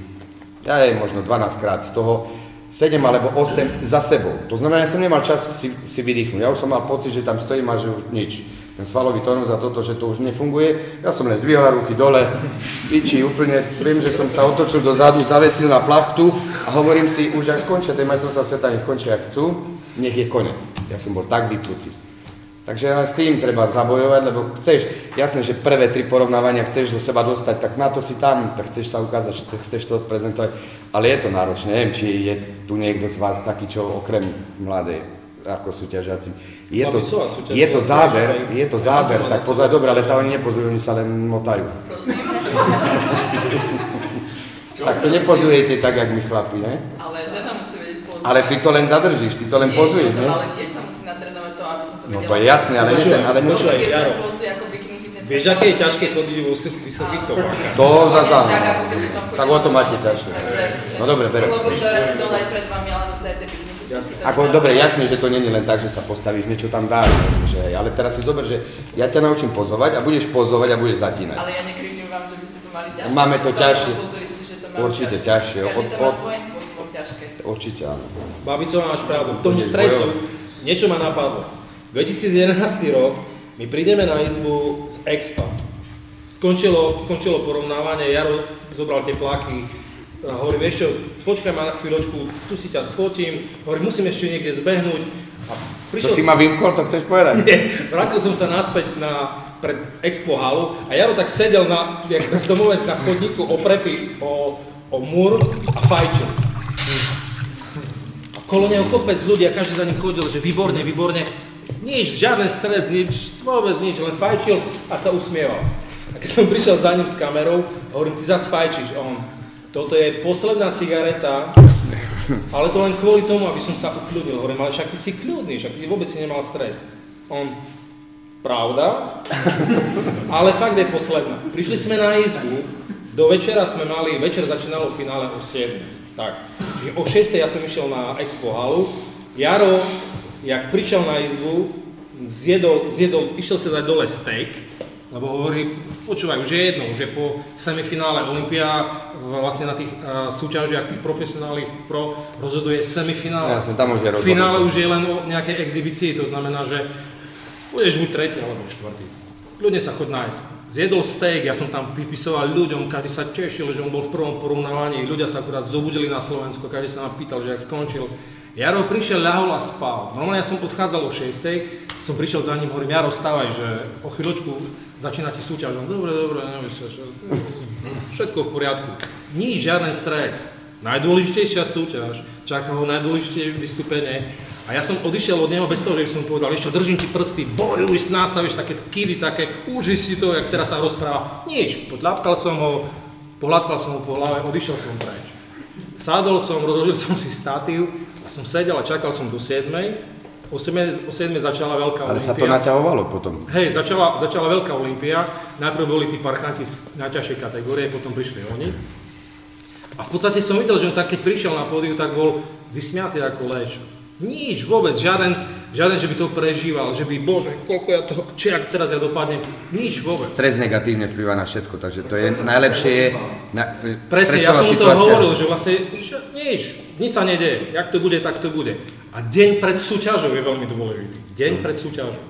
ja je možno dvanásťkrát, z toho sedem alebo osem za sebou. To znamená, ja som nemal čas si, si vydýchnuť. Ja už som mal pocit, že tam stojím a že už nič. Ten svalový tónus a toto, že to už nefunguje. Ja som len zdvihla ruky dole, piči úplne. Viem, že som sa otočil dozadu, zavesil na plachtu a hovorím si, už ak skončia tie majstrovstvá sveta, nech končia, ak chcú, nech je konec. Ja som bol tak vyplutý. Takže s tým treba zabojovať, lebo chceš, jasné, že prvé tri porovnávania chceš do seba dostať, tak na to si tam, tak chceš sa ukázať, chceš to odprezentovať, ale je to náročné, neviem, či je tu niekto z vás taký, čo okrem mladej, ako súťažiaci. Je to, je to záber, je to záber, tak pozrieť, dobre, ale tá oni nepozujú, oni sa len motajú. Tak to nepozujete tak, jak my chlapi, ne? Ale žena musí vedieť pozrieť. Ale ty to len zadržíš, ty to len pozuješ, ne? No to je jasné, ale nie ten, ale nie ten. Vieš, aké je ťažké chodiť vo vysokých topánkach? To zazám, tak o to máte ťažké. No dobre, berem. Lebo to je dole aj pred vami, ale zase aj tie bikini fitnessy. Ako dobre, jasné, že to nie je len tak, že sa postavíš, niečo tam dáš, ale teraz si zober, že ja ťa naučím pozovať a budeš pozovať a budeš zatínať. Ale ja nekrivňujem vám, že by ste to mali ťažšie. Máme to ťažšie, určite ťažšie. Každý to má svojím spôsobom ťažké. Určite áno. Babicová, máš pravdu, k tomu stresu niečo ma napadlo. dvetisíc jedenásty rok, my prídeme na izbu z Expa. Skončilo, skončilo porovnávanie, Jaro zobral tie pláky, hovorí, vieš čo, počkaj ma na chvíľočku, tu si ťa sfotím, hovorí, musím ešte niekde zbehnúť. A prišiel... To si ma vymkol, to chceš povedať? Nie, vrátil som sa naspäť na, pred Expo halu a Jaro tak sedel na, jak bezdomovec na chodníku, opretý o, o múr a fajčil. A kolo neho kopec ľudí a každý za ním chodil, že výborne, výborne. Nič, žiaden stres, nič, vôbec nič, len fajčil a sa usmieval. A keď som prišiel za ním s kamerou, hovorím, ty zas fajčíš, on, toto je posledná cigareta, ale to len kvôli tomu, aby som sa ukľudnil. Hovorím, ale však ty si kľudný, však ty vôbec si nemal stres. On, pravda, ale fakt je posledná. Prišli sme na izbu, do večera sme mali, večer začínalo v finále o sedem. Tak, čiže o šestej ja som išiel na expo halu. Jaro, jak prišiel na izbu, zjedol, zjedol išiel sa dať dole steak, lebo hovorí, počúvaj, už je jedno, už je po semifinále Olympia, vlastne na tých uh, súťažiach, tých profesionálnych pro rozhoduje semifinále. Jasne, tam už je rozhodnuté. Finále už je len o nejakej exhibícii, to znamená, že budeš buď tretí alebo štvrtý. Ľudne sa chod nájsť. Zjedol steak, ja som tam vypisoval ľuďom, každý sa tešil, že on bol v prvom porovnávaní, ľudia sa akurát zobudili na Slovensku, každý sa nám pýtal, že jak skončil. Jaro prišiel, ľahol a spal. Normálne ja som odchádzal o šestej, som prišiel za ním, hovorím, Jaro, stávaj, že o chvíľočku začína ti súťaž. On, dobre, dobre, všetko v poriadku. Nič, žiadny stres. Najdôležitejšia súťaž, čaká ho najdôležitejšie vystúpenie. A ja som odišiel od neho bez toho, že by som mu povedal, ešte držím ti prsty, bojuj, sná sa, vieš, také kidy, také, uži si to, jak teraz sa rozpráva. Nič, podľapkal som ho, pohľadkal som ho po hlave, odišiel som preč. Sádol som, rozložil som si statív a som sedel a čakal som do siedmej. O siedmej začala veľká Olympia. Ale sa to naťahovalo potom. Hej, začala, začala veľká Olympia. Najprv boli tí parchanti z najťažšej kategórie, potom prišli oni. A v podstate som videl, že on tak, keď prišiel na pódium, tak bol vysmiatý ako leč. Nič, vôbec, žiaden, žiaden, že by to prežíval, že by, bože, koľko ja toho, či ak teraz ja dopadnem, nič vôbec. Stres negatívne vplýva na všetko, takže to je najlepšie je na, presne, stresová situácia. Presne, ja som situácia. To hovoril, že vlastne nič, nič sa nedeje, jak to bude, tak to bude. A deň pred súťažou je veľmi dôležitý, deň hmm. pred súťažou.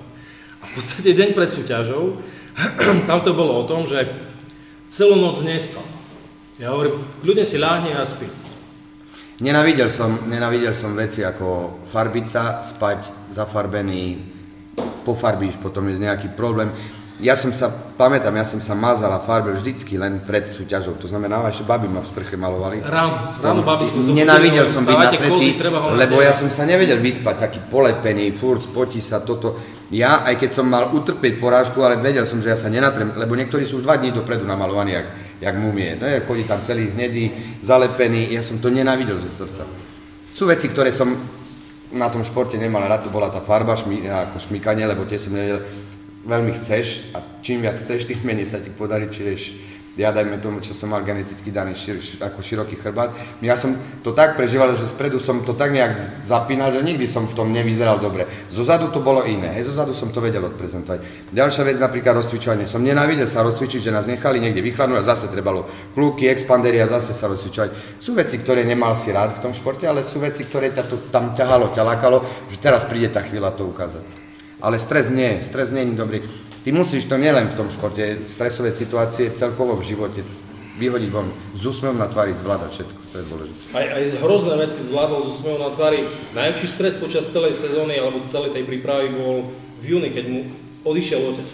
A v podstate deň pred súťažou, tam to bolo o tom, že celú noc nespal. Ja hovorím, ľudia si láhne a spí. Nenávidel som, nenávidel som veci ako farbiť sa, spať, zafarbený, pofarbíš, potom je nejaký problém. Ja som sa, pamätám, ja som sa mazal a farbil vždycky len pred súťažou, to znamená, ešte babi ma v sprche malovali. Ráno, ráno babi sme zobudili. Nenávidel som byť natretý, lebo ja som sa nevedel vyspať, taký polepený, furt, spotí sa, toto. Ja, aj keď som mal utrpieť porážku, ale vedel som, že ja sa nenatrem, lebo niektorí sú už dva dní dopredu namalovaní, jak jak mumie, no, chodí tam celý hnedý, zalepený, ja som to nenávidel zo srdca. Sú veci, ktoré som na tom športe nemal rád, to bola tá farba, šmi, ako šmykanie, lebo tie som nevedel, veľmi chceš a čím viac chceš, tým menej sa ti podarí, čiže ja dajme tomu, čo som mal geneticky daný, šir, ako široký chrbát. Ja som to tak prežíval, že spredu som to tak nejak zapínal, že nikdy som v tom nevyzeral dobre. Zozadu to bolo iné, hej, zozadu som to vedel odprezentovať. Ďalšia vec, napríklad rozcvičovanie. Som nenávidel sa rozcvičiť, že nás nechali niekde vychladnúť a zase trebalo klúky, expandery a zase sa rozcvičovať. Sú veci, ktoré nemal si rád v tom športe, ale sú veci, ktoré ťa to tam ťahalo, ťa lákalo, že teraz príde tá chvíľa to ukázať. Ale stres nie, stres nie je dobrý. Ty musíš to nielen v tom športe, stresové situácie celkovo v živote vyhodiť von, s úsmevom na tvári zvládať všetko, to je dôležité. Aj, aj hrozné veci zvládol s úsmevom na tvári. Najväčší stres počas celej sezóny alebo celej tej prípravy bol v júni, keď mu odišiel otec.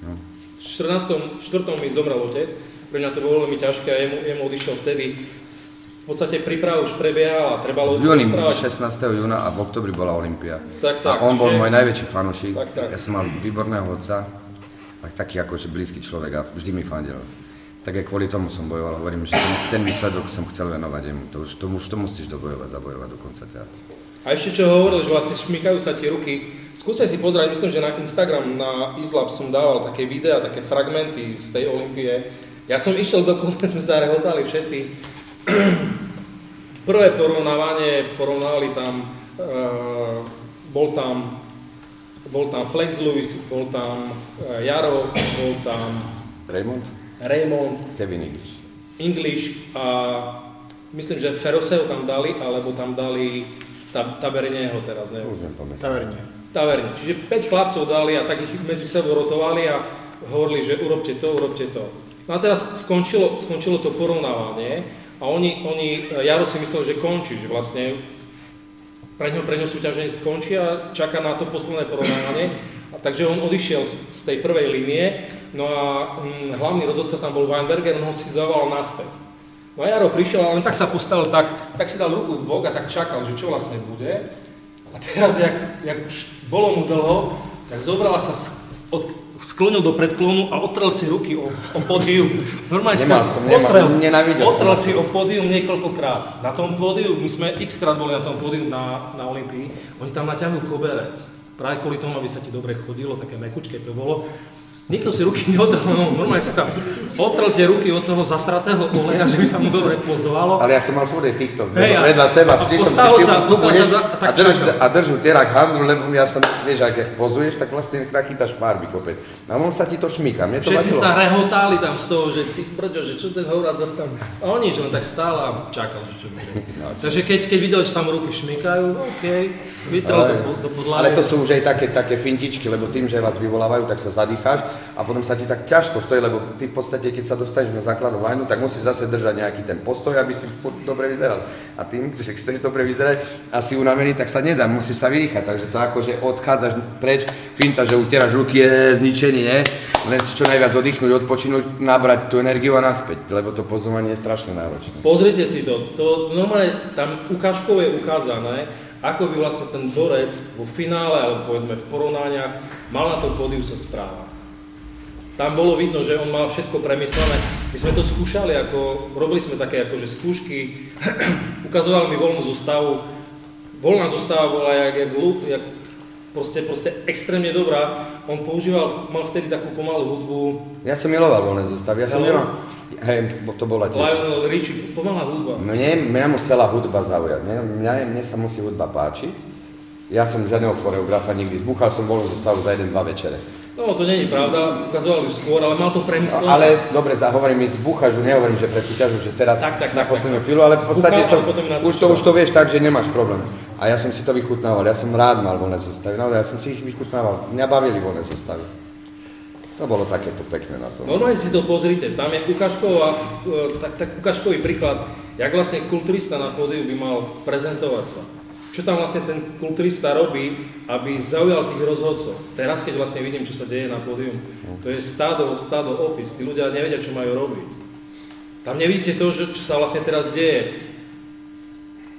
No. V štrnásteho štvrtého mi zomrel otec, pre mňa to bolo veľmi ťažké a jemu, jemu odišiel vtedy. V podstate príprava už prebiehala, trebalo to správať. šestnásteho júna a v oktobri bola Olympia. Tak, tak, a on bol že... môj najväčší fanúšik, ja som mal výborného otca, a taký akože blízky človek a vždy mi fandil. Tak aj kvôli tomu som bojoval, hovorím, že ten, ten výsledok som chcel venovať jemu, to už to, už to musíš dobojovať, zabojovať do konca teatru. A ešte čo hovoril, že vlastne šmykajú sa tie ruky, skúste si pozrieť, myslím, že na Instagram, na Islab som dával také videá, také fragmenty z tej Olympie. Ja som išiel do konca, sme sa rehotali všetci. Prvé porovnávanie, porovnávali tam, uh, bol tam, bol tam Flex Lewis, bol tam uh, Jaro, bol tam Raymond, Raymond Kevin English. English a myslím, že Feroseho tam dali, alebo tam dali ta, Tavernieho teraz, neviem. Tavernie. Tavernie. Čiže päť chlapcov dali a tak ich medzi sebou rotovali a hovorili, že urobte to, urobte to. No a teraz skončilo, skončilo to porovnávanie. A oni, oni, Jaro si myslel, že končí, že vlastne pre ňo, pre ňo súťaženie skončí a čaká na to posledné porovnanie. A takže on odišiel z, z tej prvej línie, no a hm, hlavný rozhodca tam bol Weinberger, on ho si zavolal naspäť. No a Jaro prišiel a len tak sa postavil, tak, tak si dal ruku v bok a tak čakal, že čo vlastne bude. A teraz, jak, jak už bolo mu dlho, tak zobral sa z, od, sklonil do predklonu a otrel si ruky o, o pódium. Normálne nemal som, nemal, otrel, nenávidel otrel som. si o pódium niekoľkokrát. Na tom pódiu, my sme x krát boli na tom pódiu na, na Olympii, oni tam naťahujú koberec. Práve kvôli tomu, aby sa ti dobre chodilo, také mekučké to bolo. Nikto si ruky neodal, no, normálne si tam otrl tie ruky od toho zasratého oleja, že by sa mu dobre pozvalo. Ale ja som mal furt aj týchto, vedľa hey, seba, vždy som si týchto tu budeš a, drž, a držu tierak handru, lebo ja som, vieš, ak pozuješ, tak vlastne nakýtaš farby kopec. A on sa ti to šmíka, mne to všetci vadilo. Všetci sa rehotáli tam z toho, že ty brďo, že čo ten hovorát zastal. A oni, že on tak stál a čakal, že čo bude. No, takže keď, keď videl, že sa mu ruky šmíkajú, okej, okay, vytrel do, do podľavy. Ale to sú už aj také, také fintičky, lebo tým, že vás vyvolávajú, tak sa zadýcháš. A potom sa ti tak ťažko stojí, lebo ty v podstate, keď sa dostaneš na základnú lineu, tak musíš zase držať nejaký ten postoj, aby si furt dobre vyzeral. A tým, že chceš dobre vyzerať a si unavený, tak sa nedá, musíš sa vydýchať. Takže to akože odchádzaš preč, finta, že utieraš ruky, je zničený, ne? Len si čo najviac oddychnúť, odpočinúť, nabrať tú energiu a naspäť, lebo to pozovanie je strašne náročné. Pozrite si to, to normálne tam ukážkov je ukázané, ako by vlastne ten borec vo finále, alebo povedzme v porovnániach, mal na tom pódiu sa správať. Tam bolo vidno, že on mal všetko premyslené. My sme to skúšali, ako, robili sme také akože skúšky, ukazoval mi voľnú zostavu. Voľná zostava bola jak, jak, jak proste, proste extrémne dobrá. On používal, mal vtedy takú pomalú hudbu. Ja som miloval voľné zostavy, ja som miloval. Hej, to bola tiež. Lionel Richie, pomalá hudba. Mne, mňa musela hudba zaujať, mne, mňa, mne sa musí hudba páčiť. Ja som žiadneho choreografa nikdy zbúchal, som voľnú zostavu za jeden, dva večere. No, to není pravda, ukazoval ju skôr, ale mal to premyslené. No, ale dobre, hovorím, zbúchaš ju, nehovorím, že pred súťažou, že teraz tak, tak, na poslednú chvíľu, ale v podstate som, už, to, už to vieš tak, že nemáš problém. A ja som si to vychutnával, ja som rád mal voľné zostavy, naozaj, ja som si ich vychutnával, mňa bavili voľné zostavy. To bolo takéto pekné na to. Normálne si to pozrite, tam je ukážková, tak, tak ukážkový príklad, jak vlastne kulturista na pódiu by mal prezentovať sa. Čo tam vlastne ten kulturista robí, aby zaujal tých rozhodcov. Teraz, keď vlastne vidím, čo sa deje na pódium, to je stádo, stádo opis. Tí ľudia nevedia, čo majú robiť. Tam nevidíte to, čo sa vlastne teraz deje.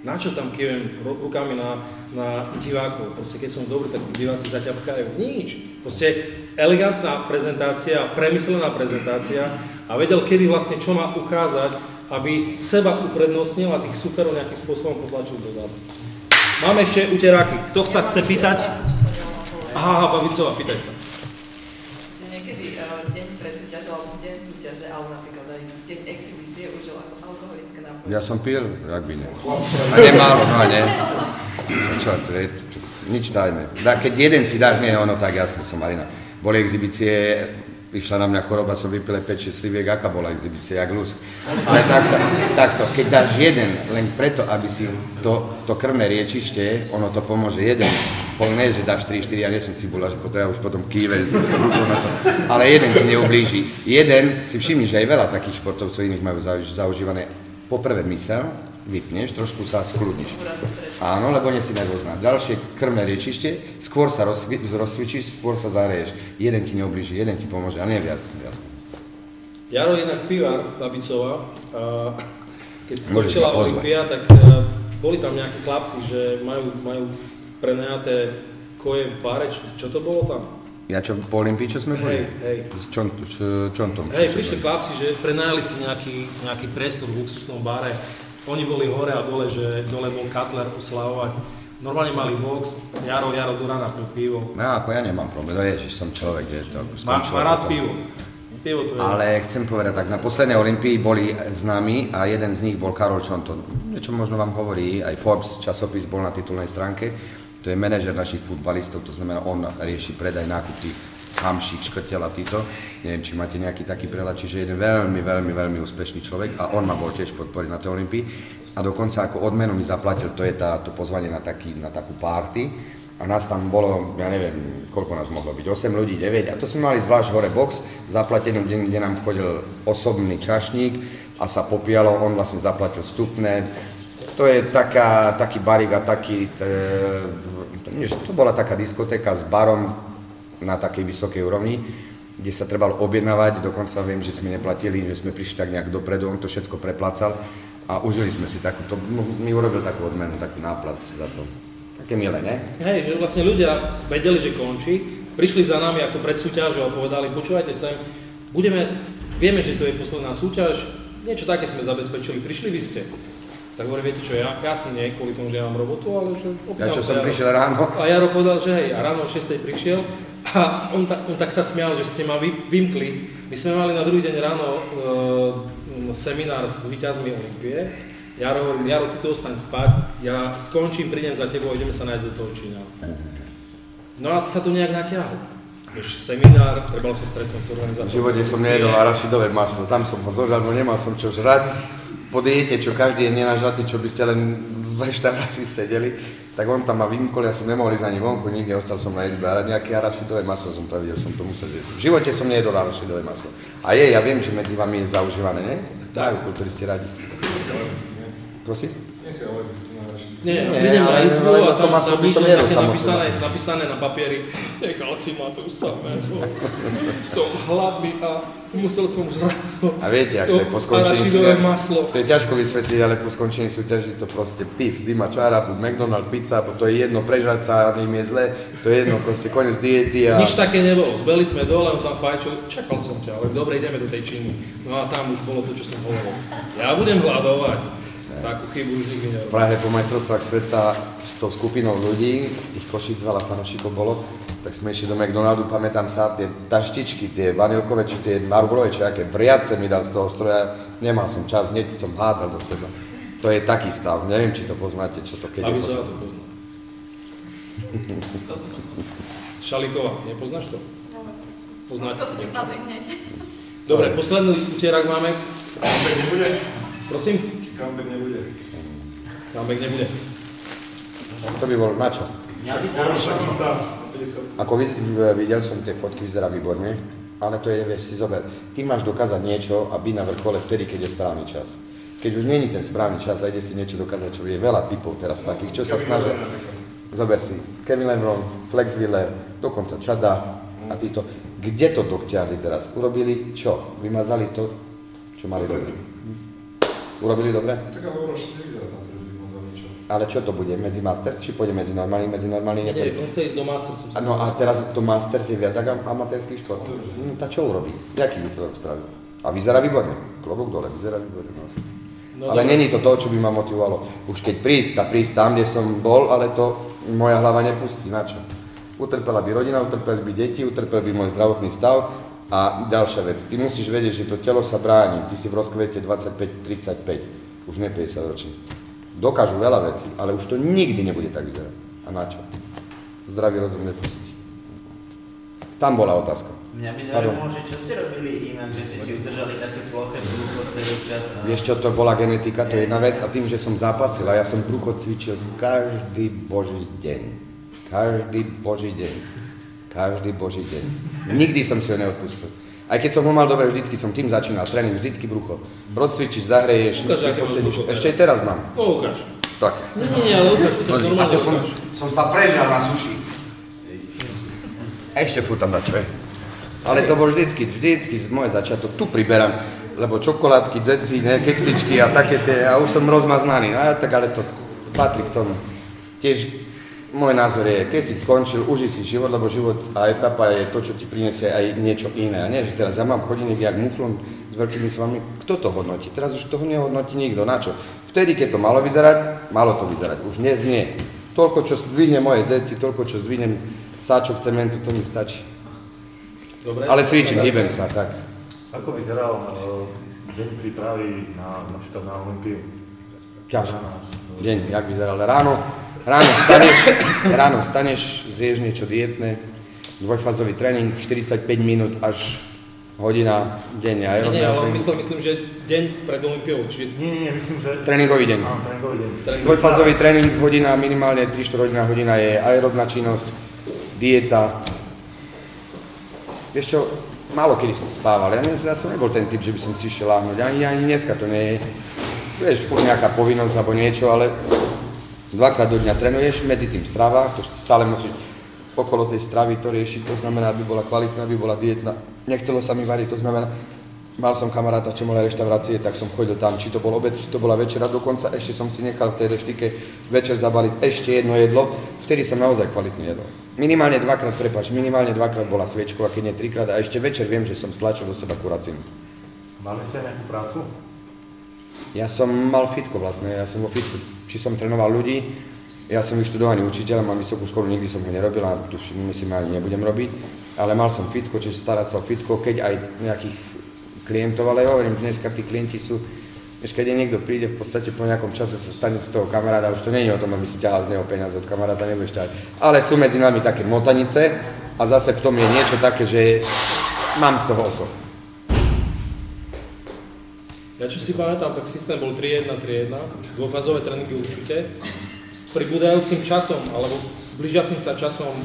Na čo tam kývem rukami na, na divákov? Proste keď som dobrý, tak diváci zaťapkajú. Nič. Proste elegantná prezentácia, premyslená prezentácia a vedel, kedy vlastne čo má ukázať, aby seba uprednostnil a tých superov nejakým spôsobom potlačil dozadu. Máme ešte uteráky. Kto sa ja chce pýtať? Aha, Babisová, pýtaj sa. Ste niekedy uh, deň pred súťažou, alebo deň súťaže, alebo napríklad aj deň exhibície užil alkoholické nápoje? Ja som pil, jak by ne. A nemálo, no a ne. Čo, to je nič tajné. Keď jeden si dáš, nie je ono tak jasné, som Marina. Boli exhibície, išla na mňa choroba, som vypil päť šesť sliviek, aká bola exhibícia, jak lusk. Ale takto, takto, keď dáš jeden, len preto, aby si to to krvné riečište, ono to pomôže jeden. Po ne, že dáš tri štyri, ja nie som cibula, že potom ja už potom kýve, ale jeden ti neublíži. Jeden, si všimni, že aj veľa takých športovcov iných majú zaužívané. Poprvé myseľ, vypneš, trošku sa skľudniš. Áno, lebo nie si nervózna. Ďalšie krvné riečište, skôr sa rozsvi, rozsvičíš, skôr sa zareješ. Jeden ti neublíži, jeden ti pomôže, a nie viac, jasné. Jaro inak pivár, Babicová, keď skočila Olympia, tak boli tam nejakí chlapci, že majú, majú prenajaté koje v bare, čo to bolo tam? Ja čo, po Olympii, čo sme boli? Hej, hej. Čo, čo, čo tom? Hej, čo, prišli chlapci, že prenajali si nejaký, nejaký priestor v luxusnom bare. Oni boli hore a dole, že dole bol Cutler oslavovať. Normálne mali box, Jaro, Jaro do rána pil pivo. No ako ja nemám problém, no ježiš, som človek, je to. Má, má rád pivo. Ale chcem povedať tak, na poslednej Olympii boli s nami a jeden z nich bol Karol Čonton. Niečo možno vám hovorí, aj Forbes časopis bol na titulnej stránke. To je manažer našich futbalistov, to znamená, on rieši predaj, nákup tých hamšík, škrtel a týto. Neviem, či máte nejaký taký prehľad, čiže jeden veľmi, veľmi, veľmi úspešný človek a on ma bol tiež podporiť na tej Olympii. A dokonca ako odmenu mi zaplatil, to je tá, to pozvanie na, taký, na takú party. A nás tam bolo, ja neviem, koľko nás mohlo byť, osem ľudí, deväť, a to sme mali zvlášť hore box, zaplatený, kde, kde nám chodil osobný čašník a sa popíjalo, on vlastne zaplatil vstupné. To je taká, taký barík a taký, t, to bola taká diskotéka s barom na takej vysokej úrovni, kde sa trebalo objednávať, dokonca viem, že sme neplatili, že sme prišli tak nejak dopredu, on to všetko preplácal a užili sme si takúto, mi urobil takú odmenu, takú náplasť za to. Také milé, ne? Hej, že vlastne ľudia vedeli, že končí, prišli za nami ako pred súťažou a povedali, počúvajte sem, budeme, vieme, že to je posledná súťaž, niečo také sme zabezpečili, prišli by ste. tak hovorím, viete čo, ja, ja si nie, kvôli tomu, že ja mám robotu, ale že opýtam ja, čo sa, som prišiel ráno. A Jaro povedal, že hej, a ráno o šesť prišiel a on, ta, on tak sa smial, že ste ma vymkli. My sme mali na druhý deň ráno e, seminár s víťazmi Olympie. Jaro hovorím, Jaro, ty tu ostaň spať, ja skončím, prídem za tebou a ideme sa nájsť do toho Číňa. No a sa to nejak natiahlo. Už seminár, trebalo se stretnout s organizátorem. V živote som nejedol arašidové maso, tam som ho zožal, bo nemal som čo žrať. Po diete, čo každý je nenažratý, čo by ste len v reštaurácii sedeli, tak on tam ma vymkol, ja som nemohol ísť ani vonku, nikde, ostal som na izbe, ale nejaké arašidové maso som tam videl, som to musel jesť. V živote som nejedol arašidové maso. A je, ja viem, že medzi vami je zaužívané, ne? Dajú kultúry ste radi. Prosím? Nie, vidím na izbu a tam je také napísané, napísané na papieri, nechal si ma tu samého, som hladný a musel som žrať to, a viete, ak to je po skončení súťaži, to je ťažko vysvetliť, ale po skončení súťaži to proste pif, dyma čára, buď McDonald's, pizza, to je jedno, prežrať sa, im je zle, to je jedno, proste koniec diety a... Nič také nebolo, zbeli sme dole, on tam fajčil, čakal som ťa, ale dobre, ideme do tej Číny, no a tam už bolo to, čo som hovoril, ja budem hladovať. Takú chybu už nikdy nerobí. V Prahe po majstrovstvách sveta s tou skupinou ľudí, z tých Košíc veľa fanošikov bolo, tak sme išli do McDonaldu, pamätám sa, tie taštičky, tie vanilkové, či tie marburové, či aké vriace mi dal z toho stroja, nemal som čas, hneď som hádzal do seba. To je taký stav, neviem, či to poznáte, čo to keď je poznal. Aby to poznal. Šaliková, nepoznáš to? Poznáš to? To sa ti padne hneď. Dobre, posledný utierak máme. Kambek nebude? Prosím? Kambek nebude. Kambek nebude. To by bol na čo? Ako videl som tie fotky, vyzerá výborne, ale to je, vieš si zober, ty máš dokázať niečo a byť na vrchole vtedy, keď je správny čas. Keď už nie je ten správny čas a ide si niečo dokázať, čo je veľa typov teraz takých, čo sa snažia. Zober si Kevin Lebron, Flex Wheeler, dokonca Chada a títo. Kde to doktiahli teraz? Urobili čo? Vymazali to, čo mali robiť. Urobili dobre? Tak ale urobili vyzerať na to, že by ma zaujíčal. Ale čo to bude? Medzi Masters? Či pôjde medzi normálny? Medzi normálny nepôjde? Nie, on chce ísť do Mastersu. No a teraz to Masters je viac ako amatérský šport. No tá čo urobí? Jaký výsledok spravil? A vyzerá výborne. Klobúk dole, vyzerá výborne. No, ale není to to, čo by ma motivovalo. Už keď prísť, tá prísť tam, kde som bol, ale to moja hlava nepustí. Na čo? Utrpela by rodina, utrpeli by deti, utrpel by môj zdravotný stav. A ďalšia vec, ty musíš vedieť, že to telo sa bráni, ty si v rozkvete dvadsaťpäť tridsaťpäť, už ne päťdesiat ročný. Dokážu veľa vecí, ale už to nikdy nebude tak vyzerať. A na čo? Zdravý rozum nepustí. Tam bola otázka. Mňa by zaujímalo, že čo ste robili inak, že ste si udržali také ploché brucho celý čas? A... Vieš čo, to bola genetika, to je jedna vec a tým, že som zápasil a ja som brucho cvičil každý boží deň. Každý boží deň. Každý boží deň. Nikdy som si ho neodpustil. Aj keď som ho mal dobre, vždycky som tým začínal, tréning, vždycky brucho. Rozcvičíš, zahreješ, vypocedíš. Ešte aj teraz mám. No, ukáž. Tak. Nie, nie, ale ukáž, ukáž normálne. A to som, som sa prežal na suši. A ešte furt tam dačo, je. Ale to bol vždycky, vždycky z moje začiatok. Tu priberám, lebo čokoládky, dzeci, ne, keksičky a také tie, a už som rozmaznaný. A tak, ale to patrí k tomu. Tiež. Môj názor je, keď si skončil, uži si život, lebo život a etapa je to, čo ti priniesie aj niečo iné. A nie, že teraz ja mám chodiny jak muflon s veľkými svami, kto to hodnotí? Teraz už toho nehodnotí nikto, načo? Vtedy, keď to malo vyzerať, malo to vyzerať, už dnes nie. Toľko, čo zdvihne moje dzeci, toľko, čo zdvihnem sáčok cementu, to mi stačí. Dobre, ale cvičím, hýbem sa, tak. Ako vyzeral deň prípravy na, napríklad na Olympiu? Ťažko. Deň, jak vyzeral ráno? Ráno staneš, ráno staneš, zješ niečo dietné, dvojfázový tréning, štyridsaťpäť minút až hodina denne. Nie, nie, ale myslím, myslím, že deň pred Olympiou, čiže... Nie, nie, myslím, že... Tréningový deň. Áno, tréningový deň. Dvojfázový tréning, hodina, minimálne tri štyri hodina, hodina je aerobná činnosť, dieta. Vieš čo, málo kedy som spával, ja, ja som nebol ten typ, že by som si išiel láhnuť, ani, ani dneska to nie je. Vieš, furt nejaká povinnosť alebo niečo, ale... Dvakrát do dňa trénuješ, medzi tým strava, to stále musíš okolo tej stravy to riešiť, to znamená, aby bola kvalitná, aby bola dietná. Nechcelo sa mi variť, to znamená, mal som kamaráta, čo mal reštaurácie, tak som chodil tam, či to bol obed, či to bola večera, dokonca ešte som si nechal v tej reštike večer zabaliť ešte jedno jedlo, vtedy som naozaj kvalitne jedol. Minimálne dvakrát, prepáč, minimálne dvakrát bola sviečková, keď nie trikrát a ešte večer viem, že som tlačil do seba kuracinu. Mali ste nejakú prácu? Ja som mal fitko vlastne, ja som vo fitku, či som trénoval ľudí, ja som vyštudovaný učiteľ, mám vysokú školu, nikdy som ho nerobil a myslím ani nebudem robiť, ale mal som fitko, čiže starať sa o fitko, keď aj nejakých klientov, ale hovorím, dneska tí klienti sú, keď niekto príde, v podstate po nejakom čase sa stane z toho kamaráda, už to nie je o tom, aby si ťahal z neho peniaze, od kamaráta nebudeš ťahať, ale sú medzi nami také motanice a zase v tom je niečo také, že mám z toho osoch. Ja čo si pamätám, tak systém bol tri jedna tri jedna, dôfazové tréningy určite. S pribúdajúcim časom, alebo s blížiacim sa časom e,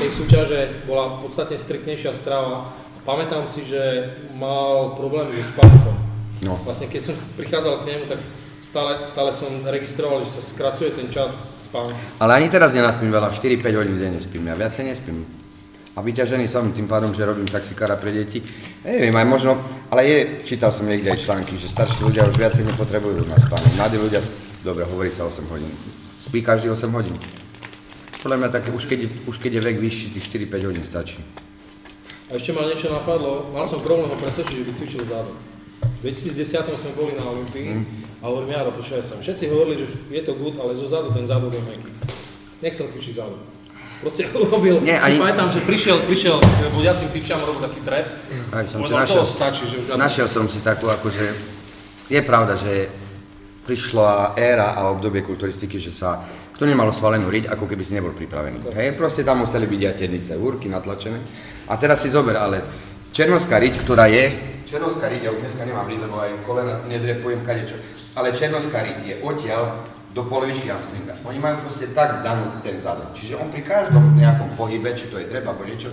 tej súťaže bola podstatne striktnejšia strava. Pamätám si, že mal problémy so spánkom. No. Vlastne keď som prichádzal k nemu, tak stále, stále som registroval, že sa skracuje ten čas spánku. Ale ani teraz nenaspím veľa, štyri päť hodín denne spím, ja viacej nespím. A vyťažený som tým pádom, že robím taxikára pre deti. Neviem, aj možno, ale je, čítal som niekde aj články, že starší ľudia už viacej nepotrebujú na spánok. Mladí ľudia, dobre, hovorí sa osem hodín. Spí každý osem hodín. Podľa mňa také, už keď, už keď je vek vyšší, tých štyri päť hodín stačí. A ešte ma niečo napadlo, mal som problém ho presvedčiť, že by cvičil zádok. V dvetisícdesať sme boli na Olympii mm. a hovorím, Jaro, počúvaj sa. Všetci hovorili, že je to good, ale zo zádu ten zádok je meký. Nechcel cvičiť zádok. Proste urobil, nie, si ani... pamätám, že prišiel, prišiel budiacím typčám robil taký trap. Možno toho stačí, že už... Našiel som si takú, akože je pravda, že prišla éra a obdobie kulturistiky, že sa kto nemal osvalenú riť, ako keby si nebol pripravený. Hej, proste tam museli byť aj tenice, úrky natlačené. A teraz si zober, ale černovská riť, ktorá je... Černovská riť, ja už dneska nemám riť, lebo aj kolena nedrepujem, kadečo. Ale černovská riť je odtiaľ do polovičky hamstringa. Oni majú proste tak danú ten zadok. Čiže on pri každom nejakom pohybe, či to je treba, alebo niečo,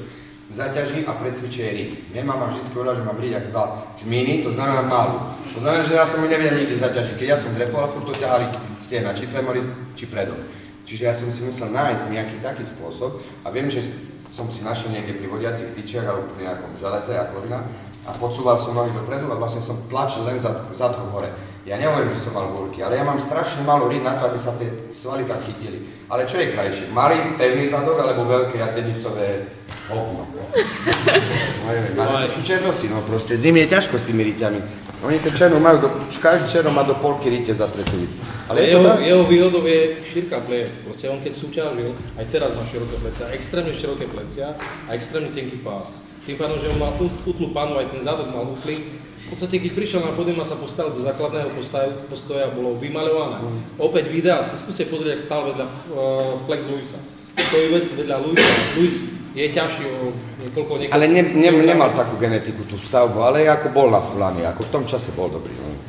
zaťaží a precvičuje rig. Nemám vám vždycky uľa, že mám v riďach dva kminy, to znamená málo. To znamená, že ja som ho nevedel nikdy zaťažiť. Keď ja som drepoval, furt to ťahali stehna, či femoris, či predok. Čiže ja som si musel nájsť nejaký taký spôsob a viem, že som si našiel niekde pri vodiacich tyčiach alebo pri nejakom železe a kolinách a podsúval som nohy dopredu a vlastne som tlačil len zadkom hore. Ja nehovorím, že som mal húrky, ale ja mám strašne malú riť na to, aby sa tie svaly tam chytili. Ale čo je krajšie? Malý pevný zadok alebo veľké jatenicové hovno? No neviem, ale to sú černosy, no proste. S nimi je ťažko s tými riťami. Oni to černo majú, do, každý černo má do polky rite zatretili. Ale je to jeho, tak? Jeho výhodou je šírka plec. Proste on keď súťažil, aj teraz má široké plecia, extrémne široké plecia a extrémne tenký pás. Tým pádom, že on mal útlu pánu, aj ten zadok mal útly. V podstate, keď prišiel na pódium a sa postavil do základného postoja, bolo vymaľované. Opäť videá, si skúste pozrieť, ak stál vedľa Flex Luisa. Stojí vedľa Luisa. Luis je ťažší o niekoľko... niekoľko ale ne, ne, nemal takú genetiku, tú stavbu, ale ako bol na fulani, ako v tom čase bol dobrý. No.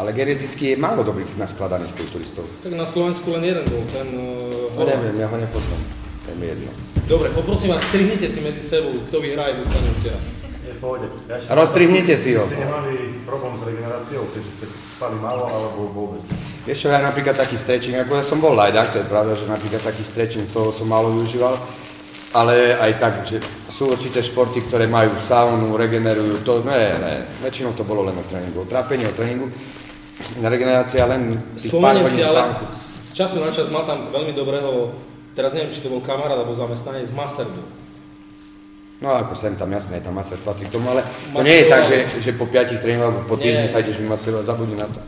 Ale geneticky je málo dobrých naskladaných kulturistov. Tak na Slovensku len jeden bol, ten... Uh, neviem, ja ho nepoznám. To je mi jedno. Dobre, poprosím vás, strihnite si medzi sebou, kto vyhrá, dostane útera. Je v pohode. Ja rozstrihnite si ho. Ste nemali problém s regeneráciou, keďže ste spali málo alebo vôbec? Vieš čo, ja napríklad taký stretching, ako ja som bol lajdák, to je pravda, že napríklad taký stretching, toho som málo využíval, ale aj tak, že sú určité športy, ktoré majú saunu, regenerujú, to ne, ne, väčšinou to bolo len o tréningu, o trápení, o tréningu, regenerácia len tých pár hodín spánku. Z času na čas mal tam veľmi dobrého. Teraz neviem, či to bol kamarát alebo zamestnanec z Maserdu. No ako sem tam, jasné, je tam maser patrí k tomu, ale Maserdu, to nie je tak, že, že po piatich tréningoch alebo po týždni sa ideš vymaserovať, zabudni na to.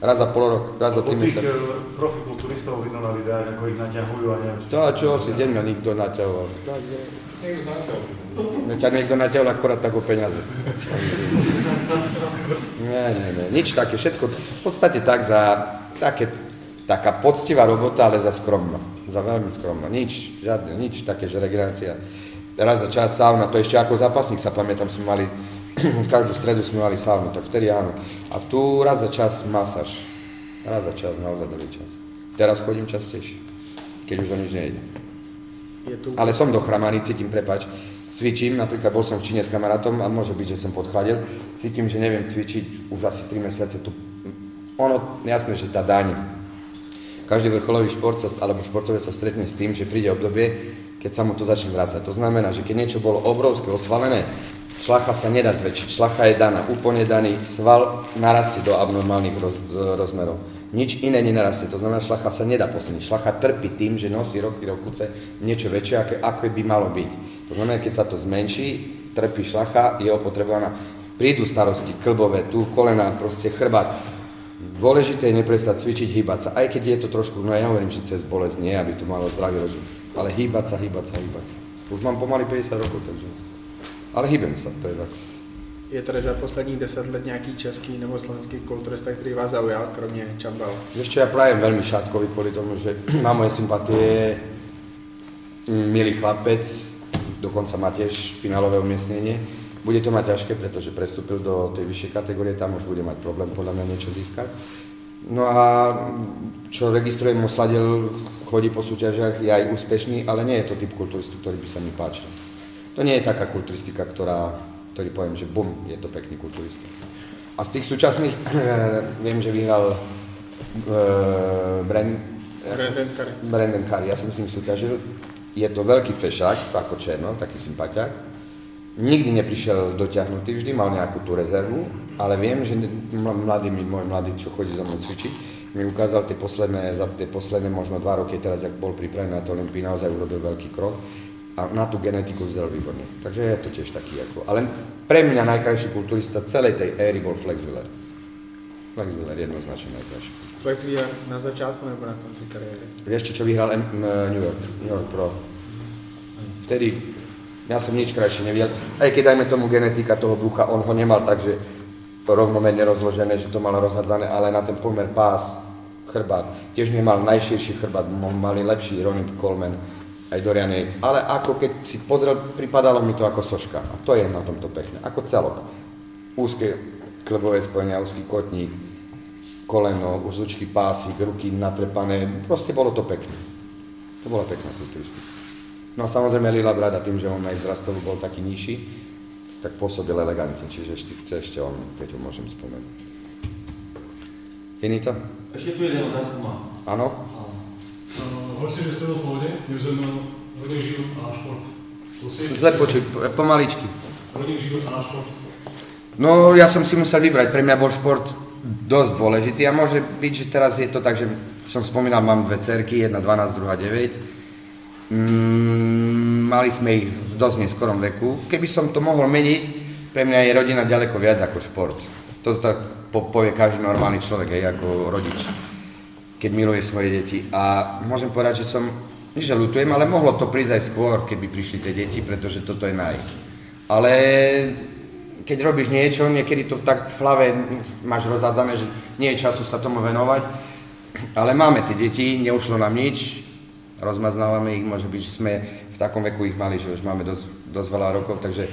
Raz za pol rok, raz za tri mesiace. Po tých profi kulturistov vidno na videách, ako ich naťahujú a neviem. To a čo si, deň ma nikto naťahoval. Ťa niekto naťahol akorát tak o peniaze. Nie, nie, nie, nič také, všetko v podstate tak za také, taká poctivá robota, ale za skromná. Za veľmi skromná, nič, žiadne, nič také, že regenerácia. Raz za čas sauna, to ešte ako zápasník sa pamätám, sme mali, každú stredu sme mali saunu, tak vtedy áno. A tu raz za čas masáž, raz za čas, naozaj dobrý čas. Teraz chodím častejšie, keď už o nič nejde. Ale som dochramaný, cítim, prepáč, cvičím, napríklad bol som v Číne s kamarátom a môže byť, že som podchladil, cítim, že neviem cvičiť už asi tri mesiace tu. Ono, jasné, že tá dáň. Každý vrcholový šport sa, alebo športovec sa stretne s tým, že príde obdobie, keď sa mu to začne vrácať. To znamená, že keď niečo bolo obrovské, osvalené, šlacha sa nedá zväčšiť, šlacha je daná, úplne daný, sval narastie do abnormálnych roz, rozmerov. Nič iné nenarastie, to znamená, šlacha sa nedá posilniť. Šlacha trpí tým, že nosí roky rokuce niečo väčšie, aké, aké by malo byť. To znamená, keď sa to zmenší, trpí šlacha, je opotrebovaná prídu starosti, klbové, tu kolená, proste chrbát. Dôležité je neprestať cvičiť, hýbať sa, aj keď je to trošku, no ja hovorím, že cez bolesť nie, aby to malo zdravý rozum, ale hýbať sa, hýbať sa, hýbať sa. Už mám pomaly padesát rokov, takže, ale hýbem sa, to je základ. Je tady za posledních deset let nějaký český nebo slovenský kulturista, který vás zaujal, kromě Čambala? Ještě já právě velmi šátkovi kvůli tomu, že má moje sympatie, milý chlapec, dokonce má těž finálové uměstnění. Bude to mať ťažké, protože prestúpil do té vyšší kategorie, tam už bude mať problém podle mě něco získat. No a čo registrujem, osladil, chodí po súťažách, je aj úspešný, ale nie je to typ kulturistu, který by se mi páčil. To nie je taká kulturistika, která ktorý poviem, že bum, je to pekný kulturista. A z tých súčasných viem, že vyhral uh, Brand, ja Brandon, som, Curry. Brandon Curry. Ja som s ním súťažil. Je to veľký fešák, ako Černo, taký sympaťák. Nikdy neprišiel dotiahnutý, vždy mal nejakú tú rezervu, ale viem, že mladý, môj mladý, čo chodí za mnou cvičiť, mi ukázal tie posledné, za tie posledné možno dva roky, teraz, jak bol pripravený na to Olympii, naozaj urobil veľký krok. A na tu genetiku vzal výborně. Takže je to těž taky jako. Ale pre mňa najkrajší kulturista celé tej éry bol Flex Wheeler. Flex Wheeler jednoznačně najkrajší. Flex Wheeler na začátku nebo na konci kariéry? Ještě čo vyhrál M- M- New York, New York Pro. Vtedy já jsem nič krajší neviděl. A když dajme tomu genetika toho brucha, on ho nemal takže rovnoměrně rozložené, že to mal rozhadzané, ale na ten pomer pás, chrbát. Těž nemal najširší chrbát, mali lepší Ronnie Coleman. Aj Dorian Yates, ale ako keď si pozrel, pripadalo mi to ako soška. A to je na tomto pekné, ako celok. Úzké klbové spojenia, úzký kotník, koleno, úzučky, pásik, ruky natrepané, proste bolo to pekné. To bola pekná kulturistika. No a samozrejme Lila Brada tým, že on aj zrastovo bol taký nižší, tak pôsobil elegantne, čiže ešte, ešte on, keď ho môžem spomenúť. Finito? Ešte tu jeden otázku mám. Áno? Vlastně, že jste byl v pohodě, mě vzornil hodně život a šport. Zle počuť, pomaličky. Hodně život a šport. No, já jsem si musel vybrat, pro mě byl šport dost důležitý a může být, že teraz je to tak, že jsem vzpomínal, mám dvě dcerky, jedna dvanáct, druhá devět. Mm, mali jsme jich v dost neskorom věku. Keby som to mohl měnit, pro mě je rodina daleko viac jako šport. To tak povie každý normální člověk, jako rodič, keď miluje svoje deti. A môžem povedať, že som, že ľutujem, ale mohlo to prísť aj skôr, keby prišli tie deti, pretože toto je na ich. Ale keď robíš niečo, niekedy to tak v hlave máš rozhádzané, že nie je času sa tomu venovať. Ale máme tie deti, neušlo nám nič, rozmaznávame ich, môže byť, že sme v takom veku ich mali, že už máme dosť, dosť veľa rokov, takže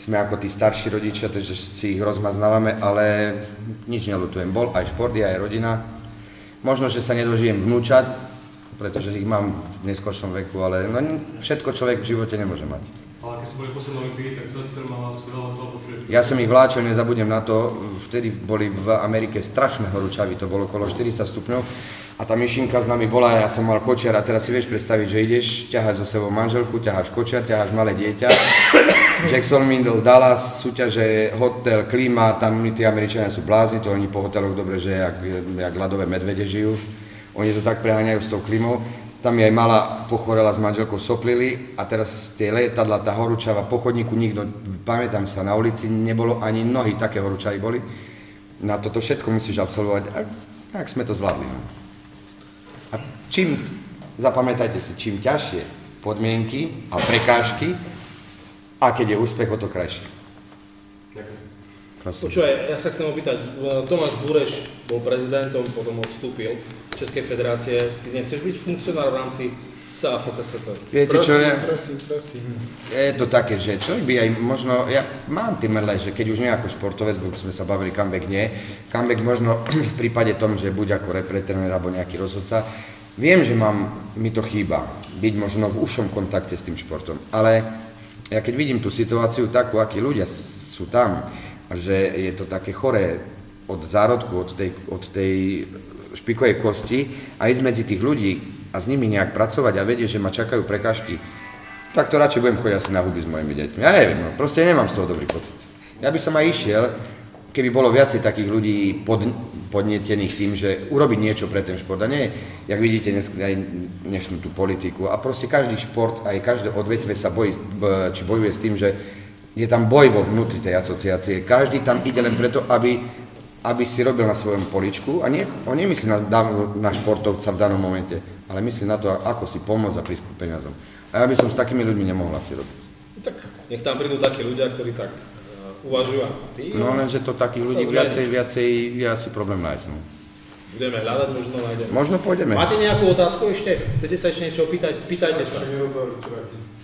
sme ako tí starší rodičia, takže si ich rozmaznávame, ale nič neľutujem. Bol aj šport, aj rodina. Možno, že sa nedožijem vnúčat, pretože ich mám v neskôršom veku, ale no, všetko človek v živote nemôže mať. Ale keď si boli posledné olympii, tak dcera mala veľa toho potrebu. Ja som ich vláčil, nezabudnem na to, vtedy boli v Amerike strašné horúčavy, to bolo okolo štyridsať stupňov a tá myšinka s nami bola, ja som mal kočiar a teraz si vieš predstaviť, že ideš, ťaháš so sebou manželku, ťaháš kočiar, ťaháš malé dieťa, Jackson Mindel, Dallas, súťaže, hotel, klíma, tam tí Američania sú blázni, to oni po hoteloch dobre, že jak, jak ľadové medvede žijú. Oni to tak preháňajú s tou klímou. Tam je aj malá pochorela s manželkou, soplili a teraz tie lietadla, tá horúčava po chodníku, nikto, pamätám sa, na ulici nebolo ani nohy, také horúčavy boli. Na toto všetko musíš absolvovať a tak sme to zvládli. A čím, zapamätajte si, čím ťažšie podmienky a prekážky, a keď je úspech, o to krajší. Ďakujem. Počúvaj, ja sa chcem opýtať, Tomáš Bureš bol prezidentom, potom odstúpil z Českej federácie. Ty nechceš byť funkcionár v rámci C A F K S P? Viete, prosím, čo je? Prosím, prosím. Je to také, že človek by aj možno, ja mám tým mrle, že keď už nie ako športovec, bo sme sa bavili, comeback nie. Comeback možno v prípade tom, že buď ako repretrener alebo nejaký rozhodca. Viem, že mám, mi to chýba, byť možno v ušom kontakte s tým športom, ale ja keď vidím tú situáciu takú, akí ľudia sú tam, že je to také choré od zárodku, od tej, od tej špikovej kosti a ísť medzi tých ľudí a s nimi nejak pracovať a vedieť, že ma čakajú prekážky, tak to radšej budem chodiť asi na huby s mojimi deťmi. Ja neviem, no, proste nemám z toho dobrý pocit. Ja by som aj išiel, keby bolo viacej takých ľudí pod, podnietených tým, že urobiť niečo pre ten šport. A nie, jak vidíte, dnes, aj dnešnú tú politiku. A proste každý šport, aj každé odvetve sa bojí, či bojuje s tým, že je tam boj vo vnútri tej asociácie. Každý tam ide len preto, aby, aby si robil na svojom poličku a nie, on nemyslí na, na športovca v danom momente, ale myslí na to, ako si pomôcť a prísť k peniazom. A ja by som s takými ľuďmi nemohla si robiť. Tak nech tam prídu takí ľudia, ktorí tak uh, uvažujú ako ty. No lenže to takých ľudí viacej, viacej je asi problém nájsť. No. Budeme hľadať, možno nájdeme. Možno pôjdeme. Máte nejakú otázku ešte? Chcete sa ešte niečo opýtať? Pýtajte sa.